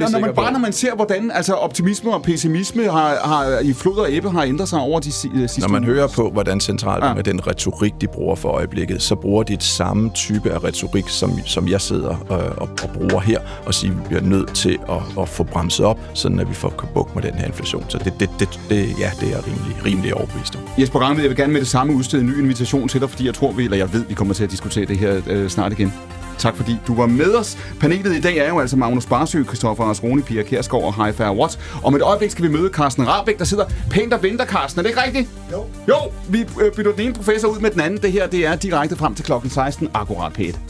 når man ser, hvordan altså, optimisme og pessimisme har i flod og æbbe har ændret sig over de sidste... Når man hører på, hvordan centralbanken med den retorik, de bruger for øjeblikket, så bruger de et samme type af retorik, som jeg sidder og bruger her, og siger, at vi bliver nødt til at få bremset op, sådan at vi får bugt med den her inflation. Så det er rimelig overbevist om. Jesper Rangvid, jeg vil gerne med det samme udstede en ny invitation til dig, fordi jeg ved, vi kommer til at diskutere det her snart igen. Tak fordi du var med os. Panelet i dag er jo altså Magnus Barsøe, Christoffer Rasroni, Pia Kjærsgaard og Haifaa Awad. Om et øjeblik skal vi møde Carsten Rahbek, der sidder pænt og venter, Carsten. Er det ikke rigtigt? Jo, vi bytter den ene professor ud med den anden. Det her, det er direkte frem til klokken 16. Akkurat pænt.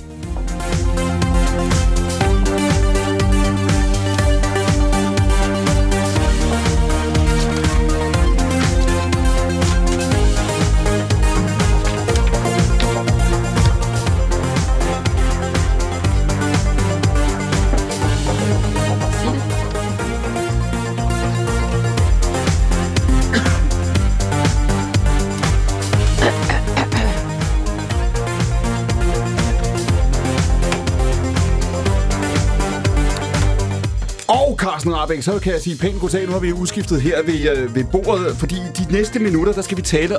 Så kan jeg sige pænt goddag. Nu har vi udskiftet her ved bordet, fordi de næste minutter, der skal vi tale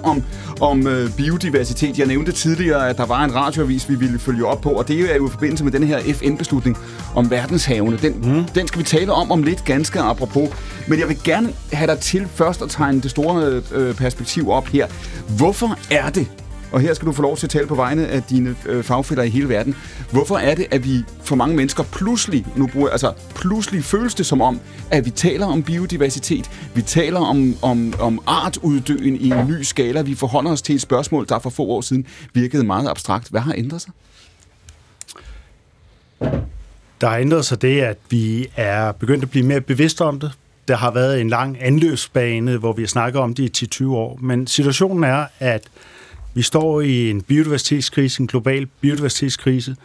om biodiversitet. Jeg nævnte tidligere, at der var en radioavis, vi ville følge op på, og det er jo i forbindelse med den her FN-beslutning om verdenshavene. Den skal vi tale om lidt, ganske apropos. Men jeg vil gerne have dig til først at tegne det store perspektiv op her. Hvorfor er det, og her skal du få lov til at tale på vegne af dine fagfæller i hele verden. Hvorfor er det, at vi for mange mennesker pludselig føles det som om, at vi taler om biodiversitet, vi taler om artuddøen i en ny skala, vi forholder os til et spørgsmål, der for få år siden virkede meget abstrakt. Hvad har ændret sig? Der har ændret sig det, at vi er begyndt at blive mere bevidste om det. Der har været en lang anløbsbane, hvor vi har snakket om det i 10-20 år, men situationen er, at vi står i en biodiversitetskrise, en global biodiversitetskrise,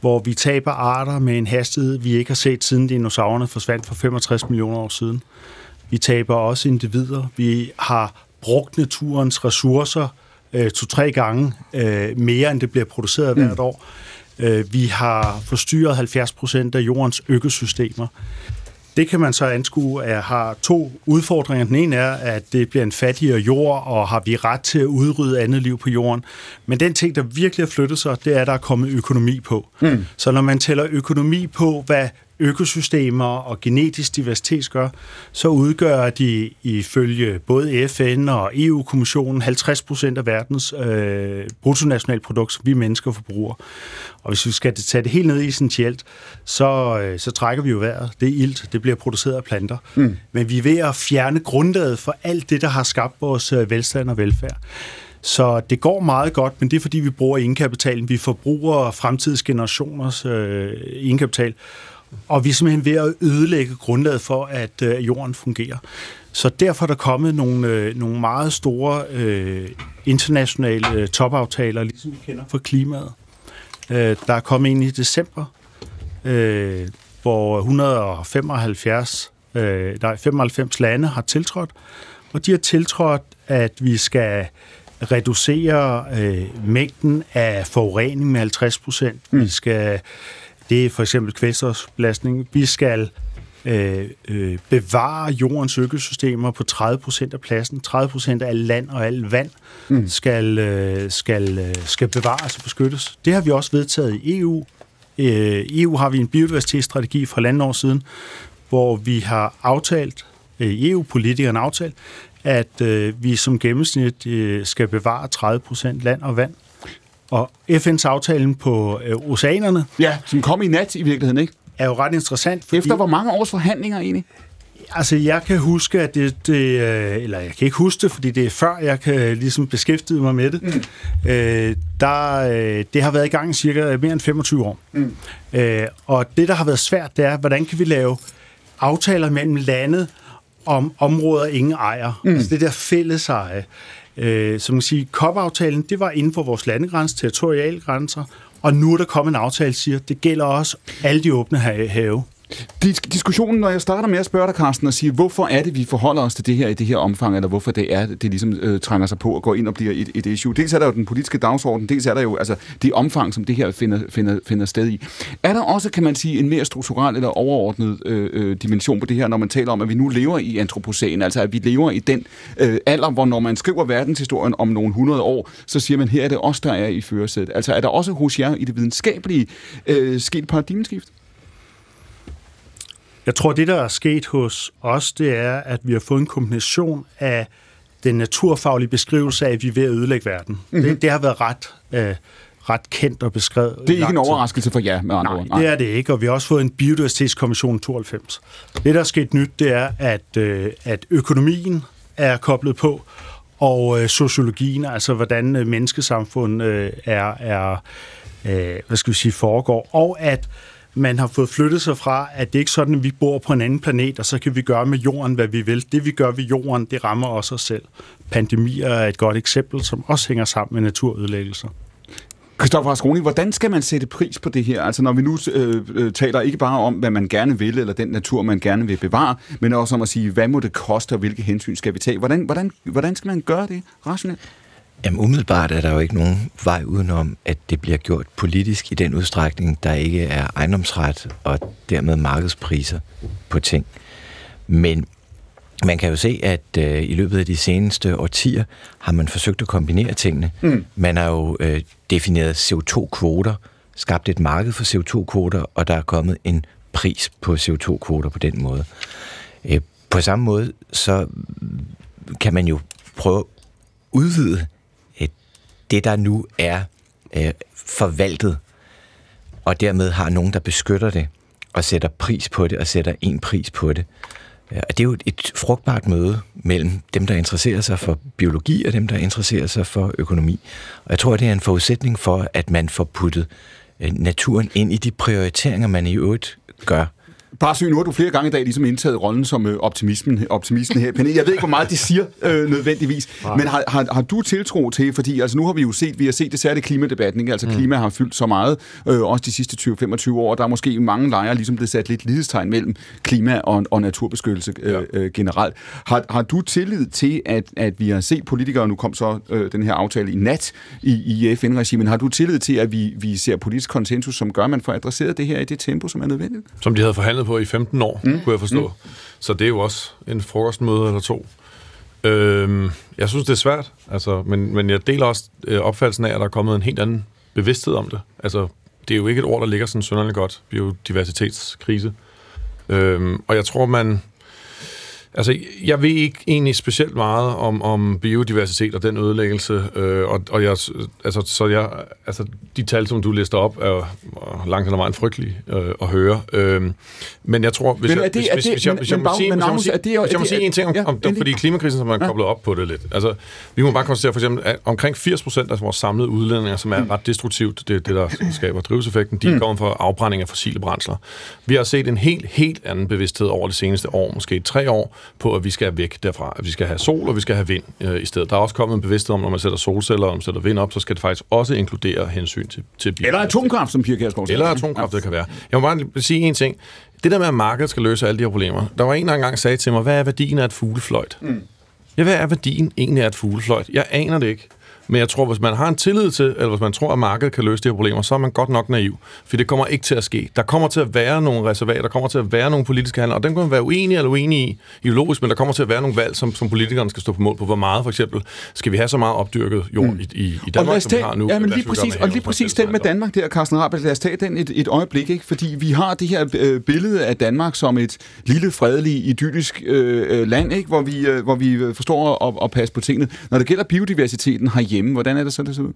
hvor vi taber arter med en hastighed, vi ikke har set siden dinosaurerne forsvandt for 65 millioner år siden. Vi taber også individer. Vi har brugt naturens ressourcer 2-3 gange mere, end det bliver produceret hvert år. Vi har forstyrret 70% af jordens økosystemer. Det kan man så anskue, at har to udfordringer. Den ene er, at det bliver en fattigere jord, og har vi ret til at udrydde andet liv på jorden. Men den ting, der virkelig har flyttet sig, det er, at der er kommet økonomi på. Så når man tæller økonomi på, hvad økosystemer og genetisk diversitet gør, så udgør de ifølge både FN og EU-kommissionen 50% af verdens bruttonationalprodukt, som vi mennesker forbruger. Og hvis vi skal tage det helt ned i essentielt, så trækker vi jo vejret. Det er ilt, det bliver produceret af planter. Men vi er ved at fjerne grundlaget for alt det, der har skabt vores velstand og velfærd. Så det går meget godt, men det er fordi, vi bruger egenkapitalen. Vi forbruger fremtidige generationers egenkapital. Og vi er simpelthen ved at ødelægge grundlaget for, at jorden fungerer. Så derfor er der kommet nogle meget store internationale topaftaler, ligesom vi kender fra klimaet. Der er kommet en i december, hvor 95 lande har tiltrådt. Og de har tiltrådt, at vi skal reducere mængden af forurening med 50%. Vi skal... Det er for eksempel kvælstofbelastning. Vi skal bevare jordens økosystemer på 30% af pladsen. 30% af al land og al vand skal bevares og beskyttes. Det har vi også vedtaget i EU. EU har vi en biodiversitetsstrategi fra halvandet år siden, hvor vi har aftalt, EU-politikerne aftalt, at vi som gennemsnit skal bevare 30% land og vand. Og FN's aftalen på oceanerne... Ja, som kom i nat i virkeligheden, ikke? Er jo ret interessant, fordi... Efter hvor mange års forhandlinger egentlig? Altså, jeg kan huske, at det... Eller, jeg kan ikke huske det, fordi det er før, jeg kan ligesom beskæftige mig med det. Det har været i gang i cirka mere end 25 år. Og det, der har været svært, det er, hvordan kan vi lave aftaler mellem lande om områder, ingen ejer? Altså, det der fælles eje. Som man siger, COP-aftalen, det var inden for vores landegrænser, territorialgrænser, Og nu er der kommet en aftale, siger, det gælder også alle de åbne have. Diskussionen, når jeg starter med at spørge dig, Carsten, og sige, hvorfor er det, vi forholder os til det her i det her omfang, eller hvorfor det er, det ligesom trænger sig på og går ind og bliver et issue. Dels er der jo den politiske dagsorden, dels er der jo altså det omfang, som det her finder sted i. Er der også, kan man sige, en mere strukturel eller overordnet dimension på det her, når man taler om, at vi nu lever i antropocæn, altså at vi lever i den alder, hvor når man skriver verdenshistorien om nogle 100 år, så siger man, her er det os, der er i førersædet. Altså er der også hos jer i det videnskabelige sket paradigmeskift? Jeg tror, det, der er sket hos os, det er, at vi har fået en kombination af den naturfaglige beskrivelse af, at vi er ved at ødelægge verden. Mm-hmm. Det har været ret kendt og beskrevet. Det er ikke en overraskelse for jer, med andre ord. Nej, det er det ikke, og vi har også fået en biodiversitetskommission 92. Det, der er sket nyt, det er, at økonomien er koblet på, og sociologien, altså hvordan menneskesamfund foregår, og at man har fået flyttet sig fra, at det ikke er sådan, at vi bor på en anden planet, og så kan vi gøre med jorden, hvad vi vil. Det, vi gør ved jorden, det rammer også os selv. Pandemier er et godt eksempel, som også hænger sammen med naturødelæggelser. Christoffer Raskroni, hvordan skal man sætte pris på det her? Altså når vi nu taler ikke bare om, hvad man gerne vil, eller den natur, man gerne vil bevare, men også om at sige, hvad må det koste, og hvilke hensyn skal vi tage? Hvordan skal man gøre det rationelt? Jamen umiddelbart er der jo ikke nogen vej udenom, at det bliver gjort politisk i den udstrækning, der ikke er ejendomsret og dermed markedspriser på ting. Men man kan jo se, at i løbet af de seneste årtier har man forsøgt at kombinere tingene. Mm. Man har jo defineret CO2-kvoter, skabt et marked for CO2-kvoter, og der er kommet en pris på CO2-kvoter på den måde. På samme måde, så kan man jo prøve at udvide det, der nu er forvaltet, og dermed har nogen, der beskytter det, og sætter pris på det, og sætter en pris på det. Og det er jo et frugtbart møde mellem dem, der interesserer sig for biologi, og dem, der interesserer sig for økonomi. Og jeg tror, det er en forudsætning for, at man får puttet naturen ind i de prioriteringer, man i øvrigt gør. Barsøe, nu har du flere gange i dag ligesom indtaget rollen som optimisten her. Jeg ved ikke, hvor meget de siger nødvendigvis, men har du tiltro til, fordi altså, nu har vi jo set, det særligt klimadebatten, ikke? Altså klima har fyldt så meget, også de sidste 20-25 år, og der er måske mange lejre, ligesom det sat lidt lighedstegn mellem klima og naturbeskyttelse generelt. Har du tillid til, at vi har set politikere, nu kom så den her aftale i nat i FN-regimen, har du tillid til, at vi ser politisk konsensus, som gør, man får adresseret det her i det tempo, som er nødvendigt? Som de havde forhandlet på i 15 år, kunne jeg forstå. Så det er jo også en frokostmøde eller to. Jeg synes, det er svært, altså, men jeg deler også opfattelsen af, at der er kommet en helt anden bevidsthed om det. Altså, det er jo ikke et ord, der ligger sådan synderligt godt. Biodiversitetskrise. Og jeg tror, altså, jeg ved ikke egentlig specielt meget om biodiversitet og den ødelæggelse, og de tal, som du lister op, er langt hen ad vejen frygtelige at høre. Men jeg tror, hvis jeg må sige en ting om fordi klimakrisen, som man koblet op på det lidt. Altså, vi må bare konstatere for eksempel, at omkring 80% af vores samlede udledninger, som er ret destruktivt, det der skaber drivhuseffekten, de kommer fra afbrænding af fossile brændsler. Vi har set en helt anden bevidsthed over det seneste år, måske 3 år, på, at vi skal væk derfra. At vi skal have sol, og vi skal have vind i stedet. Der er også kommet en bevidsthed om, når man sætter solceller, og man sætter vind op, så skal det faktisk også inkludere hensyn til bilen. Eller atomkraft, som Pia Kjærsgaard siger. Eller atomkraft, det kan være. Jeg må bare sige en ting. Det der med, at markedet skal løse alle de her problemer. Der var en, der engang sagde til mig, hvad er værdien af et fuglefløjt? Ja, hvad er værdien egentlig af et fuglefløjt? Jeg aner det ikke. Men jeg tror, hvis man har en tillid til, eller hvis man tror, at markedet kan løse de her problemer, så er man godt nok naiv. For det kommer ikke til at ske. Der kommer til at være nogle reservater, der kommer til at være nogle politiske handler, og dem kan man være uenige eller uenige i, ideologisk, men der kommer til at være nogle valg, som politikerne skal stå på mål på. Hvor meget, for eksempel, skal vi have så meget opdyrket jord i Danmark, som vi har nu? Ja, men lige præcis den med Danmark der, Carsten Rahbek, lad os tage den et øjeblik, ikke? Fordi vi har det her billede af Danmark som et lille, fredeligt, idyllisk land, ikke? Hvor vi forstår at passe på tingene. Når det gælder biodiversiteten hjemme. Hvordan er det så, det ser ud?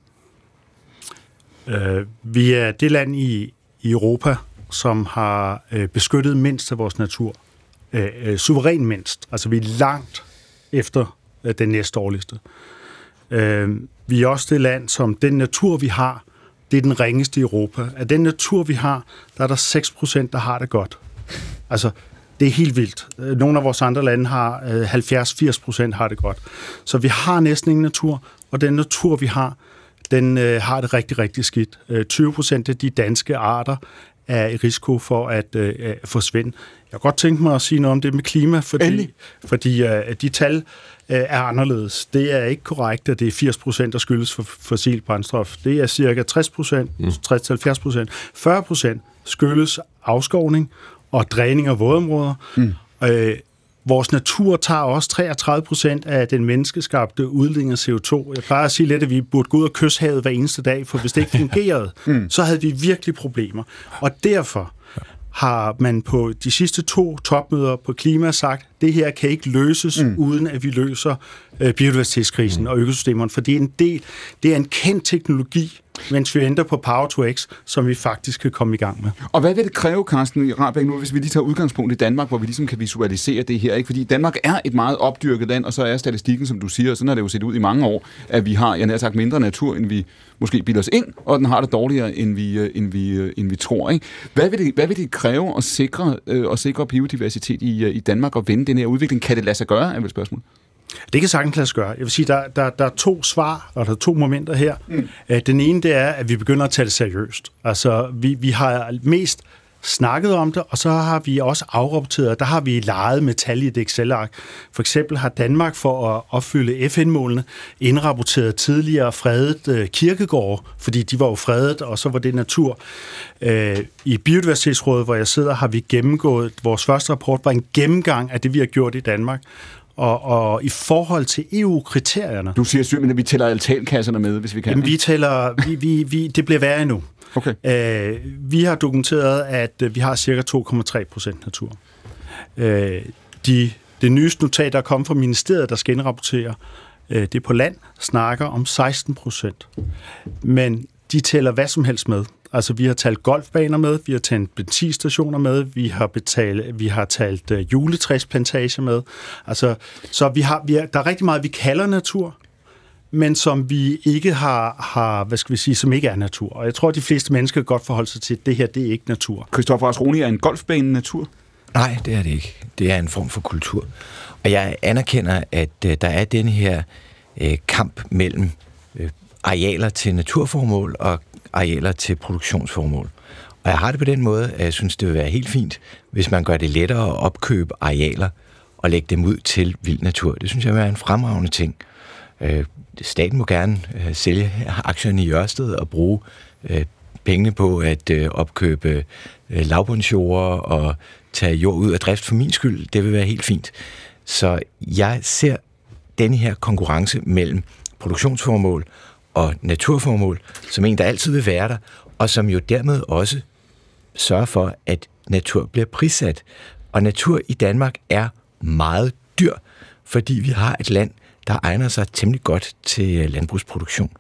Vi er det land i Europa, som har beskyttet mindst af vores natur. Suveræn mindst. Altså, vi er langt efter den næstdårligste. Vi er også det land, som den natur, vi har, det er den ringeste i Europa. Af den natur, vi har, der er der 6%, der har det godt. Altså, det er helt vildt. Nogle af vores andre lande har 70-80% har det godt. Så vi har næsten ingen natur, og den natur, vi har, den har det rigtig, rigtig skidt. 20% af de danske arter er i risiko for at forsvinde. Jeg har godt tænkt mig at sige noget om det med klima, fordi de tal er anderledes. Det er ikke korrekt, at det er 80%, der skyldes for fossilt brændstof. Det er cirka 60%, 60-70%. 40% skyldes afskovning og dræning af vådområder. Vores natur tager også 33% af den menneskeskabte udledning af CO2. Jeg plejer at sige lidt, at vi burde gå ud og kysse havet hver eneste dag, for hvis det ikke fungerede, så havde vi virkelig problemer. Og derfor har man på de sidste 2 topmøder på klima sagt, at det her kan ikke løses, uden at vi løser biodiversitetskrisen og økosystemerne, for det er en kendt teknologi, mens vi ændrer på Power2X, som vi faktisk kan komme i gang med. Og hvad vil det kræve, Carsten Rahbek, nu, hvis vi lige tager udgangspunkt i Danmark, hvor vi ligesom kan visualisere det her, ikke? Fordi Danmark er et meget opdyrket land, og så er statistikken, som du siger, og sådan har det jo set ud i mange år, at vi har, jeg nær sagt, mindre natur, end vi måske bilder os ind, og den har det dårligere, end vi tror, ikke? Hvad vil det kræve at sikre biodiversitet i Danmark og vende den her udvikling? Kan det lade sig gøre, er vel spørgsmålet? Det kan sagtens lade sig gøre. Jeg vil sige, der er 2 svar, og der er 2 momenter her. Den ene, det er, at vi begynder at tage det seriøst. Altså, vi har mest snakket om det, og så har vi også afrapporteret, der har vi leget med tal i et Excel-ark. For eksempel har Danmark, for at opfylde FN-målene, indrapporteret tidligere fredet kirkegårde, fordi de var jo fredet, og så var det natur. I Biodiversitetsrådet, hvor jeg sidder, har vi gennemgået, vores første rapport var en gennemgang af det, vi har gjort i Danmark. Og i forhold til EU-kriterierne... Du siger simpelthen, at vi tæller altankasserne med, hvis vi kan. Jamen, vi tæller... det bliver værre endnu. Okay. Vi har dokumenteret, at vi har cirka 2,3% natur. Det nyeste notat, der er kommet fra ministeriet, der skal indrapportere det på land, snakker om 16%. Men de tæller hvad som helst med. Altså, vi har talt golfbaner med, vi har talt benzinstationer med, vi har talt juletræsplantager med. Altså, så der er rigtig meget, vi kalder natur, men som vi ikke har, hvad skal vi sige, som ikke er natur. Og jeg tror, de fleste mennesker godt forholde sig til, at det her, det er ikke natur. Christoffer Asroni, er en golfbane natur? Nej, det er det ikke. Det er en form for kultur. Og jeg anerkender, at der er den her kamp mellem arealer til naturformål og arealer til produktionsformål. Og jeg har det på den måde, at jeg synes, det vil være helt fint, hvis man gør det lettere at opkøbe arealer og lægge dem ud til vild natur. Det synes jeg vil være en fremragende ting. Staten må gerne sælge aktierne i Ørsted og bruge pengene på at opkøbe lavbundsjord og tage jord ud af drift for min skyld. Det vil være helt fint. Så jeg ser denne her konkurrence mellem produktionsformål og naturformål, som en, der altid vil være der, og som jo dermed også sørger for, at natur bliver prissat. Og natur i Danmark er meget dyr, fordi vi har et land, der egner sig temmelig godt til landbrugsproduktion.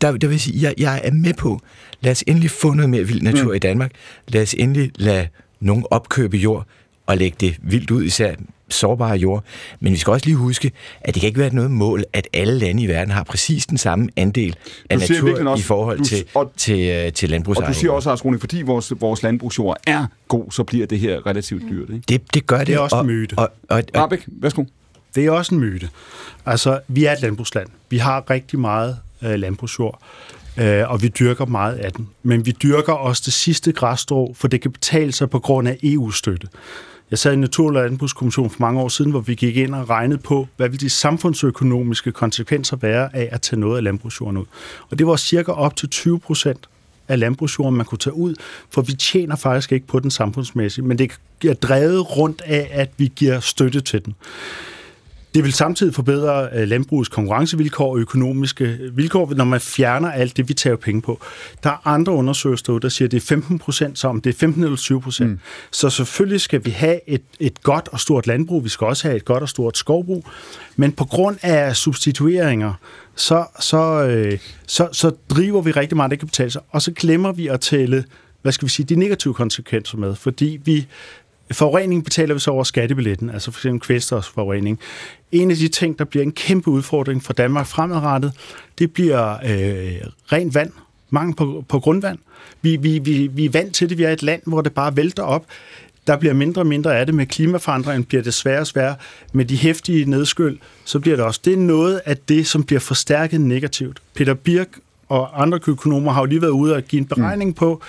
Der vil sige, jeg er med på, lad os endelig få noget mere vild natur i Danmark. Lad os endelig lade nogen opkøbe jord og lægge det vildt ud, især sårbare jord. Men vi skal også lige huske, at det kan ikke være noget mål, at alle lande i verden har præcis den samme andel af natur også, i forhold til landbrugsarealer. Og du siger også, Asroni, fordi vores landbrugsjord er god, så bliver det her relativt dyrt, ikke? Det gør det. Det er også en myte. Rahbek, værsgo. Det er også en myte. Altså, vi er et landbrugsland. Vi har rigtig meget landbrugsjord, og vi dyrker meget af den. Men vi dyrker også det sidste græsstrå, for det kan betale sig på grund af EU-støtte. Jeg sad i Natur- og Landbrugskommissionen for mange år siden, hvor vi gik ind og regnede på, hvad ville de samfundsøkonomiske konsekvenser være af at tage noget af landbrugsjorden ud. Og det var cirka op til 20% af landbrugsjorden, man kunne tage ud, for vi tjener faktisk ikke på den samfundsmæssigt, men det er drevet rundt af, at vi giver støtte til den. Det vil samtidig forbedre landbrugets konkurrencevilkår og økonomiske vilkår, når man fjerner alt det, vi tager penge på. Der er andre undersøgelser, der siger, at det er 15%, så om det er 15 eller 20%. Så selvfølgelig skal vi have et godt og stort landbrug. Vi skal også have et godt og stort skovbrug. Men på grund af substitueringer, så driver vi rigtig meget, det kan betale sig. Og så glemmer vi at tælle, hvad skal vi sige, de negative konsekvenser med, fordi vi... Forurening betaler vi så over skattebilletten, altså for eksempel kvælstofforurening. En af de ting, der bliver en kæmpe udfordring for Danmark fremadrettet, det bliver rent vand, mangel på grundvand. Vi er vant til det, vi er et land, hvor det bare vælter op. Der bliver mindre og mindre af det. Med klimaforandringen bliver det sværere og sværere. Med de heftige nedskyld, så bliver det også. Det er noget af det, som bliver forstærket negativt. Peter Birch og andre økonomer har jo lige været ude og give en beregning på,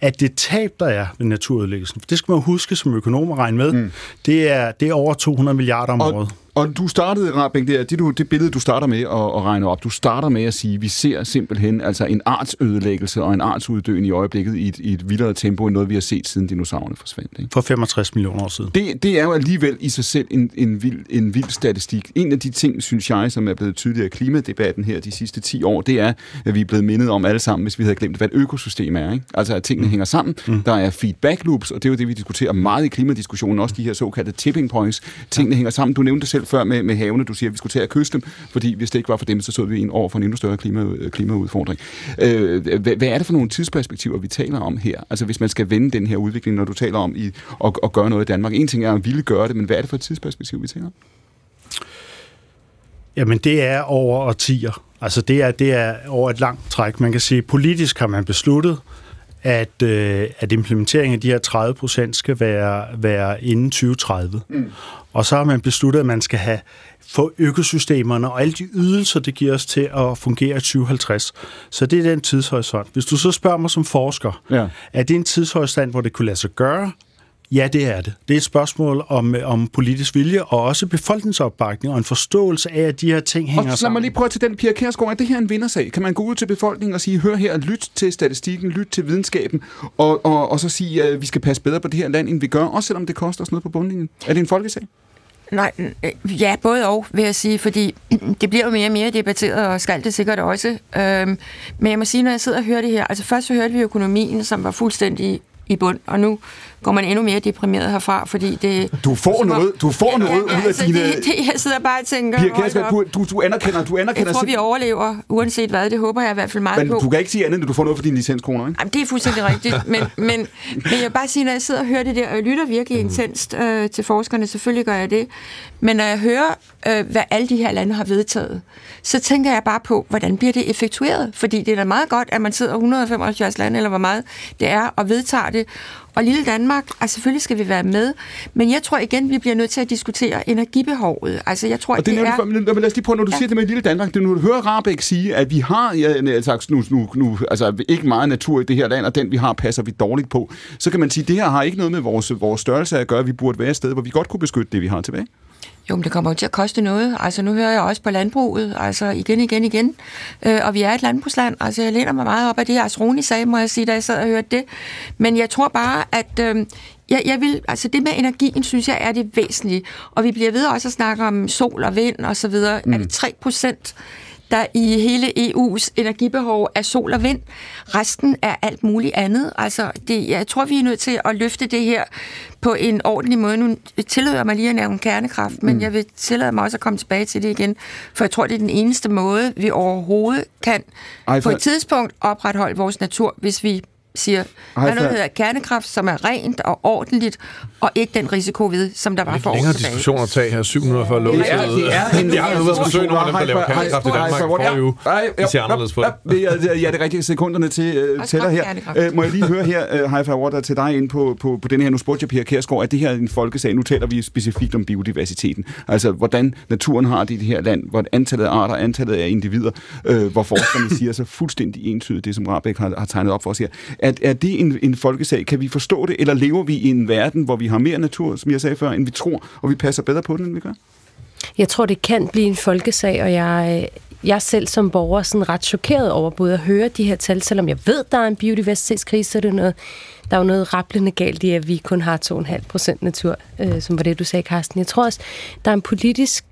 at det tab, der er ved naturudlæggelsen, det skal man huske som økonom at regne med, det er over 200 milliarder om året. Og du startede, Rahbek, det billede, du starter med at regne op, du starter med at sige, at vi ser simpelthen altså en artsødelæggelse og en artsuddøen i øjeblikket i et vildere tempo end noget, vi har set siden dinosaurerne forsvandt. Ikke? For 65 millioner år siden. Det er jo alligevel i sig selv en vild statistik. En af de ting, synes jeg, som er blevet tydeligere i klimadebatten her de sidste 10 år, det er, at vi er blevet mindet om alle sammen, hvis vi havde glemt, hvad et økosystem er. Ikke? Altså, at tingene hænger sammen. Der er feedback loops, og det er jo det, vi diskuterer meget i klimadiskussionen, også de her såkaldte tipping points. Tingene hænger sammen. Du nævnte selv før med havene. Du siger, at vi skulle tage at kysse dem, fordi hvis det ikke var for dem, så stod vi over for en endnu større klimaudfordring. Hvad er det for nogle tidsperspektiver, vi taler om her? Altså hvis man skal vende den her udvikling, når du taler om at gøre noget i Danmark. En ting er at ville gøre det, men hvad er det for et tidsperspektiv, vi taler om? Jamen det er over årtier. Altså det er over et langt træk. Man kan sige, politisk har man besluttet, at implementeringen af de her 30% skal være inden 2030. Og så har man besluttet, at man skal få økosystemerne og alle de ydelser, det giver os til at fungere i 2050. Så det er den tidshorisont. Hvis du så spørger mig som forsker, er det en tidshorisont, hvor det kunne lade sig gøre? Ja, det er det. Det er et spørgsmål om politisk vilje og også befolkningsopbakning og en forståelse af, at de her ting hænger sammen. Og så lad mig lige prøve til den, Pia Kjærsgaard. Er det her en vindersag? Kan man gå ud til befolkningen og sige, hør her, lyt til statistikken, lyt til videnskaben, og så sige, at vi skal passe bedre på det her land, end vi gør, også selvom det koster os noget på bundlinjen? Er det en folkesag? Nej, ja, både og, vil jeg sige, fordi det bliver jo mere og mere debatteret, og skal det sikkert også. Men jeg må sige, når jeg sidder og hører det her, altså først så hørte vi økonomien, som var fuldstændig i bund, og nu går man endnu mere deprimeret herfra, fordi det... Du får noget ud af dine... Jeg sidder bare og tænker... Pia Kjærsgaard, du anerkender... Jeg tror, vi overlever, uanset hvad. Det håber jeg i hvert fald meget på. Men du kan ikke sige andet, at du får noget for dine licenskroner, ikke? Jamen, det er fuldstændig rigtigt, men jeg vil bare sige, når jeg sidder og hører det der, og jeg lytter virkelig intenst til forskerne, selvfølgelig gør jeg det, men når jeg hører, hvad alle de her lande har vedtaget, så tænker jeg bare på, hvordan bliver det effektueret? Fordi det er da meget godt, at man sidder 175 lande, eller hvor meget det er, og vedtager det. Og lille Danmark, altså selvfølgelig skal vi være med, men jeg tror igen, vi bliver nødt til at diskutere energibehovet. Altså jeg tror, lad os lige prøve, når du siger det med lille Danmark, det er, når du hører Rahbek sige, at vi har altså ikke meget natur i det her land, og den vi har, passer vi dårligt på, så kan man sige, at det her har ikke noget med vores størrelse at gøre, vi burde være et sted, hvor vi godt kunne beskytte det, vi har tilbage. Jo, men det kommer jo til at koste noget. Altså, nu hører jeg også på landbruget, altså igen. Og vi er et landbrugsland, altså jeg læner mig meget op af det her. Asroni sagde, må jeg sige, da jeg sad og hørte det. Men jeg tror bare, at det med energien, synes jeg, er det væsentlige. Og vi bliver ved også at snakke om sol og vind og så videre. Er det 3%? Der i hele EU's energibehov er sol og vind. Resten er alt muligt andet. Altså, jeg tror, vi er nødt til at løfte det her på en ordentlig måde. Nu tillader jeg mig lige at nævne kernekraft, men jeg vil tillade mig også at komme tilbage til det igen, for jeg tror, det er den eneste måde, vi overhovedet kan på et tidspunkt opretholde vores natur, hvis vi siger, der er noget, der hedder kernekraft, som er rent og ordentligt, og ikke den risiko ved, som der var for år tilbage. Det er længere diskussion at tage her, 740 lukketid. Jeg har jo været forsøg nogle af dem, der laver kernekraft i Danmark for uge. De ser anderledes på det. Ja, det er rigtigt. Sekunderne tæller her. Må jeg lige høre her, Haifaa Awad, der til dig ind på denne her. Nu spurgte jeg Pia Kjærsgaard, at det her er en folkesag. Nu taler vi specifikt om biodiversiteten. Altså, hvordan naturen har det i det her land, hvor antallet af arter, antallet af individer, hvor forskerne siger så fuldstændig entydigt det, som Rahbek har tegnet op for os her. Er det en folkesag? Kan vi forstå det, eller lever vi i en verden, hvor vi har mere natur, som jeg sagde før, end vi tror, og vi passer bedre på den, end vi gør? Jeg tror, det kan blive en folkesag, og jeg selv som borger er sådan ret chokeret over både at høre de her tal, selvom jeg ved, der er en biodiversitetskrise, så er det noget, der er jo noget rablende galt i, at vi kun har 2,5% natur, som var det, du sagde, Carsten. Jeg tror også, der er en politisk,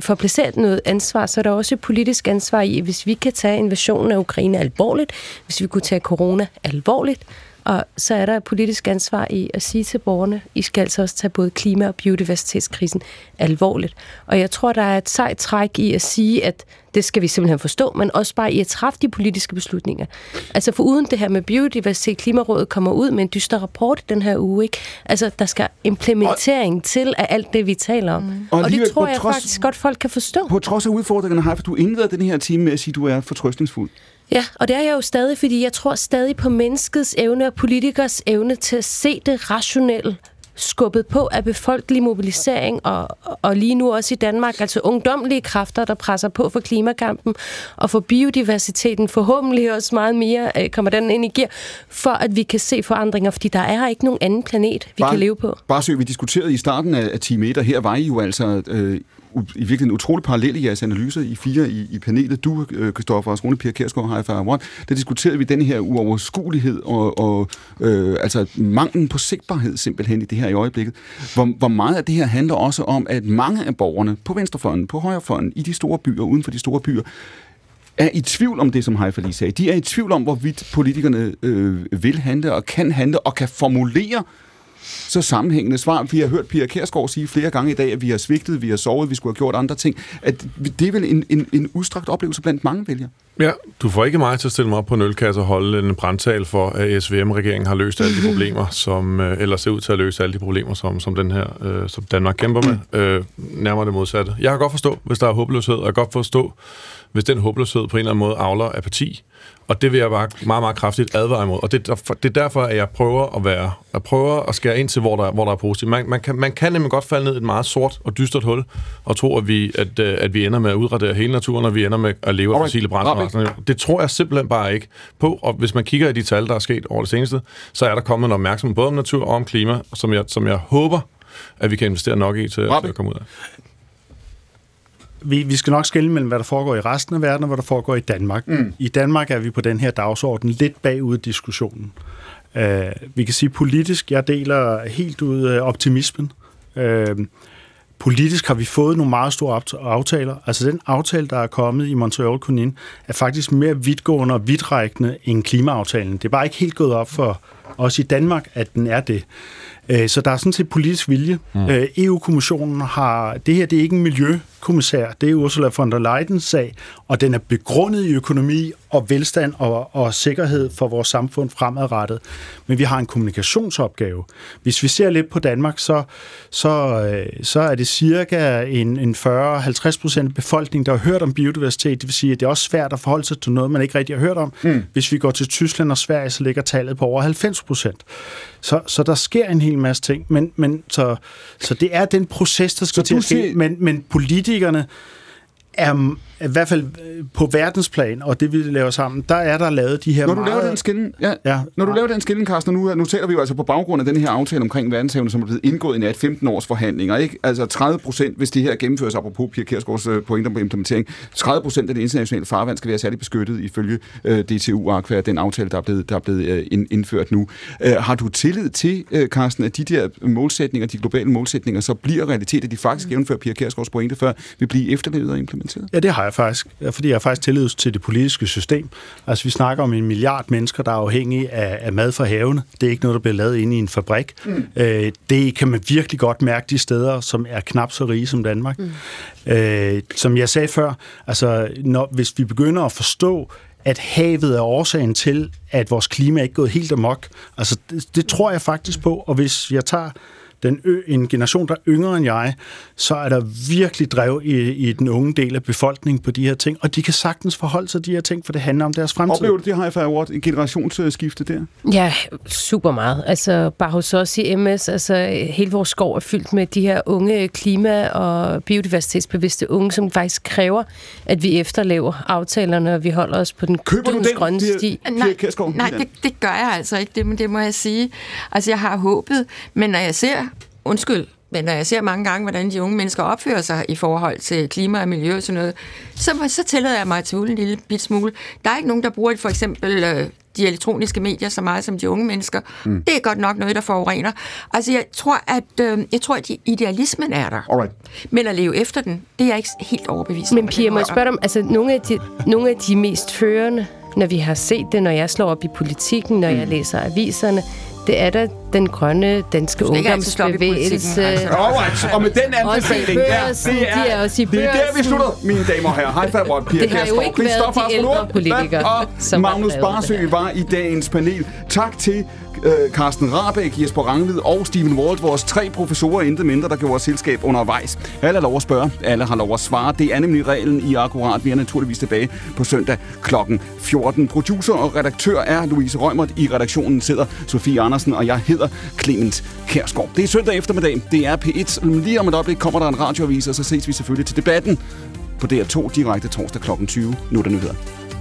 for at placere noget ansvar, så er der også et politisk ansvar i, hvis vi kan tage invasionen af Ukraine alvorligt, hvis vi kunne tage corona alvorligt, og så er der et politisk ansvar i at sige til borgerne, I skal altså også tage både klima- og biodiversitetskrisen alvorligt. Og jeg tror, der er et sejt træk i at sige, at Det skal vi simpelthen forstå, men også bare i at træffe de politiske beslutninger. Altså for uden det her med biodiversitet, Klimarådet kommer ud med en dyster rapport den her uge, ikke? Altså der skal implementering til af alt det, vi taler om. Mm. Og det tror jeg faktisk godt, folk kan forstå. På trods af udfordringerne, Haifaa, du indleder den her time med at sige, at du er fortrøstningsfuld. Ja, og det er jeg jo stadig, fordi jeg tror stadig på menneskets evne og politikers evne til at se det rationelle skubbet på af befolkelig mobilisering og lige nu også i Danmark, altså ungdomlige kræfter, der presser på for klimakampen og for biodiversiteten, forhåbentlig også meget mere, kommer den ind i gear, for at vi kan se forandringer, fordi der er ikke nogen anden planet, vi kan leve på. Barsøe, vi diskuterede i starten af time 1, og her var I jo altså i virkeligheden utrolig parallelle i jeres analyser, I fire i panelet. Du, Christoffer, og Rune, Pia Kjærsgaard, Haifaa Awad, der diskuterede vi den her uoverskuelighed og altså manglen på sigtbarhed simpelthen i det her i øjeblikket. Hvor meget af det her handler også om, at mange af borgerne på venstrefløjen, på højrefløjen, i de store byer, uden for de store byer, er i tvivl om det, som Haifaa lige sagde. De er i tvivl om, hvorvidt politikerne vil handle og kan handle og kan formulere så sammenhængende svar. Vi har hørt Pia Kjærsgaard sige flere gange i dag, at vi har svigtet, vi har sovet, vi skulle have gjort andre ting. At det er vel en udstrakt oplevelse blandt mange vælgere. Ja, du får ikke mig til at stille mig op på en ølkasse og holde en brandtal for, at SVM-regeringen har løst alle de problemer, som eller ser ud til at løse alle de problemer, som den her, som Danmark kæmper med. Nærmere det modsatte. Jeg kan godt forstå, hvis der er håbløshed, og jeg kan godt forstå, hvis den håbløshed på en eller anden måde avler apati. Og det vil jeg bare meget, meget kraftigt advare imod. Og det er derfor, at jeg prøver at være... Jeg prøver at skære ind til, hvor der er positivt. Man kan nemlig godt falde ned i et meget sort og dystert hul, og tro, at vi ender med at udradere hele naturen, og vi ender med at leve af fossile brændsler. Det tror jeg simpelthen bare ikke på. Og hvis man kigger i de tal, der er sket over det seneste, så er der kommet en opmærksomhed både om natur og om klima, som jeg håber, at vi kan investere nok i til at komme ud af. Vi skal nok skelne mellem, hvad der foregår i resten af verden, og hvad der foregår i Danmark. Mm. I Danmark er vi på den her dagsorden lidt bagud i diskussionen. Vi kan sige politisk, jeg deler helt ud optimismen. Politisk har vi fået nogle meget store aftaler. Altså den aftale, der er kommet i Montreal-Kunin, er faktisk mere vidtgående og vidtrækkende end klimaaftalen. Det er bare ikke helt gået op for os i Danmark, at den er det. Så der er sådan set politisk vilje. Mm. EU-kommissionen har... Det her, det er ikke en miljøkommissær. Det er Ursula von der Leyens sag, og den er begrundet i økonomi og velstand og sikkerhed for vores samfund fremadrettet. Men vi har en kommunikationsopgave. Hvis vi ser lidt på Danmark, så er det cirka en 40-50% af befolkningen, der har hørt om biodiversitet. Det vil sige, at det er også svært at forholde sig til noget, man ikke rigtig har hørt om. Mm. Hvis vi går til Tyskland og Sverige, så ligger tallet på over 90%. Så der sker en hel masse ting, men så det er den proces, der skal til at ske, men politikerne er i hvert fald på verdensplan, og det vi laver sammen, der er lavet de her når du meget... laver den skillen, Carsten, nu taler vi jo altså på baggrund af den her aftale omkring verdenshavene, som er blevet indgået i nat 15 års forhandlinger, ikke? Altså 30%, hvis det her gennemføres, apropos Pia Kjærsgaards pointer på implementering, 30% af det internationale farvand skal være særligt beskyttet ifølge DTU og Aqua, den aftale, der er blevet indført nu. Har du tillid til, Carsten, at de der målsætninger, de globale målsætninger, så bliver realitet, at de faktisk gennemfører Pia Kjærsgaards pointer, før vi bliver efterlevet og implementeret? Ja, det har jeg faktisk, fordi jeg har faktisk tillid til det politiske system. Altså, vi snakker om 1 milliard mennesker, der er afhængige af mad fra havene. Det er ikke noget, der bliver lavet inde i en fabrik. Mm. Det kan man virkelig godt mærke de steder, som er knap så rige som Danmark. Mm. Som jeg sagde før, altså, hvis vi begynder at forstå, at havet er årsagen til, at vores klima er ikke gået helt amok, altså, det tror jeg faktisk på, og hvis jeg tager en generation, der er yngre end jeg, så er der virkelig drev i den unge del af befolkningen på de her ting, og de kan sagtens forholde sig de her ting, for det handler om deres fremtid. Oplever du det, Haifaa Awad, en generationsskifte der? Ja, super meget. Altså, bare hos os i MS, altså, hele vores skov er fyldt med de her unge klima- og biodiversitetsbevidste unge, som faktisk kræver, at vi efterlever aftalerne, og vi holder os på den grønne sti. Nej, det gør jeg altså ikke, det må jeg sige. Altså, jeg har håbet, men når jeg ser mange gange, hvordan de unge mennesker opfører sig i forhold til klima og miljø og sådan noget, så tillader jeg mig at tvivle en lille bit smule. Der er ikke nogen, der bruger for eksempel de elektroniske medier så meget som de unge mennesker. Mm. Det er godt nok noget, der forurener. Altså, jeg tror, at idealismen er der. Alright. Men at leve efter den, det er jeg ikke helt overbevist om. Men Pia, må jeg spørge dig om, altså, nogle af de mest førende, når vi har set det, når jeg slår op i politikken, når jeg læser aviserne, Det er da den grønne danske ungdomsbevægelse. Alright, og med den anbefaling det er der, vi slutter, mine damer og herrer. Haifaa Awad, Pia Kjærsgaard, Christoffer Asperlund og Magnus Barsøe var i dagens panel. Tak til Carsten Rahbek, Jesper Rangvid og Stephen Walt, vores 3 professorer, intet mindre, der gjorde vores selskab undervejs. Alle har lov at spørge, alle har lov at svare. Det er nemlig reglen i Akkurat. Vi er naturligvis tilbage på søndag kl. 14. Producer og redaktør er Louise Rømert. I redaktionen sidder Sofie Andersen, og jeg hedder Clement Kjærsgaard. Det er søndag eftermiddag. Det er P1. Lige om et øjeblik kommer der en radioavis, og så ses vi selvfølgelig til debatten på DR2 direkte torsdag kl. 20. Nu er der nyheder.